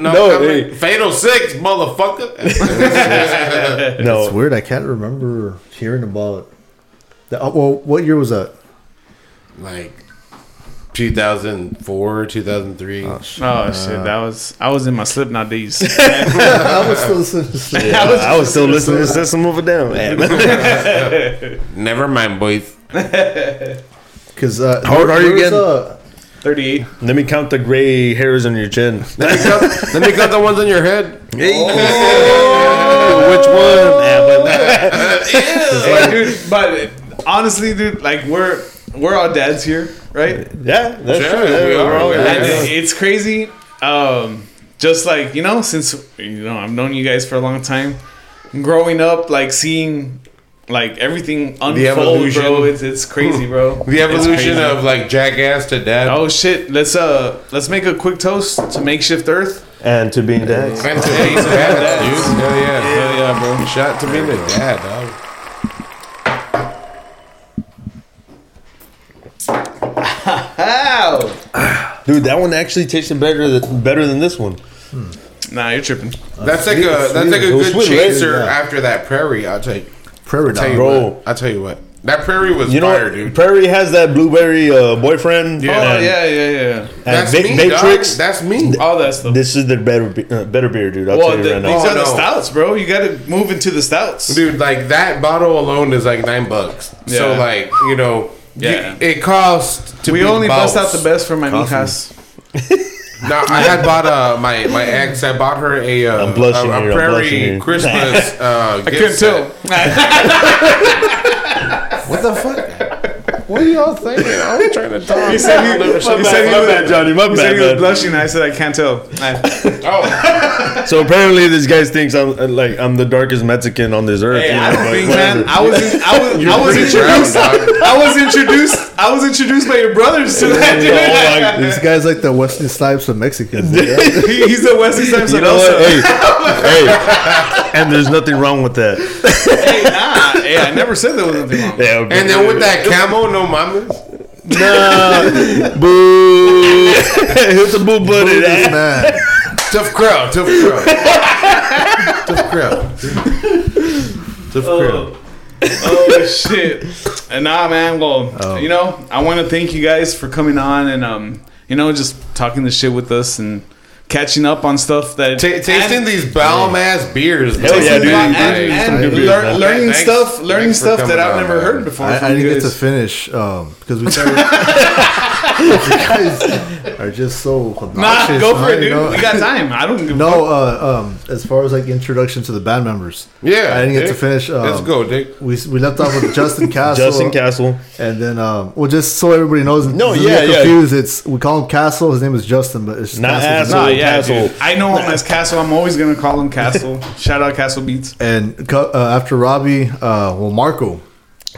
No comment. Fatal Six, motherfucker. No, it's weird. I can't remember hearing about that. Well, what year was that? Like. 2004, 2003. Oh shit! I was in my Slipknot days. I was still listening to System of a Down. Man. Never mind, boys. Because how old are you again? 38. Let me count the gray hairs on your chin. Let me count the ones on your head. Oh. Which one? But honestly, dude, like we're all dads here. Right? Yeah, that's true. It's crazy. Just like, since I've known you guys for a long time, growing up, like seeing like everything unfold, bro. It's crazy, bro. The evolution of like jackass to dad. Oh shit. Let's make a quick toast to Makeshift Earth. And to being dads. And to being dads. Hell yeah, bro. Shout out to being a dad, dog. Ow. Dude, that one actually tasted better than this one. Nah, you're tripping. That's like a good chaser after that prairie. I'll tell you what. That prairie was fire, dude. Prairie has that blueberry boyfriend. Yeah. Yeah. That's me, Matrix. That's me. All that stuff. This is the better beer, dude. I'll tell you right now. These are the stouts, bro. You got to move into the stouts. Dude, like that bottle alone is like $9. Yeah. So like, yeah, it cost. To we be only bust out the best for my mijas. No, I had bought my ex. I bought her a prairie Christmas gift. I couldn't tell. What the fuck? What are y'all thinking? I was trying to talk. He said he was blushing. I said I can't tell. Oh. So apparently this guy thinks I'm the darkest Mexican on this earth. Hey, I don't think, man. I was introduced. I was introduced by your brothers to that, dude. This guy's like the Wesley Snipes of Mexicans. He's the Wesley Snipes of Mexicans. Hey, and there's nothing wrong with that. Hey, I never said there was nothing wrong with that. And then with that camo, no mamas. Nah, boo. It's a boo button. Tough crowd. Oh shit. And nah, man, well, you know, I want to thank you guys for coming on and you know, just talking the shit with us and catching up on stuff that tasting these bomb ass beers. Hell yeah, dude! And learning stuff that I've never heard before. I didn't get to finish because we started. You guys are just so obnoxious. Go for it, dude. We got time. I don't give no. As far as like introduction to the band members, I didn't get to finish. Let's go, Dick. We left off with Justin Castle. And then well, just so everybody knows, confused. It's we call him Castle. His name is Justin, but it's just not Castle. Castle. Dude. I know him as Castle. I'm always gonna call him Castle. Shout out Castle Beats. And after Robbie, Marco,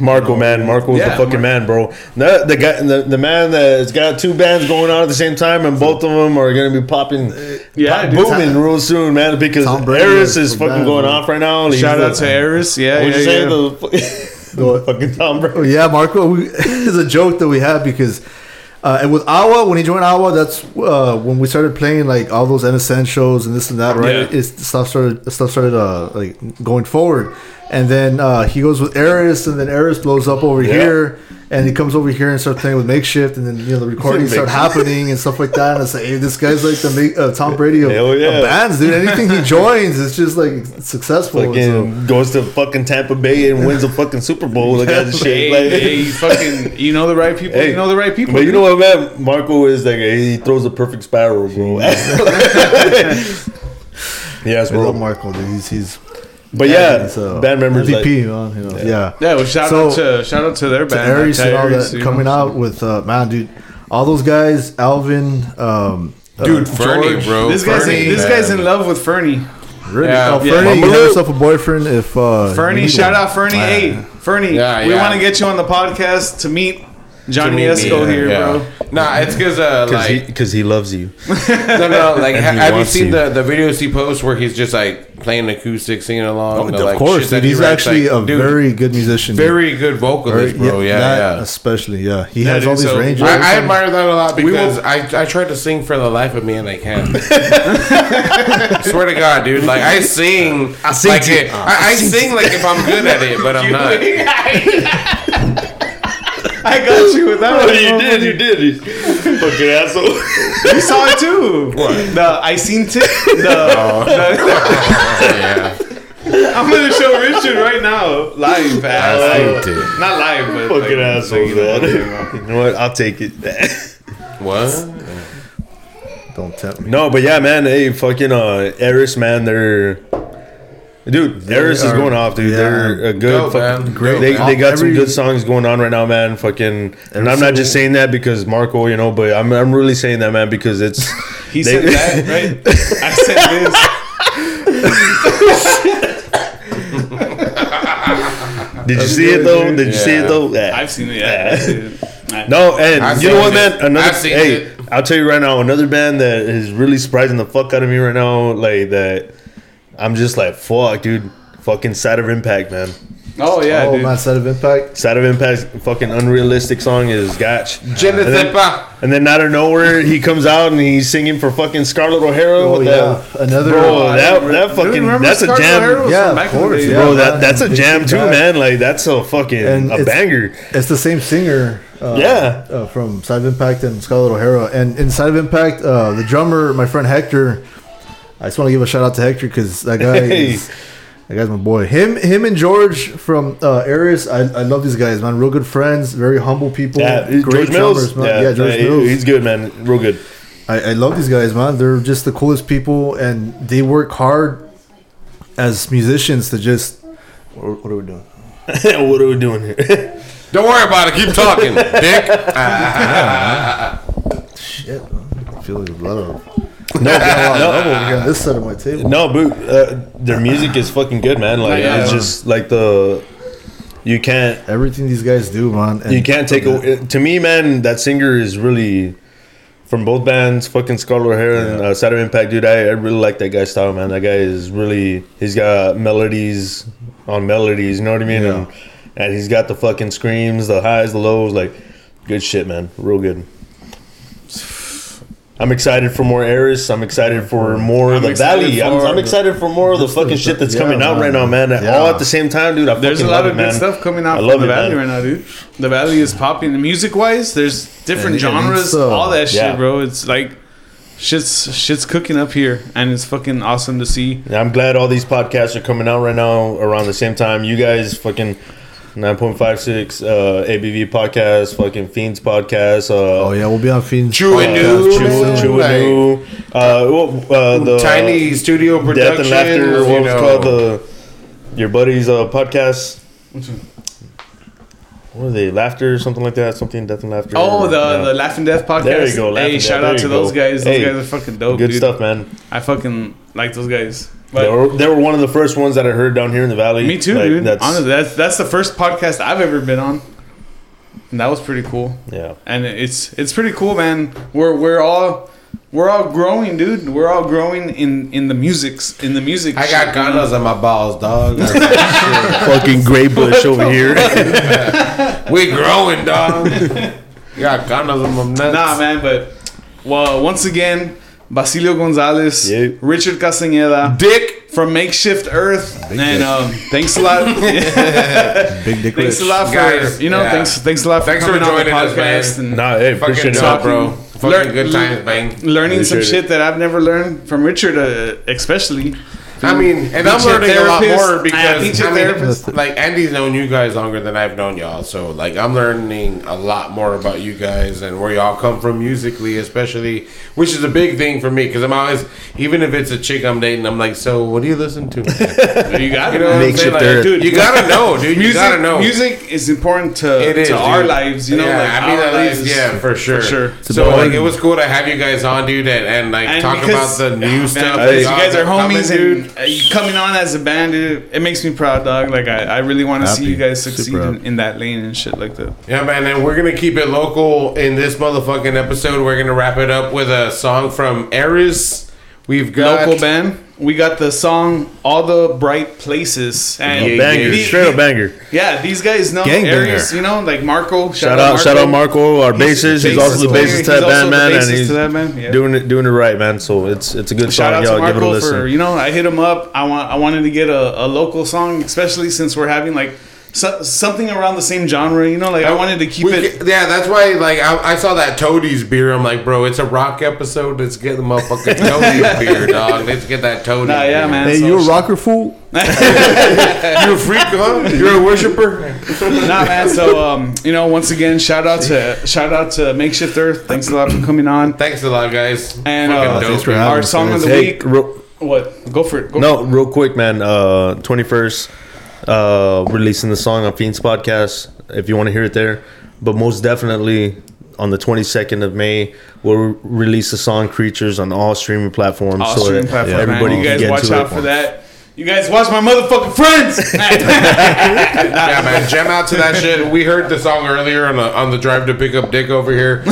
man. Marco is the fucking man, bro. The guy, the man that's got two bands going on at the same time, and both of them are going to be popping, booming real soon, man, because Aries is fucking going off right now. Shout out to Aries. The fucking Tom Brady. Yeah, Marco is a joke that we have because... and with Awa, when he joined Awa, that's when we started playing like all those NSN shows and this and that, right? Yeah. Stuff started like going forward, and then he goes with Aries, and then Aries blows up over here, and he comes over here and starts playing with Makeshift, and then you know the recordings start happening and stuff like that. And I say, hey, this guy's like the Tom Brady of bands, dude. Anything he joins, it's just like successful. Fucking goes to fucking Tampa Bay and wins a fucking Super Bowl. Look at the shit. You know the right people. But you know what, man? Marco is like he throws a perfect spiral, bro. Yes, bro. I love Marco, dude. He's But band members MVP, like, you know, well, shout out to their band, to Aries and all that, you know, coming out with man, dude, all those guys, Alvin, Fernie, George, bro. This guy's in love with Fernie. Really? Yeah. Oh, Fernie, you have yourself a boyfriend if Fernie. Shout out Fernie. Hey, Fernie, we want to get you on the podcast to meet Johnny Esco here, bro. Nah, it's because he loves you. No. Like, have you seen the videos he posts where he's just like playing acoustic, singing along? Oh, of course, dude. He's actually a very good musician, very good vocalist, bro. Especially, he has all these ranges. I admire that a lot because I tried to sing for the life of me and I can't. Swear to God, dude. Like I sing like if I'm good at it, but I'm not. I got you with that one. You did. Fucking asshole. You saw it too. What? No, I seen it. I'm gonna show Richard right now, live. I seen it. Not live, but fucking asshole. You know what? I'll take it. What? Don't tempt me. No, but yeah, man. Hey, fucking Aries, man. Aries is going off, dude. Yeah. They're a good fucking great. They got some good songs going on right now, man. Fucking, and I'm not just saying that because Marco, you know, but I'm really saying that, man, because it's said that, right? I said this. Did you see it though? Did you see it though? Yeah. I've seen it. Yeah. No, and I've you know what, man? I'll tell you right now, another band that is really surprising the fuck out of me right now, like that. I'm just like, fuck, dude. Fucking Side of Impact, man. Oh, yeah, dude. Oh, my Side of Impact. Side of Impact's fucking unrealistic song is Gotch. And then out of nowhere, he comes out and he's singing for fucking Scarlett O'Hara. Oh, another. Bro, that fucking, that's Scarlett a jam. Yeah, of course. Yeah, bro, that's a jam too, man. Like, that's a fucking, banger. It's the same singer. From Side of Impact and Scarlett O'Hara. And in Side of Impact, the drummer, my friend Hector... I just want to give a shout out to Hector because that guy's my boy. Him and George from Aries, I love these guys, man. Real good friends, very humble people. Yeah, great drummers, man. Yeah, George Mills. He's good, man. Real good. I love these guys, man. They're just the coolest people, and they work hard as musicians to just. What are we doing? What are we doing here? Don't worry about it. Keep talking, Dick. Shit, I feel like a lot of. No, this side of my table. No, but their music is fucking good, man. Like it's just like the You can't. Everything these guys do, man. And you can't take away. To me, man, that singer is really, from both bands, fucking Scarlett O'Hara and Side of Impact, dude. I really like that guy's style, man. That guy is really. He's got melodies on melodies. You know what I mean? Yeah. And he's got the fucking screams, the highs, the lows, like good shit, man. Real good. I'm excited for more Aries. I'm excited for more of the Valley. I'm excited for more of the fucking shit that's coming out right now, man. All at the same time, dude. There's a lot of good stuff coming out from the Valley right now, dude. The Valley is popping. Music-wise, there's different genres. All that shit, bro. It's like shit's cooking up here, and it's fucking awesome to see. I'm glad all these podcasts are coming out right now around the same time. You guys fucking... 9.56 ABV podcast, fucking Fiends podcast. Oh yeah, we'll be on Fiends. True and New, True and New. The Tiny Studio Productions. Death and Laughter. What was called your buddies' podcast? What are they? Laughter or something like that? Something Death and Laughter. Oh, the Laugh and Death podcast. There you go. Hey, shout out to those guys. Those guys are fucking dope. Good stuff, man. I fucking like those guys. But they were one of the first ones that I heard down here in the Valley. Me too, dude. Honestly, that's the first podcast I've ever been on, and that was pretty cool. Yeah, and it's pretty cool, man. We're all growing, dude. We're all growing in the music. I got gunners on my balls, dog. Fucking Gray Bush over here. We growing, dog. You got gunners on my nuts. Nah, man. But well, once again. Basilio Gonzalez, Richard Castañeda, Dick from Makeshift Earth, thanks a lot. Big Dick. Thanks a lot for Thanks a lot for coming on the podcast. Appreciate it, bro. Fucking good times, man. Learning some shit that I've never learned from Richard, especially. I mean, and I'm learning a lot more because like Andy's known you guys longer than I've known y'all, so like I'm learning a lot more about you guys and where y'all come from musically, especially, which is a big thing for me because I'm always, even if it's a chick I'm dating, I'm like, so what do you listen to? You got to know, dude. You got to know, dude. You got to know. Music is important to our lives, you know. Yeah, I mean, at least for sure. So like, it was cool to have you guys on, dude, and like talk about the new stuff. You guys are homies, dude. Coming on as a band, it makes me proud, dog. Like I really want to see you guys succeed in that lane and shit like that. Yeah, man. And we're gonna keep it local in this motherfucking episode. We're gonna wrap it up with a song from Aries. We've got local band. We got the song "All the Bright Places" and banger, straight up banger. Yeah, these guys know Aries. You know, like Marco. Shout out Marco, our bassist. He's also the bassist to that band, man, and he's doing it right, man. So it's a good song. Y'all give it a listen. You know, I hit him up. I wanted to get a local song, especially since we're having like. So, something around the same genre, you know, like I wanted to keep it. Yeah, that's why, like, I saw that Toadies beer. I'm like, bro, it's a rock episode. Let's get the motherfucking Toadies beer, dog. Let's get that Toadies beer. Yeah, man. Hey, you a rocker fool? You a freak, huh? You're a worshiper? Nah, man. So, you know, once again, shout out to Makeshift Earth. Thanks a lot for coming on. Thanks a lot, guys. And our song of the week. What? Go for it. Real quick, man. 21st. Releasing the song on Fiends Podcast if you want to hear it there, but most definitely on the 22nd of May we'll release the song Creatures on all streaming platforms. Everybody can get to it. You guys watch out for that. You guys watch my motherfucking friends. Yeah, man, jam out to that shit. We heard the song earlier on the drive to pick up Dick over here. Dope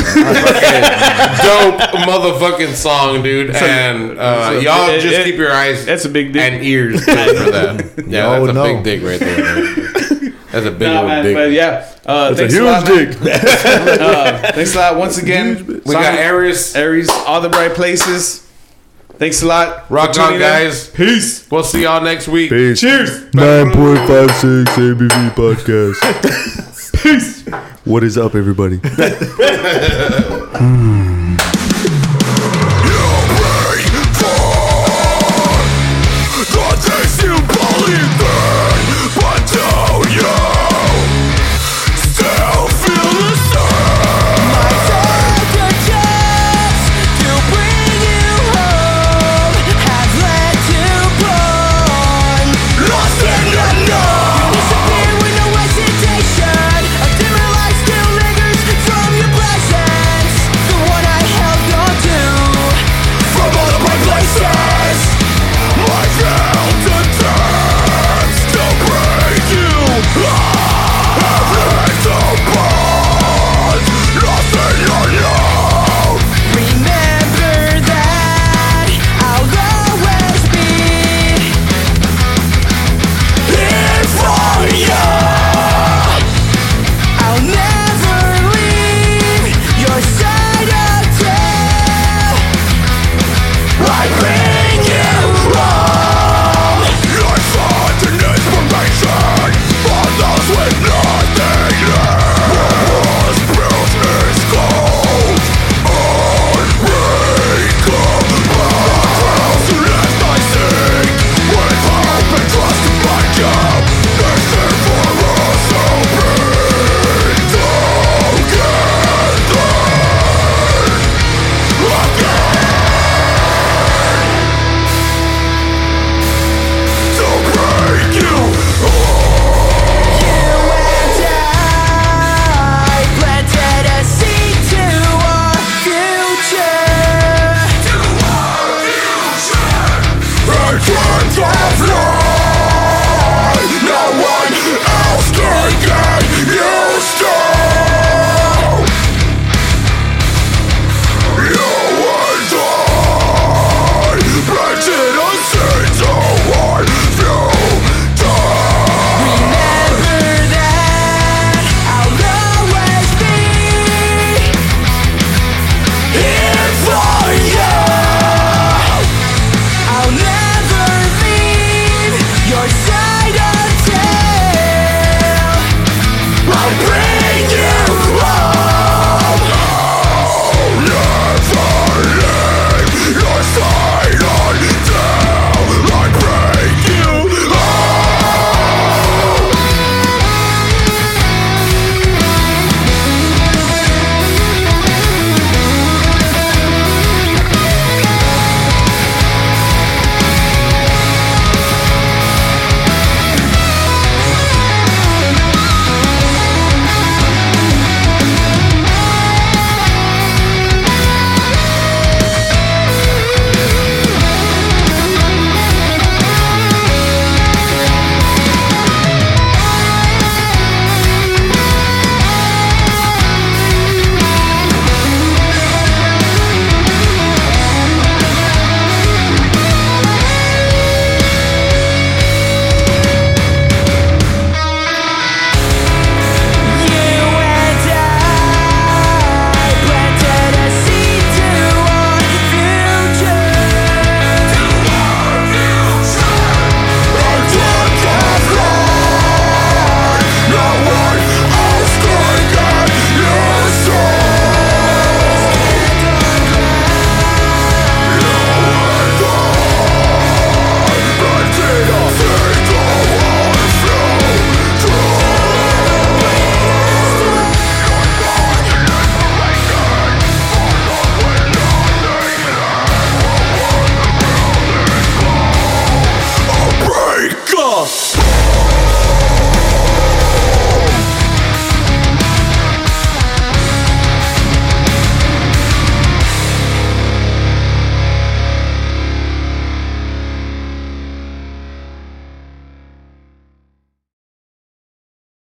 motherfucking song, dude. And y'all just keep your eyes. That's a big dick. And ears for that. Yeah, that's a big dick right there. Man. That's a big old dick. But yeah, that's a huge dick. Thanks a lot once again. We got Aries, all the bright places. Thanks a lot. Rock on, guys. Peace. We'll see y'all next week. Peace. Cheers. 9.56 ABV podcast. Peace. What is up, everybody? of love.